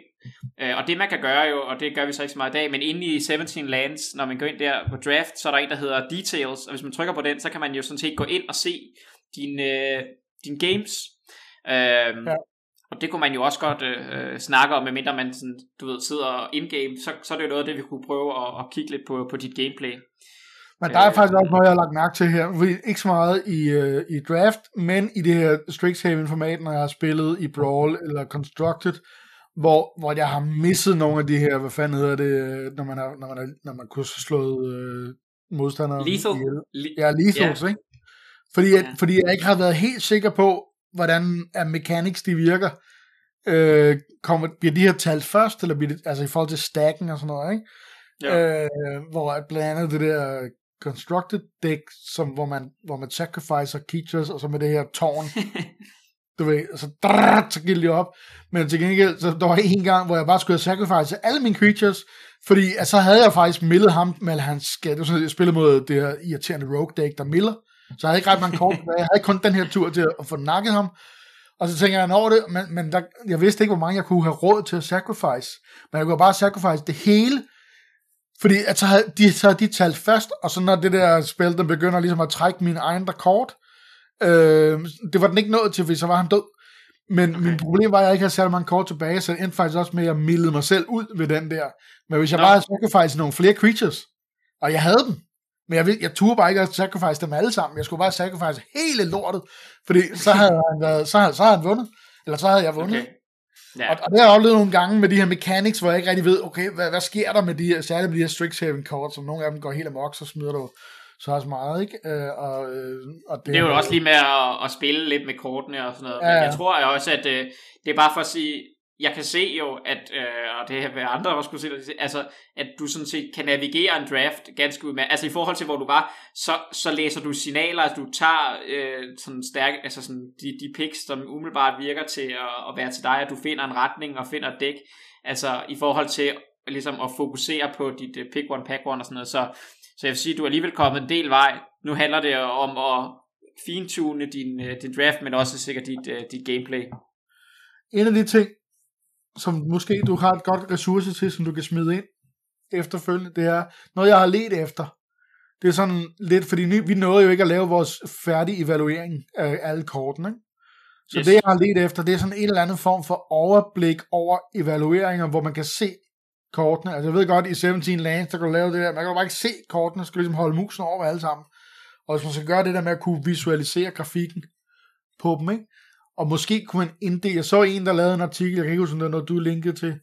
Og det man kan gøre jo, og det gør vi så ikke så meget i dag, men inde i sytten lands, når man går ind der på draft, så er der en, der hedder details, og hvis man trykker på den, så kan man jo sådan set gå ind og se dine øh, din games. Øhm, ja. Og det kunne man jo også godt øh, snakke om, medmindre man sådan, du ved, sidder in-game, så, så er det jo noget af det, vi kunne prøve at, at kigge lidt på, på dit gameplay. Men der er øh, faktisk også noget, jeg har lagt mærke til her. Ikke så meget i, øh, i draft, men i det her Strixhaven-format, når jeg har spillet i Brawl eller Constructed, Hvor, hvor jeg har misset nogle af de her, hvad fanden hedder det, når man, har, når man, har, når man kunne slå øh, modstandere. Lethal. Ja, lethals, yeah. Ikke? Fordi, yeah. at, fordi jeg ikke har været helt sikker på, hvordan er mechanics, de virker. Øh, kommer, bliver de her talt først, eller bliver det, altså i forhold til stacken og sådan noget, ikke? Yeah. Øh, hvor blandt andet det der constructed deck, som, hvor, man, hvor man sacrificer creatures, og så med det her tårn. Du ved, og så, drrr, så gik det op. Men til gengæld, så der var en gang, hvor jeg bare skulle sacrifice alle mine creatures, fordi at så havde jeg faktisk millet ham, men han skal, sådan, jeg spillede mod det her irriterende rogue deck, der miller, så jeg havde ikke ret mange kort, jeg havde kun den her tur til at få nakket ham, og så tænker jeg over det, men, men der, jeg vidste ikke, hvor mange jeg kunne have råd til at sacrifice, men jeg kunne bare sacrifice det hele, fordi at så havde de, så havde de talt først, og så når det der spil, den begynder ligesom at trække min egen rekord. Øh, det var den ikke nået til, fordi så var han død. Men okay. Mit problem var, at jeg ikke havde særlig mange kort tilbage, så det endte faktisk også med, at jeg millede mig selv ud ved den der. Men hvis jeg no. bare havde sacrificed nogle flere creatures, og jeg havde dem, men jeg, jeg turde bare ikke at sacrifice dem alle sammen, jeg skulle bare sacrifice hele lortet, fordi så havde han, så havde, så havde han vundet, eller så havde jeg vundet. Okay. Yeah. Og, og det har jeg oplevet nogle gange med de her mechanics, hvor jeg ikke rigtig ved, okay, hvad, hvad sker der med de her, særligt med de her Strixhaven kort, som nogle af dem går helt amok, så smider du så også meget, ikke? Øh, og, øh, og det, det er jo også lige med at, at spille lidt med kortene og sådan noget, ja, ja. Men jeg tror også, at øh, det er bare for at sige, jeg kan se jo, at, øh, og det her vil andre også kunne se, altså, at du sådan set kan navigere en draft ganske udmærket, altså i forhold til, hvor du var, så, så læser du signaler, at du tager øh, sådan stærk, altså sådan de, de picks, som umiddelbart virker til at, at være til dig, at du finder en retning og finder et dæk, altså i forhold til ligesom at fokusere på dit øh, pick one, pack one og sådan noget, så Så jeg vil sige, at du er alligevel kommet en del vej. Nu handler det om at fintune din, din draft, men også sikkert dit, dit gameplay. En af de ting, som måske du har et godt ressource til, som du kan smide ind efterfølgende, det er noget, jeg har let efter. Det er sådan lidt, fordi vi nåede jo ikke at lave vores færdige evaluering af alle kortene. Så yes. Det, jeg har let efter, det er sådan en eller anden form for overblik over evalueringer, hvor man kan se kortene. Altså jeg ved godt, i sytten lands, der kan du lave det der, man kan bare ikke se kortene, skal ligesom holde musen over alle sammen. Og hvis man skal gøre det der med at kunne visualisere grafikken på dem, ikke? Og måske kunne man inddele, jeg så en, der lavede en artikel, jeg kan ikke huske, om det var noget, du linkede til,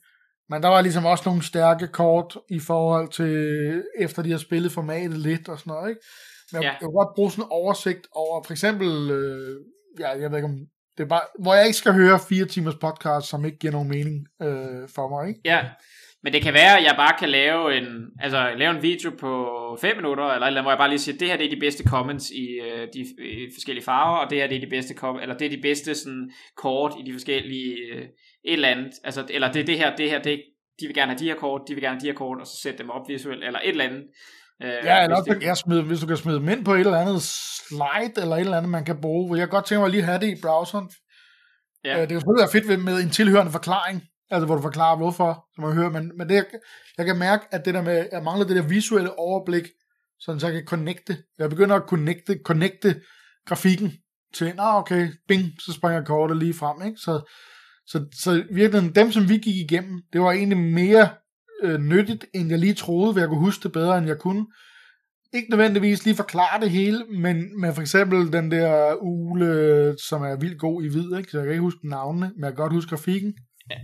men der var ligesom også nogle stærke kort i forhold til, efter de har spillet formatet lidt og sådan noget, ikke? Men ja. Jeg kunne godt bruge sådan en oversigt over, for eksempel, øh, ja, jeg ved ikke om, det er bare, hvor jeg ikke skal høre fire timers podcast, som ikke giver nogen mening øh, for mig, ikke? Ja. Men det kan være, at jeg bare kan lave en, altså, lave en video på fem minutter, eller et eller andet, hvor jeg bare lige siger, at det her det er de bedste comments i øh, de i forskellige farver, og det her det er de bedste, eller det er de bedste sådan, kort i de forskellige øh, et eller andet. Altså, eller det er det her, det her, det, de vil gerne have de her kort, de vil gerne have de her kort, og så sætte dem op visuelt, eller et eller andet. Øh, ja, eller hvis, det... smide, hvis du kan smide dem ind på et eller andet slide, eller et eller andet, man kan bruge, hvor jeg godt tænker mig lige at have det i browseren. Ja. Øh, det kan selvfølgelig være fedt med en tilhørende forklaring, altså hvor du forklarer hvorfor, som man hører, men, men det, jeg, jeg kan mærke, at det der med, jeg mangler det der visuelle overblik, sådan så jeg kan connecte. Jeg begynder at connecte, connecte grafikken til, ah okay, bing, så springer kortet lige frem, ikke? Så, så, så virkelig, dem som vi gik igennem, det var egentlig mere øh, nyttigt, end jeg lige troede, for jeg kunne huske det bedre, end jeg kunne. Ikke nødvendigvis lige forklare det hele, men, men for eksempel den der ule, som er vildt god i hvid, ikke? Så jeg kan ikke huske navnene, men jeg kan godt huske grafikken.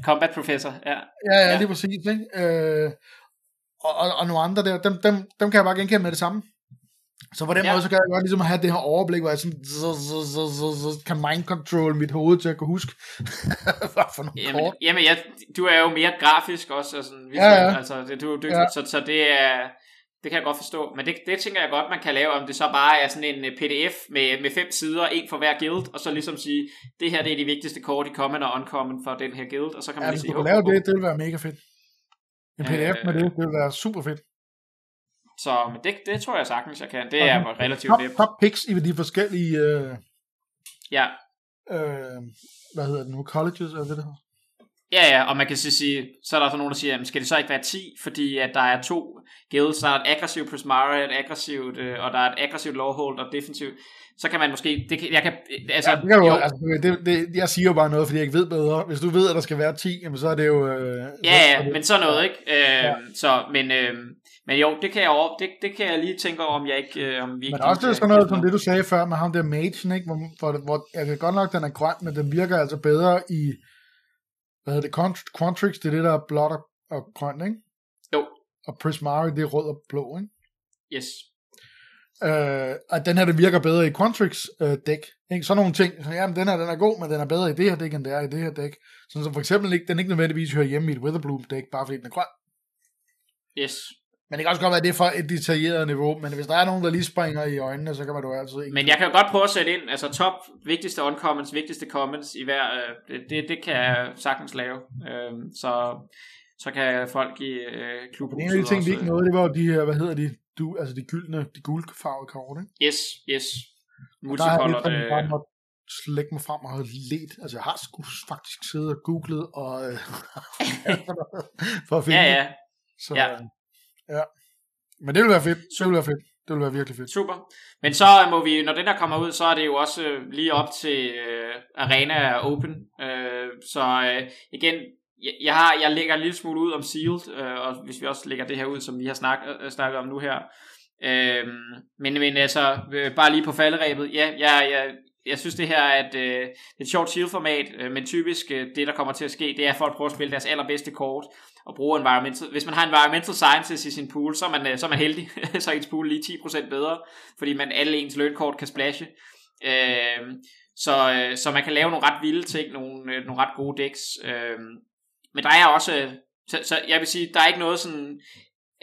Combat Professor, ja. Ja, ja, lige præcis, ikke? Øh, og, og, og nogle andre der, dem, dem, dem kan jeg bare genkende med det samme. Så på den ja. måde, så kan jeg godt ligesom have det her overblik, hvor jeg sådan, så, så, så, så, så, kan mind-control mit hoved til at kunne huske, hvad for nogle jamen, kort. Jamen, jeg, du er jo mere grafisk også, og sådan, ja, ja. altså, det, du er dygtig, ja. så, så det er... Det kan jeg godt forstå, men det, det tænker jeg godt, man kan lave, om det så bare er sådan en P D F med, med fem sider, en for hver guild, og så ligesom sige, det her det er de vigtigste kort i common og uncommon for den her guild, og så kan man ja, lige sige... Ja, hvis du lave det, det vil være mega fedt. En P D F øh, med det, det vil være super fedt. Så men det, det tror jeg sagtens, jeg kan. Det er relativt nemt. Top picks i de forskellige... Øh, ja. Øh, hvad hedder det nu? Colleges eller det der? Ja, ja, og man kan så sige, så er der så nogen, der siger, jamen, skal det så ikke være ti, fordi at der er to guilds, der er et aggressivt Prismari, et aggressivt, øh, og der er et aggressivt Lorehold og defensivt, så kan man måske, det kan, jeg kan, altså, ja, det kan jo, jo. Altså det, det, jeg siger jo bare noget, fordi jeg ikke ved bedre, hvis du ved, at der skal være ti, jamen, så er det jo, øh, ja, ja, så det, men sådan noget, ikke, øh, ja. så, men, øh, men jo, det kan jeg over, det, det kan jeg lige tænke over, om jeg ikke, øh, om vi ikke, men også det er sådan noget, som det du sagde før, med ham der Magen, ikke, hvor, hvor, hvor jeg kan godt nok, den er grøn, men den virker altså bedre i, hvad hedder det? Quantrix, det er det, der er blåt og, og grønt, ikke? Jo. Og Prismari, det er rød og blå, ikke? Yes. Øh, og den her, det virker bedre i Quantrix øh, dæk, ikke? Sådan nogle ting. Så, jamen, den her, den er god, men den er bedre i det her dæk, end det er i det her dæk. Sådan som for eksempel, ikke, den ikke nødvendigvis hører hjemme i et Witherbloom dæk, bare fordi den er grøn. Yes. Men det kan også godt være, at det er for et detaljeret niveau, men hvis der er nogen, der lige springer i øjnene, så kan man jo altid ikke... Men jeg kan jo godt prøve at sætte ind, altså top, vigtigste uncommons, vigtigste comments i hver, øh, det, det kan jeg sagtens lave, øh, så, så kan folk i øh, klubhuset også... En af de ting, vi ikke nåede, det var jo de her, hvad hedder de, du, altså de gyldne, de guldfarvede kort, ikke? Yes, yes. Multicolor. Og der har jeg lidt øh... slægt mig frem og har let, altså jeg har sgu faktisk siddet og googlet, og... Øh, for at finde ja, ja. Så... Ja. Ja, men det vil være fedt, det vil være fedt, det vil være virkelig fedt. Super, men så må vi, når den her kommer ud, så er det jo også øh, lige op til øh, Arena Open, øh, så øh, igen, jeg, jeg, har, jeg lægger en lille smule ud om Sealed, øh, og hvis vi også lægger det her ud, som vi har snak, øh, snakket om nu her, øh, men, men altså, øh, bare lige på falderæbet, ja, jeg, jeg, jeg synes det her er et, øh, et sjovt Sealed-format, øh, men typisk øh, det, der kommer til at ske, det er for at prøve at spille deres allerbedste kort, og bruge environmental, hvis man har environmental sciences i sin pool, så er man, så er man heldig, så er ens pool lige ti procent bedre, fordi man alle ens lønkort kan splashe, øh, så, så man kan lave nogle ret vilde ting, nogle, nogle ret gode decks, øh, men der er også, så, så jeg vil sige, der er ikke noget sådan,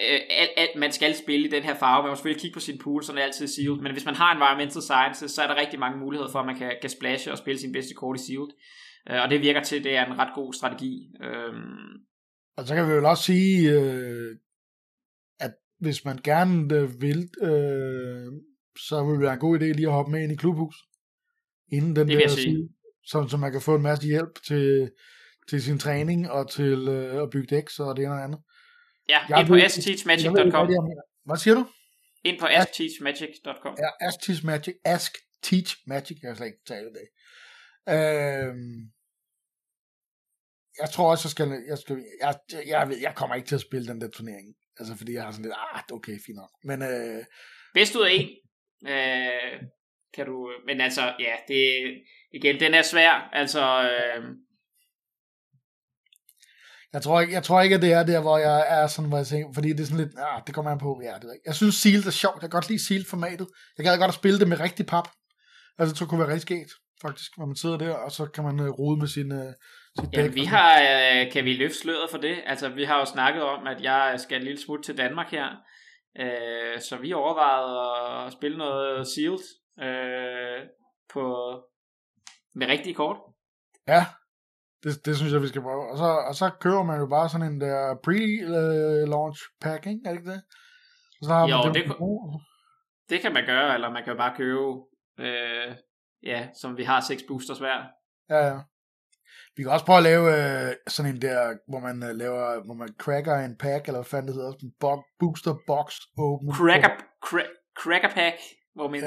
øh, alt, alt man skal spille i den her farve, man må selvfølgelig kigge på sin pool, så er det altid sealed, men hvis man har environmental sciences, så er der rigtig mange muligheder for, at man kan, kan splashe og spille sin bedste kort i sealed, øh, og det virker til, det er en ret god strategi, øh, og så kan vi jo også sige, øh, at hvis man gerne øh, vil, øh, så vil det være en god idé lige at hoppe med ind i klubhus, inden den der side, så, så man kan få en masse hjælp til, til sin træning og til øh, at bygge dæks og det ene og andet. Ja, jeg ind på ask teach magic punktum com. Hvad siger du? Ind på ask teach magic punktum com. Ja, ask teach magic. ask teach magic. Jeg har slet ikke talt i dag. Øh, Jeg tror også, jeg skal, jeg, skal jeg, jeg, jeg kommer ikke til at spille den der turnering. Altså, fordi jeg har sådan lidt, ah, okay, fint nok. Men, øh, bedst ud af en, øh, kan du, men altså, ja, det, igen, den er svær, altså. Øh, jeg, tror ikke, jeg tror ikke, at det er der, hvor jeg er sådan, hvor jeg tænker, fordi det er sådan lidt, ah, det kommer an på, ja, det ikke. Jeg synes, Sealed er sjovt, jeg kan godt lide Sealed-formatet. Jeg gad godt at spille det med rigtig pap. Altså, det tror jeg kunne være rigtig skægt, faktisk, når man sidder der, og så kan man øh, rode med sine... Øh, Jamen, vi har, øh, kan vi løfte sløret for det? Altså, vi har jo snakket om, at jeg skal en lille smut til Danmark her. Øh, så vi overvejede at spille noget Sealed øh, på, med rigtige kort. Ja, det, det synes jeg, vi skal prøve. Og så, og så kører man jo bare sådan en der pre-launch packing, er det ikke det? Så har jo, man det, det, kan, det kan man gøre, eller man kan jo bare købe, øh, ja, som vi har seks boosters hver. Ja, ja. Vi kan også prøve at lave øh, sådan en der, hvor man øh, laver, hvor man cracker en pack, eller hvad fanden det hedder, sådan en bo- booster box open. Cracker, cra- cracker pack, hvor man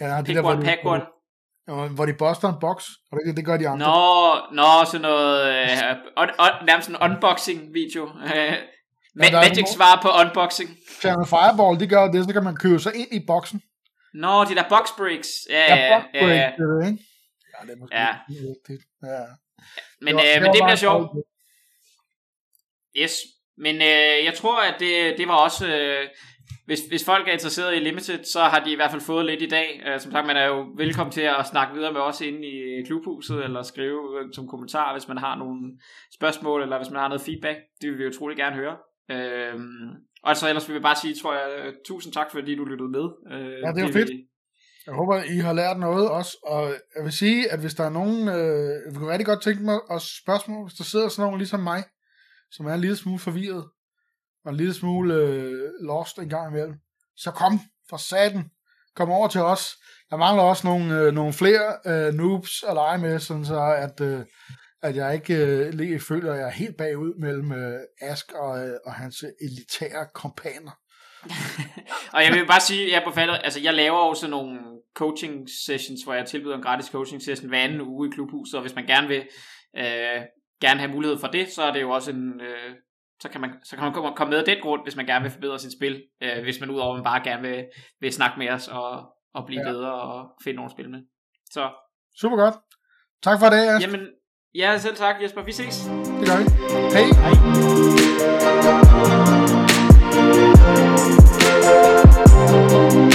ja, ja, pick one, pack one. Hvor de buster en box, og det, det gør de andre. Nå, nå sådan noget, øh, on, on, nærmest en unboxing video. Ma- Magic svarer på unboxing. Channel Fireball, de gør det, så kan man købe sig ind i boksen. Nå, de der box breaks. Ja, ja, ja. Box breaks, ja. Det er, ikke? Ja, det er måske ja. Vigtigt, ja. Men det, var, øh, men det, det bliver sjovt. Yes. Men øh, jeg tror at det, det var også øh, hvis, hvis folk er interesseret i Limited, så har de i hvert fald fået lidt i dag. øh, Som sagt, man er jo velkommen til at snakke videre med os inde i klubhuset, eller skrive øh, som kommentar, hvis man har nogle spørgsmål, eller hvis man har noget feedback. Det vil vi jo troligt gerne høre. øh, Og så ellers vil vi bare sige, tror jeg, tusind tak fordi du lyttede med. øh, Ja, det var det, fedt. Jeg håber, I har lært noget også, og jeg vil sige, at hvis der er nogen, øh, vi kunne rigtig godt tænke mig at spørgsmål, hvis der sidder sådan nogen ligesom mig, som er en lille smule forvirret, og en lille smule øh, lost en gang imellem, så kom for satan, kom over til os. Der mangler også nogle, øh, nogle flere øh, noobs at lege med, sådan så at, øh, at jeg ikke øh, føler, at jeg er helt bagud mellem øh, Ask og, øh, og hans elitære kompaner. Og jeg vil bare sige, jeg er på faldet, altså jeg laver også nogle coaching sessions, hvor jeg tilbyder en gratis coaching session hver anden uge i klubhuset, og hvis man gerne vil øh, gerne have mulighed for det, så er det jo også en øh, så kan man så kan man komme med af den grund, hvis man gerne vil forbedre sin spil, øh, hvis man udover man bare gerne vil, vil snakke med os og, og blive ja. Bedre og finde nogle spil med. Så super godt. Tak for det. Jamen, ja, selv tak Jesper. Vi ses. Det gør vi. Hej. Hej. Thank you.